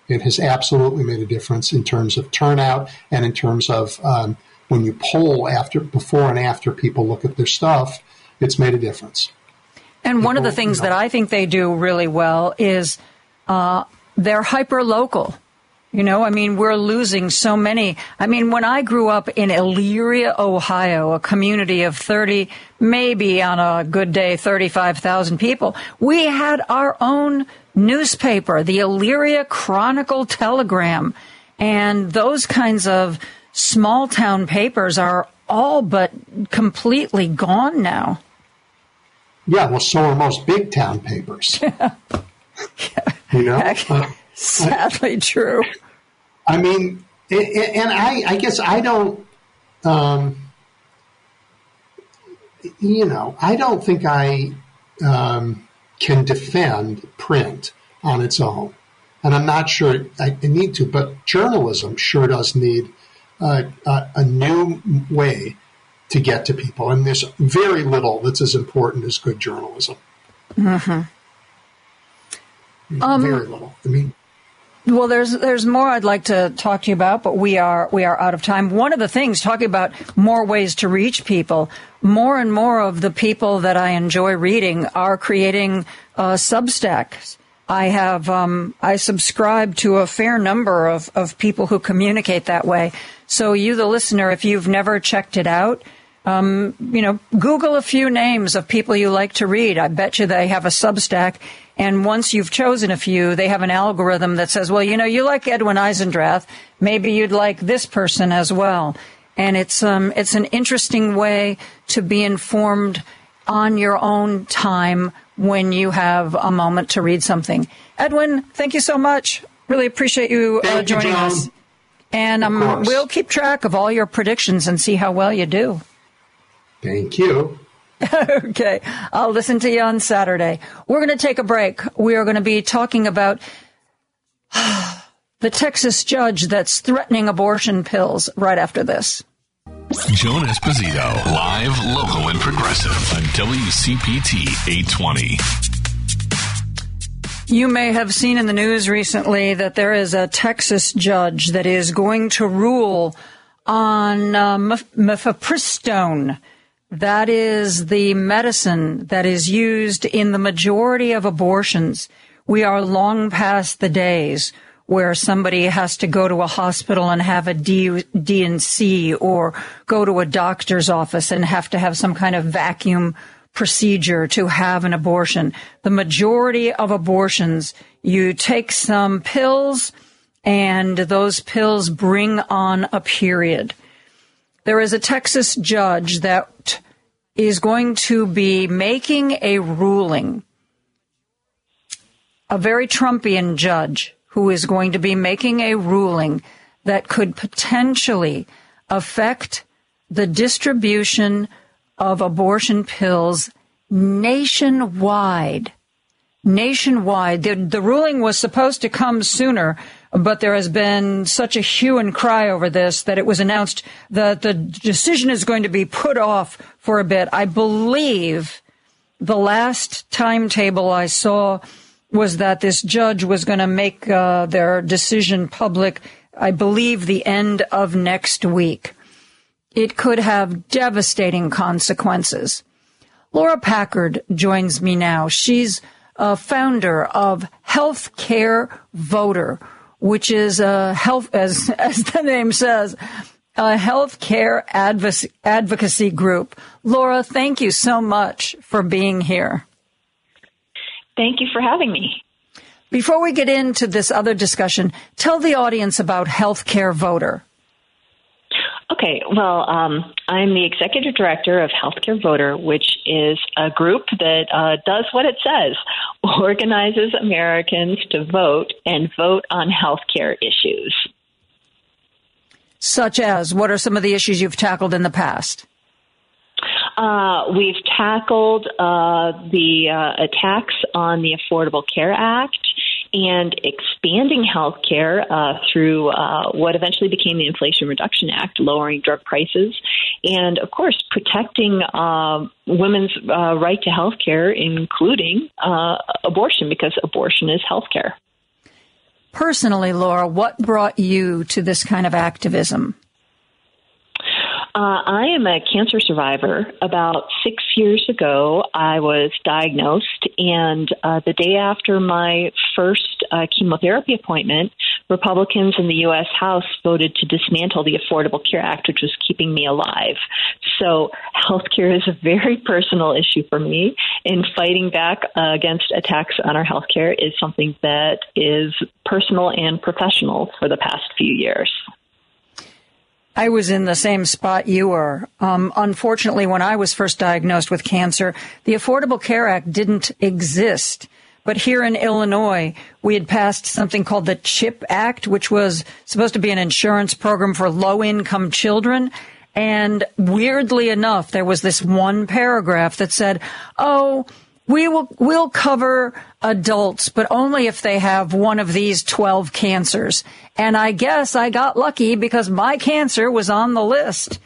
it has absolutely made a difference in terms of turnout and in terms of um, when you poll after, before and after people look at their stuff, it's made a difference. And people, one of the things you know, that I think they do really well is uh, they're hyper-local. You know, I mean, we're losing so many. I mean, when I grew up in Elyria, Ohio, a community of thirty, maybe on a good day, thirty-five thousand people, we had our own newspaper, the Elyria Chronicle Telegram. And those kinds of small town papers are all but completely gone now. Yeah, well, so are most big town papers. Yeah. You know? Uh, Sadly true. I mean, and I, I guess I don't, um, you know, I don't think I um, can defend print on its own. And I'm not sure I need to, but journalism sure does need uh, a, a new way to get to people. And there's very little that's as important as good journalism. Mm-hmm. Um, very little. I mean, Well, there's there's more I'd like to talk to you about, but we are we are out of time. One of the things, talking about more ways to reach people, more and more of the people that I enjoy reading are creating uh, Substacks. I have um, I subscribe to a fair number of, of people who communicate that way. So you, the listener, if you've never checked it out, um, you know, Google a few names of people you like to read. I bet you they have a Substack. And once you've chosen a few, they have an algorithm that says, well, you know, you like Edwin Eisendrath. Maybe you'd like this person as well. And it's um, it's an interesting way to be informed on your own time when you have a moment to read something. Edwin, thank you so much. Really appreciate you uh, joining you, us. And um, we'll keep track of all your predictions and see how well you do. Thank you. Okay. I'll listen to you on Saturday. We're going to take a break. We are going to be talking about the Texas judge that's threatening abortion pills right after this. Joan Esposito, live, local, and progressive on W C P T eight twenty. You may have seen in the news recently that there is a Texas judge that is going to rule on uh, mifepristone. That is the medicine that is used in the majority of abortions. We are long past the days where somebody has to go to a hospital and have a D and C or go to a doctor's office and have to have some kind of vacuum procedure to have an abortion. The majority of abortions, you take some pills and those pills bring on a period. There is a Texas judge that is going to be making a ruling, a very Trumpian judge who is going to be making a ruling that could potentially affect the distribution of abortion pills nationwide. Nationwide. The, the ruling was supposed to come sooner, but there has been such a hue and cry over this that it was announced that the decision is going to be put off for a bit. I believe the last timetable I saw was that this judge was going to make uh, their decision public, I believe, the end of next week. It could have devastating consequences. Laura Packard joins me now. She's a founder of Healthcare Voter, which is a health, as, as the name says, a healthcare advocacy, advocacy group. Laura, thank you so much for being here. Thank you for having me. Before we get into this other discussion, tell the audience about Healthcare Voter. Okay, well, um, I'm the executive director of Healthcare Voter, which is a group that uh, does what it says, organizes Americans to vote and vote on healthcare issues. Such as, what are some of the issues you've tackled in the past? Uh, we've tackled uh, the uh, attacks on the Affordable Care Act and expanding health care uh, through uh, what eventually became the Inflation Reduction Act, lowering drug prices, and, of course, protecting uh, women's uh, right to health care, including uh, abortion, because abortion is health care. Personally, Laura, what brought you to this kind of activism? Uh, I am a cancer survivor. About six years ago, I was diagnosed, and uh, the day after my first uh, chemotherapy appointment, Republicans in the U S House voted to dismantle the Affordable Care Act, which was keeping me alive. So healthcare is a very personal issue for me, and fighting back uh, against attacks on our healthcare is something that is personal and professional for the past few years. I was in the same spot you were. Um, unfortunately, when I was first diagnosed with cancer, the Affordable Care Act didn't exist. But here in Illinois, we had passed something called the CHIP Act, which was supposed to be an insurance program for low-income children. And weirdly enough, there was this one paragraph that said, oh, we will we'll cover adults, but only if they have one of these twelve cancers. And I guess I got lucky because my cancer was on the list.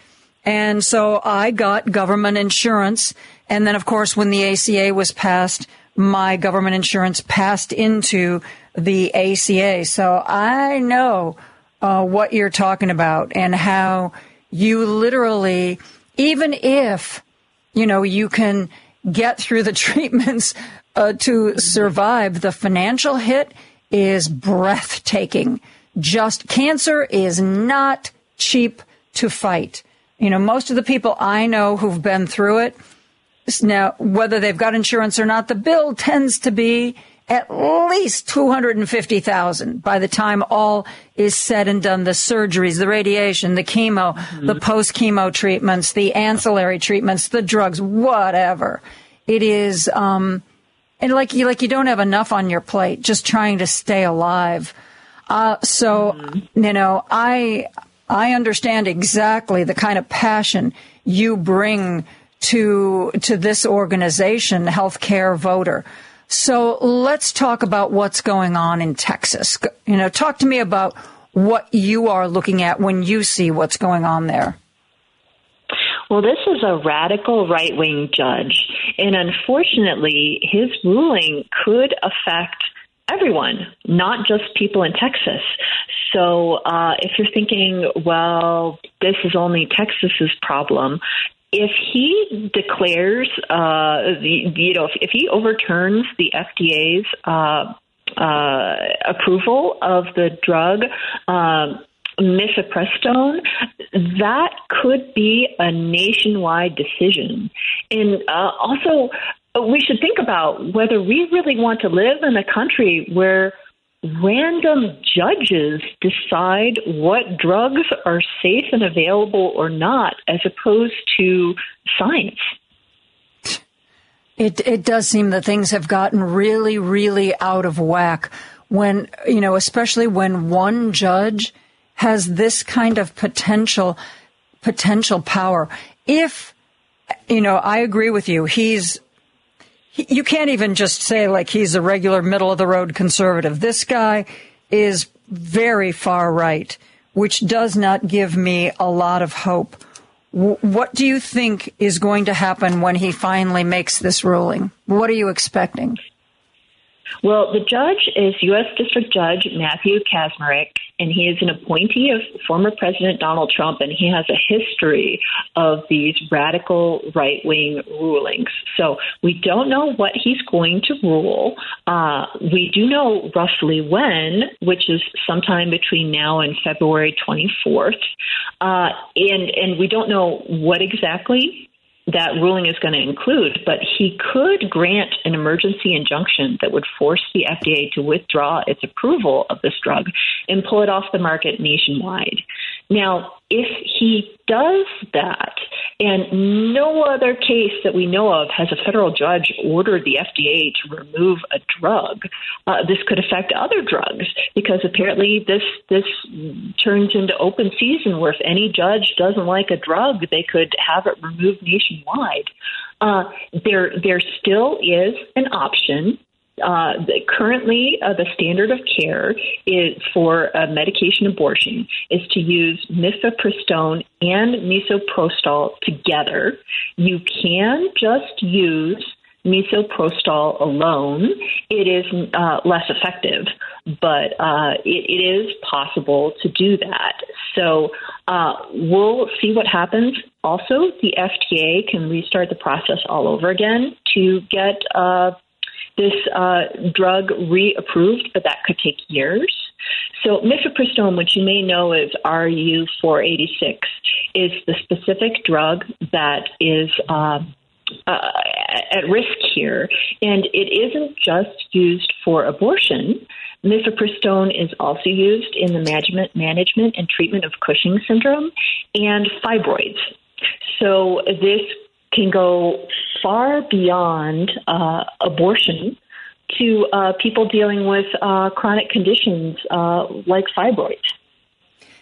And so I got government insurance. And then, of course, when the A C A was passed, my government insurance passed into the A C A. So I know uh, what you're talking about and how you literally, even if, you know, you can get through the treatments uh, to survive, the financial hit is breathtaking. Just cancer is not cheap to fight. You know, most of the people I know who've been through it, now, whether they've got insurance or not, the bill tends to be at least two hundred fifty thousand dollars by the time all is said and done, the surgeries, the radiation, the chemo, mm-hmm. the post-chemo treatments, the ancillary treatments, the drugs, whatever. It is um, and like you like you don't have enough on your plate just trying to stay alive. Uh, so, mm-hmm. you know, I I understand exactly the kind of passion you bring to to this organization, Healthcare Voter. So let's talk about what's going on in Texas. You know, talk to me about what you are looking at when you see what's going on there. Well, this is a radical right-wing judge, and unfortunately, his ruling could affect everyone, not just people in Texas. So uh, if you're thinking, well, this is only Texas's problem, if he declares, uh, the, you know, if, if he overturns the F D A's uh, uh, approval of the drug uh, mifepristone, that could be a nationwide decision. And uh, also, we should think about whether we really want to live in a country where random judges decide what drugs are safe and available or not, as opposed to science. It it does seem that things have gotten really, really out of whack when, you know, especially when one judge has this kind of potential, potential power. If, you know, I agree with you, he's You can't even just say, like, he's a regular middle-of-the-road conservative. This guy is very far right, which does not give me a lot of hope. W- what do you think is going to happen when he finally makes this ruling? What are you expecting? Well, the judge is U S. District Judge Matthew Kaczmarek, and he is an appointee of former President Donald Trump, and he has a history of these radical right-wing rulings. So we don't know what he's going to rule. Uh, we do know roughly when, which is sometime between now and February twenty-fourth. Uh, and, and we don't know what exactly that ruling is going to include, but he could grant an emergency injunction that would force the F D A to withdraw its approval of this drug and pull it off the market nationwide. Now, if he does that, and no other case that we know of has a federal judge ordered the F D A to remove a drug, uh, this could affect other drugs, because apparently this this turns into open season where if any judge doesn't like a drug, they could have it removed nationwide. Uh, there, there still is an option. Uh, the, currently, uh, the standard of care is for a medication abortion is to use mifepristone and misoprostol together. You can just use misoprostol alone. It is uh, less effective, but uh, it, it is possible to do that. So uh, we'll see what happens. Also, the F D A can restart the process all over again to get uh, this uh, drug reapproved, but that could take years. So mifepristone, which you may know as R U four eighty-six, is the specific drug that is uh, uh, at risk here. And it isn't just used for abortion. Mifepristone is also used in the management and treatment of Cushing syndrome and fibroids. So this can go far beyond uh, abortion to uh, people dealing with uh, chronic conditions uh, like fibroids.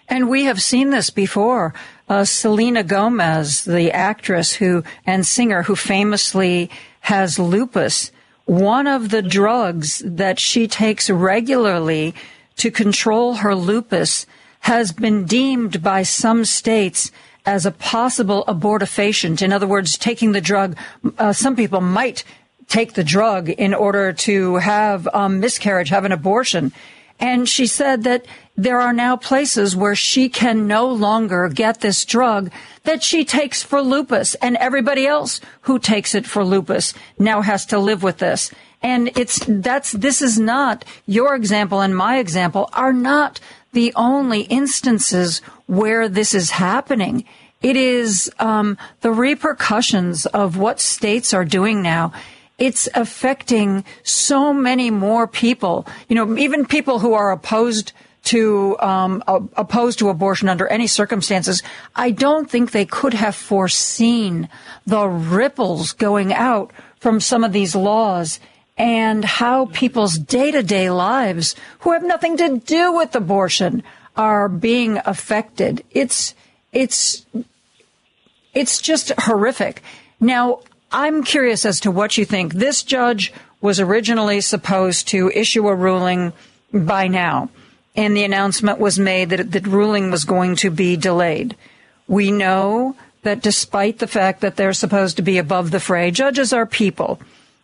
And we have seen this before. Uh, Selena Gomez, the actress who and singer who famously has lupus, one of the drugs that she takes regularly to control her lupus has been deemed by some states as a possible abortifacient. In other words, taking the drug, uh, some people might take the drug in order to have a miscarriage, have an abortion. And she said that there are now places where she can no longer get this drug that she takes for lupus, and everybody else who takes it for lupus now has to live with this. And it's, that's, this is not, your example and my example are not the only instances where this is happening. It is um, the repercussions of what states are doing now. It's affecting so many more people. You know, even people who are opposed to um, opposed to abortion under any circumstances, I don't think they could have foreseen the ripples going out from some of these laws. and how people's day-to-day lives, who have nothing to do with abortion, are being affected. It's it's it's just horrific. Now, I'm curious as to what you think. This judge was originally supposed to issue a ruling by now, and the announcement was made that the ruling was going to be delayed. We know that despite the fact that they're supposed to be above the fray, judges are people,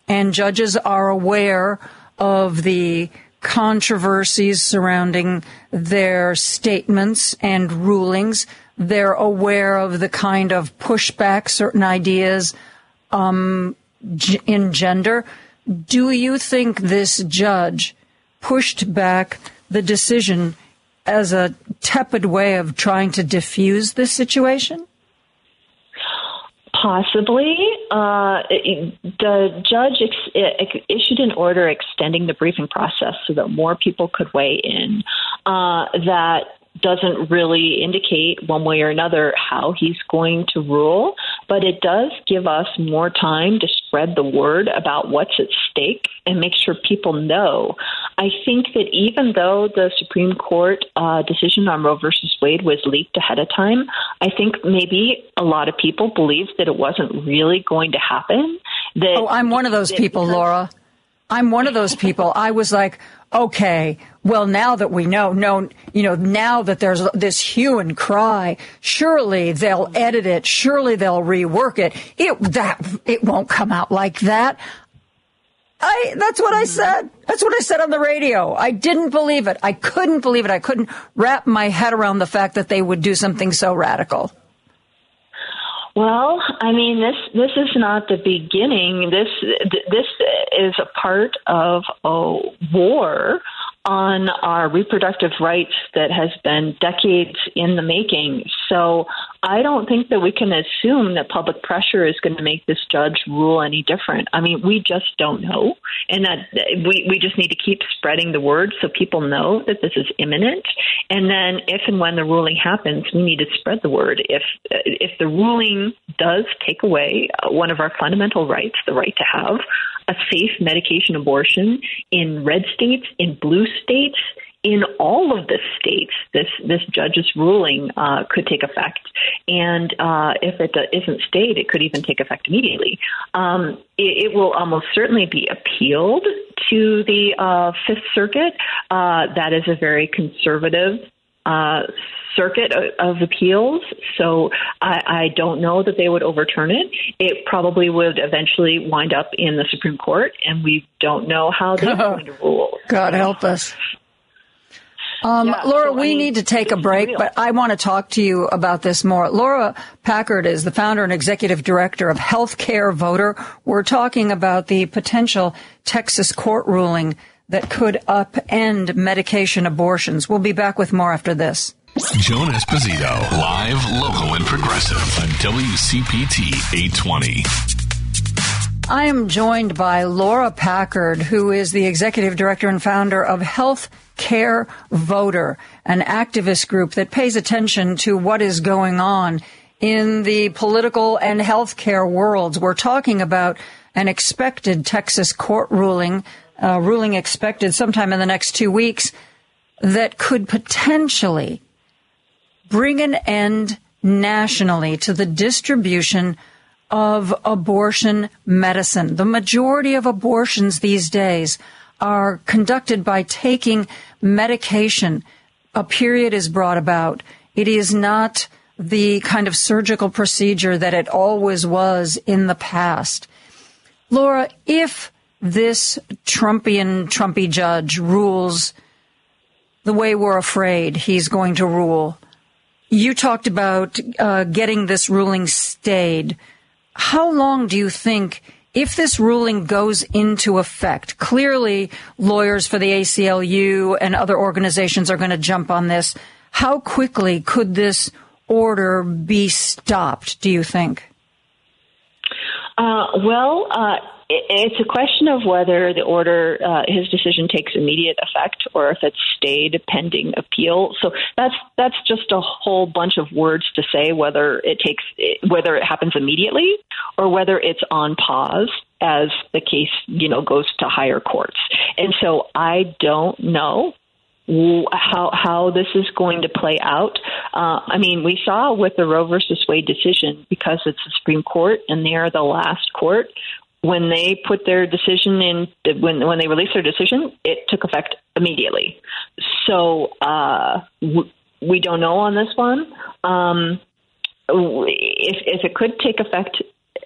and judges are aware of the controversies surrounding their statements and rulings. They're aware of the kind of pushback certain ideas um, engender. Do you think this judge pushed back the decision as a tepid way of trying to diffuse this situation? Possibly. Uh, the judge ex- issued an order extending the briefing process so that more people could weigh in. Uh, that doesn't really indicate one way or another how he's going to rule, but it does give us more time to spread the word about what's at stake and make sure people know. I think that even though the Supreme Court uh, decision on Roe versus Wade was leaked ahead of time, I think maybe a lot of people believed that it wasn't really going to happen. That oh, I'm one of those people, because- Laura. I'm one of those people. I was like, okay, well, now that we know, no, you know, now that there's this hue and cry, surely they'll edit it. Surely they'll rework it. It that it won't come out like that. I that's what I said. That's what I said on the radio. I didn't believe it. I couldn't believe it. I couldn't wrap my head around the fact that they would do something so radical. Well, I mean, this this is not the beginning. This this is a part of a war on our reproductive rights that has been decades in the making. So I don't think that we can assume that public pressure is going to make this judge rule any different. I mean, we just don't know. And that we, we just need to keep spreading the word so people know that this is imminent. And then if and when the ruling happens, we need to spread the word. If, if the ruling does take away one of our fundamental rights, the right to have a safe medication abortion in red states, in blue states, in all of the states, this this judge's ruling uh, could take effect. And uh, if it isn't stayed, it could even take effect immediately. Um, it, it will almost certainly be appealed to the uh, Fifth Circuit. Uh, that is a very conservative uh, circuit of, of appeals. So I, I don't know that they would overturn it. It probably would eventually wind up in the Supreme Court, and we don't know how they're going to rule. God help us. Um, yeah, Laura, so, we I mean, need to take a break, but I want to talk to you about this more. Laura Packard is the founder and executive director of Healthcare Voter. We're talking about the potential Texas court ruling that could upend medication abortions. We'll be back with more after this. Joan Esposito, live, local, and progressive on W C P T eight twenty. I am joined by Laura Packard, who is the executive director and founder of Health Care Voter, an activist group that pays attention to what is going on in the political and healthcare worlds. We're talking about an expected Texas court ruling, uh, ruling expected sometime in the next two weeks that could potentially bring an end nationally to the distribution of abortion medicine. The majority of abortions these days are conducted by taking medication. A period is brought about. It is not the kind of surgical procedure that it always was in the past. Laura, if this Trumpian, Trumpy judge rules the way we're afraid he's going to rule, you talked about uh, getting this ruling stayed. How long do you think, if this ruling goes into effect, clearly lawyers for the A C L U and other organizations are going to jump on this. How quickly could this order be stopped, do you think? Uh, well, uh, It's a question of whether the order, uh, his decision takes immediate effect or if it's stayed pending appeal. So that's that's just a whole bunch of words to say whether it takes, whether it happens immediately or whether it's on pause as the case, you know, goes to higher courts. And so I don't know how how this is going to play out. Uh, I mean, we saw with the Roe versus Wade decision, because it's the Supreme Court and they are the last court, when they put their decision in, when when they released their decision, it took effect immediately. So uh, w- we don't know on this one. Um, if if it could take effect,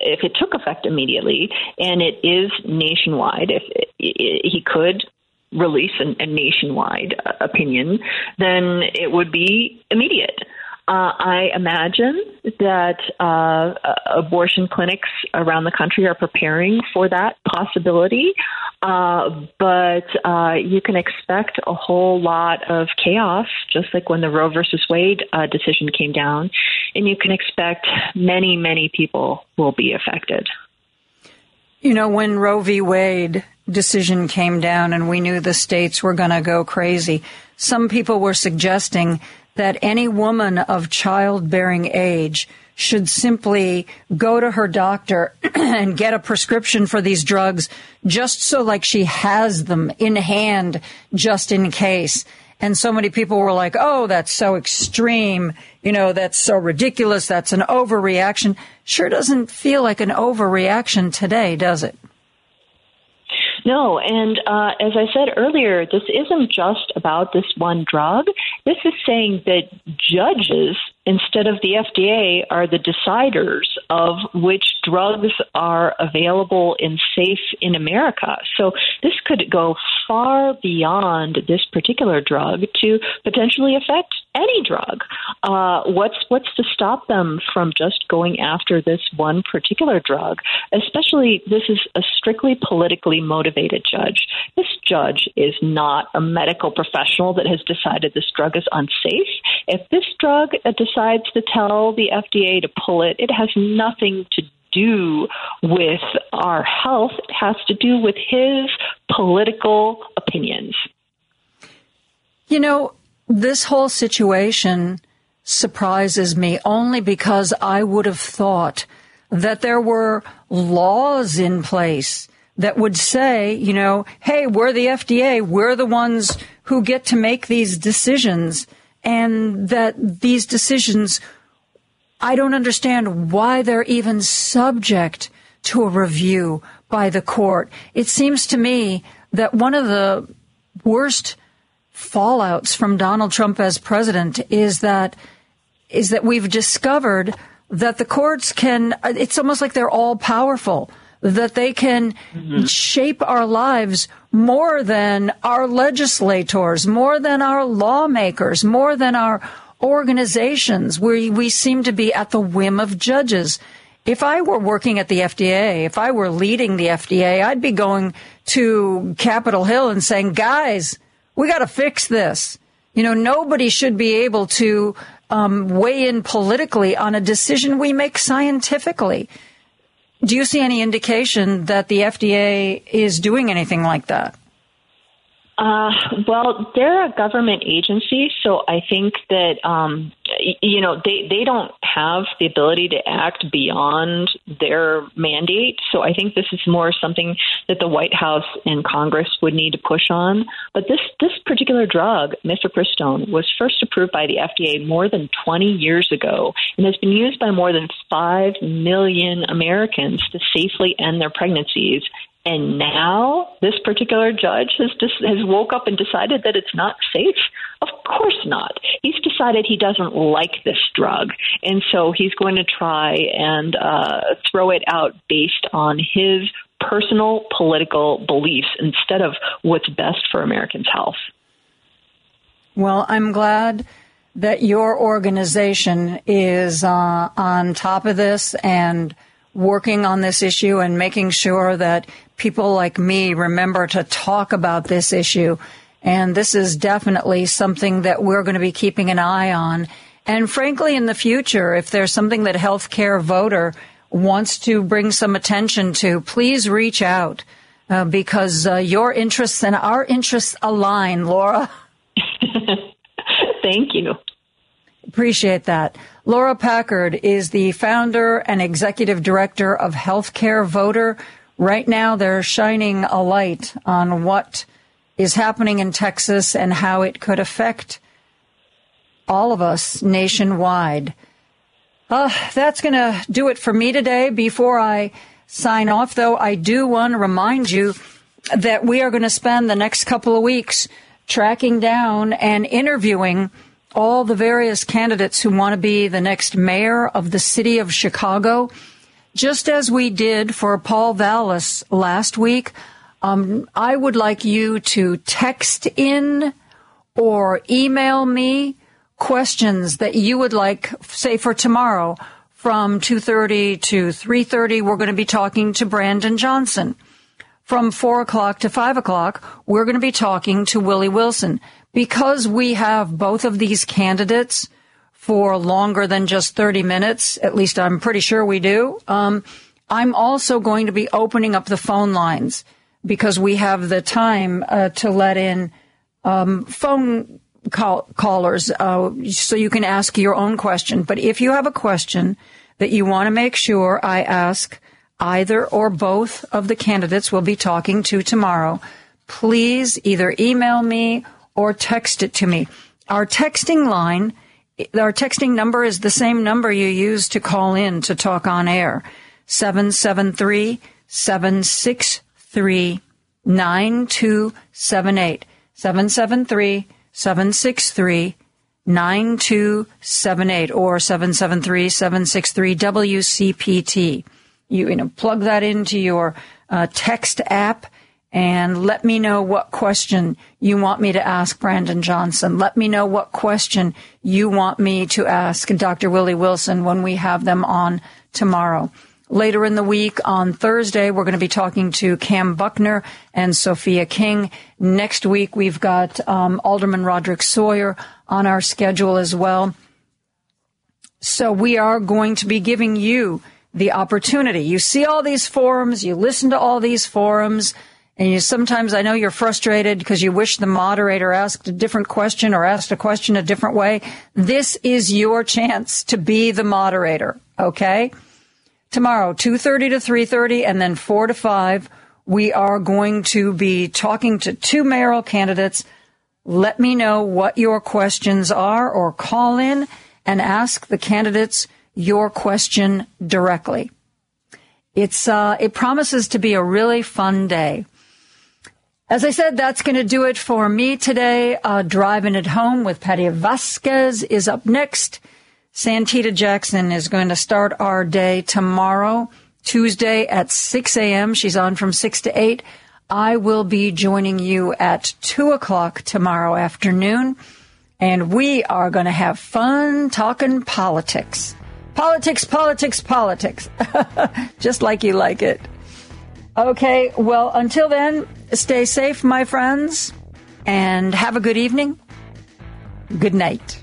if it took effect immediately, and it is nationwide, if it, it, he could release an, a nationwide opinion, then it would be immediate. Uh, I imagine that uh, abortion clinics around the country are preparing for that possibility, uh, but uh, you can expect a whole lot of chaos, just like when the Roe versus Wade uh, decision came down, and you can expect many, many people will be affected. You know, when Roe v. Wade decision came down and we knew the states were going to go crazy, some people were suggesting that any woman of childbearing age should simply go to her doctor and get a prescription for these drugs just so like she has them in hand just in case. And so many people were like, oh, that's so extreme. You know, that's so ridiculous. That's an overreaction. Sure doesn't feel like an overreaction today, does it? No, and uh, as I said earlier, this isn't just about this one drug. This is saying that judges, instead of the F D A, are the deciders of which drugs are available and safe in America. So this could go far beyond this particular drug to potentially affect any drug. Uh, what's what's to stop them from just going after this one particular drug? Especially, this is a strictly politically motivated judge. This judge is not a medical professional that has decided this drug is unsafe. If this drug decides to tell the F D A to pull it, it has nothing to do with our health. It has to do with his political opinions. You know, this whole situation surprises me only because I would have thought that there were laws in place that would say, you know, hey, we're the F D A, we're the ones who get to make these decisions, and that these decisions, I don't understand why they're even subject to a review by the court. It seems to me that one of the worst fallouts from Donald Trump as president is that is that we've discovered that the courts can, it's almost like they're all powerful, that they can mm-hmm. shape our lives more than our legislators, more than our lawmakers, more than our organizations. We, we seem to be at the whim of judges. If I were working at the F D A, if I were leading the F D A, I'd be going to Capitol Hill and saying, guys, we got to fix this. You know, nobody should be able to um, weigh in politically on a decision we make scientifically. Do you see any indication that the F D A is doing anything like that? Uh, well, they're a government agency, so I think that, um, you know, they, they don't have the ability to act beyond their mandate. So I think this is more something that the White House and Congress would need to push on. But this, this particular drug, mifepristone, was first approved by the F D A more than twenty years ago and has been used by more than five million Americans to safely end their pregnancies. And now this particular judge has just, has woke up and decided that it's not safe? Of course not. He's decided he doesn't like this drug. And so he's going to try and uh, throw it out based on his personal political beliefs instead of what's best for Americans' health. Well, I'm glad that your organization is uh, on top of this and working on this issue and making sure that people like me remember to talk about this issue. And this is definitely something that we're going to be keeping an eye on. And frankly, in the future, if there's something that Healthcare Voter wants to bring some attention to, please reach out uh, because uh, your interests and our interests align, Laura. Thank you. Appreciate that. Laura Packard is the founder and executive director of Healthcare Voter. Right now, they're shining a light on what is happening in Texas and how it could affect all of us nationwide. Uh, that's going to do it for me today. Before I sign off, though, I do want to remind you that we are going to spend the next couple of weeks tracking down and interviewing all the various candidates who want to be the next mayor of the city of Chicago. Just as we did for Paul Vallis last week, um, I would like you to text in or email me questions that you would like, say, for tomorrow from two thirty to three thirty. We're going to be talking to Brandon Johnson. From four o'clock to five o'clock, we're going to be talking to Willie Wilson. Because we have both of these candidates for longer than just thirty minutes, at least I'm pretty sure we do, um, I'm also going to be opening up the phone lines because we have the time uh, to let in um, phone call- callers uh, so you can ask your own question. But if you have a question that you want to make sure I ask either or both of the candidates we'll be talking to tomorrow, please either email me or text it to me. Our texting line, our texting number is the same number you use to call in to talk on air, seven seven three, seven six three, nine two seven eight, seven seven three, seven six three, nine two seven eight, or seven seven three, seven six three, W C P T. You, you know, plug that into your uh, text app. And let me know what question you want me to ask Brandon Johnson. Let me know what question you want me to ask Doctor Willie Wilson when we have them on tomorrow. Later in the week, on Thursday, we're going to be talking to Cam Buckner and Sophia King. Next week, we've got um, Alderman Roderick Sawyer on our schedule as well. So we are going to be giving you the opportunity. You see all these forums, you listen to all these forums, and you sometimes, I know you're frustrated because you wish the moderator asked a different question or asked a question a different way. This is your chance to be the moderator, okay? Tomorrow, two thirty to three thirty and then four to five, we are going to be talking to two mayoral candidates. Let me know what your questions are or call in and ask the candidates your question directly. It's uh, it promises to be a really fun day. As I said, that's going to do it for me today. Uh, Driving It Home with Patty Vasquez is up next. Santita Jackson is going to start our day tomorrow, Tuesday at six a.m. She's on from six to eight. I will be joining you at two o'clock tomorrow afternoon. And we are going to have fun talking politics. Politics, politics, politics. Just like you like it. Okay, well, until then, stay safe, my friends, and have a good evening. Good night.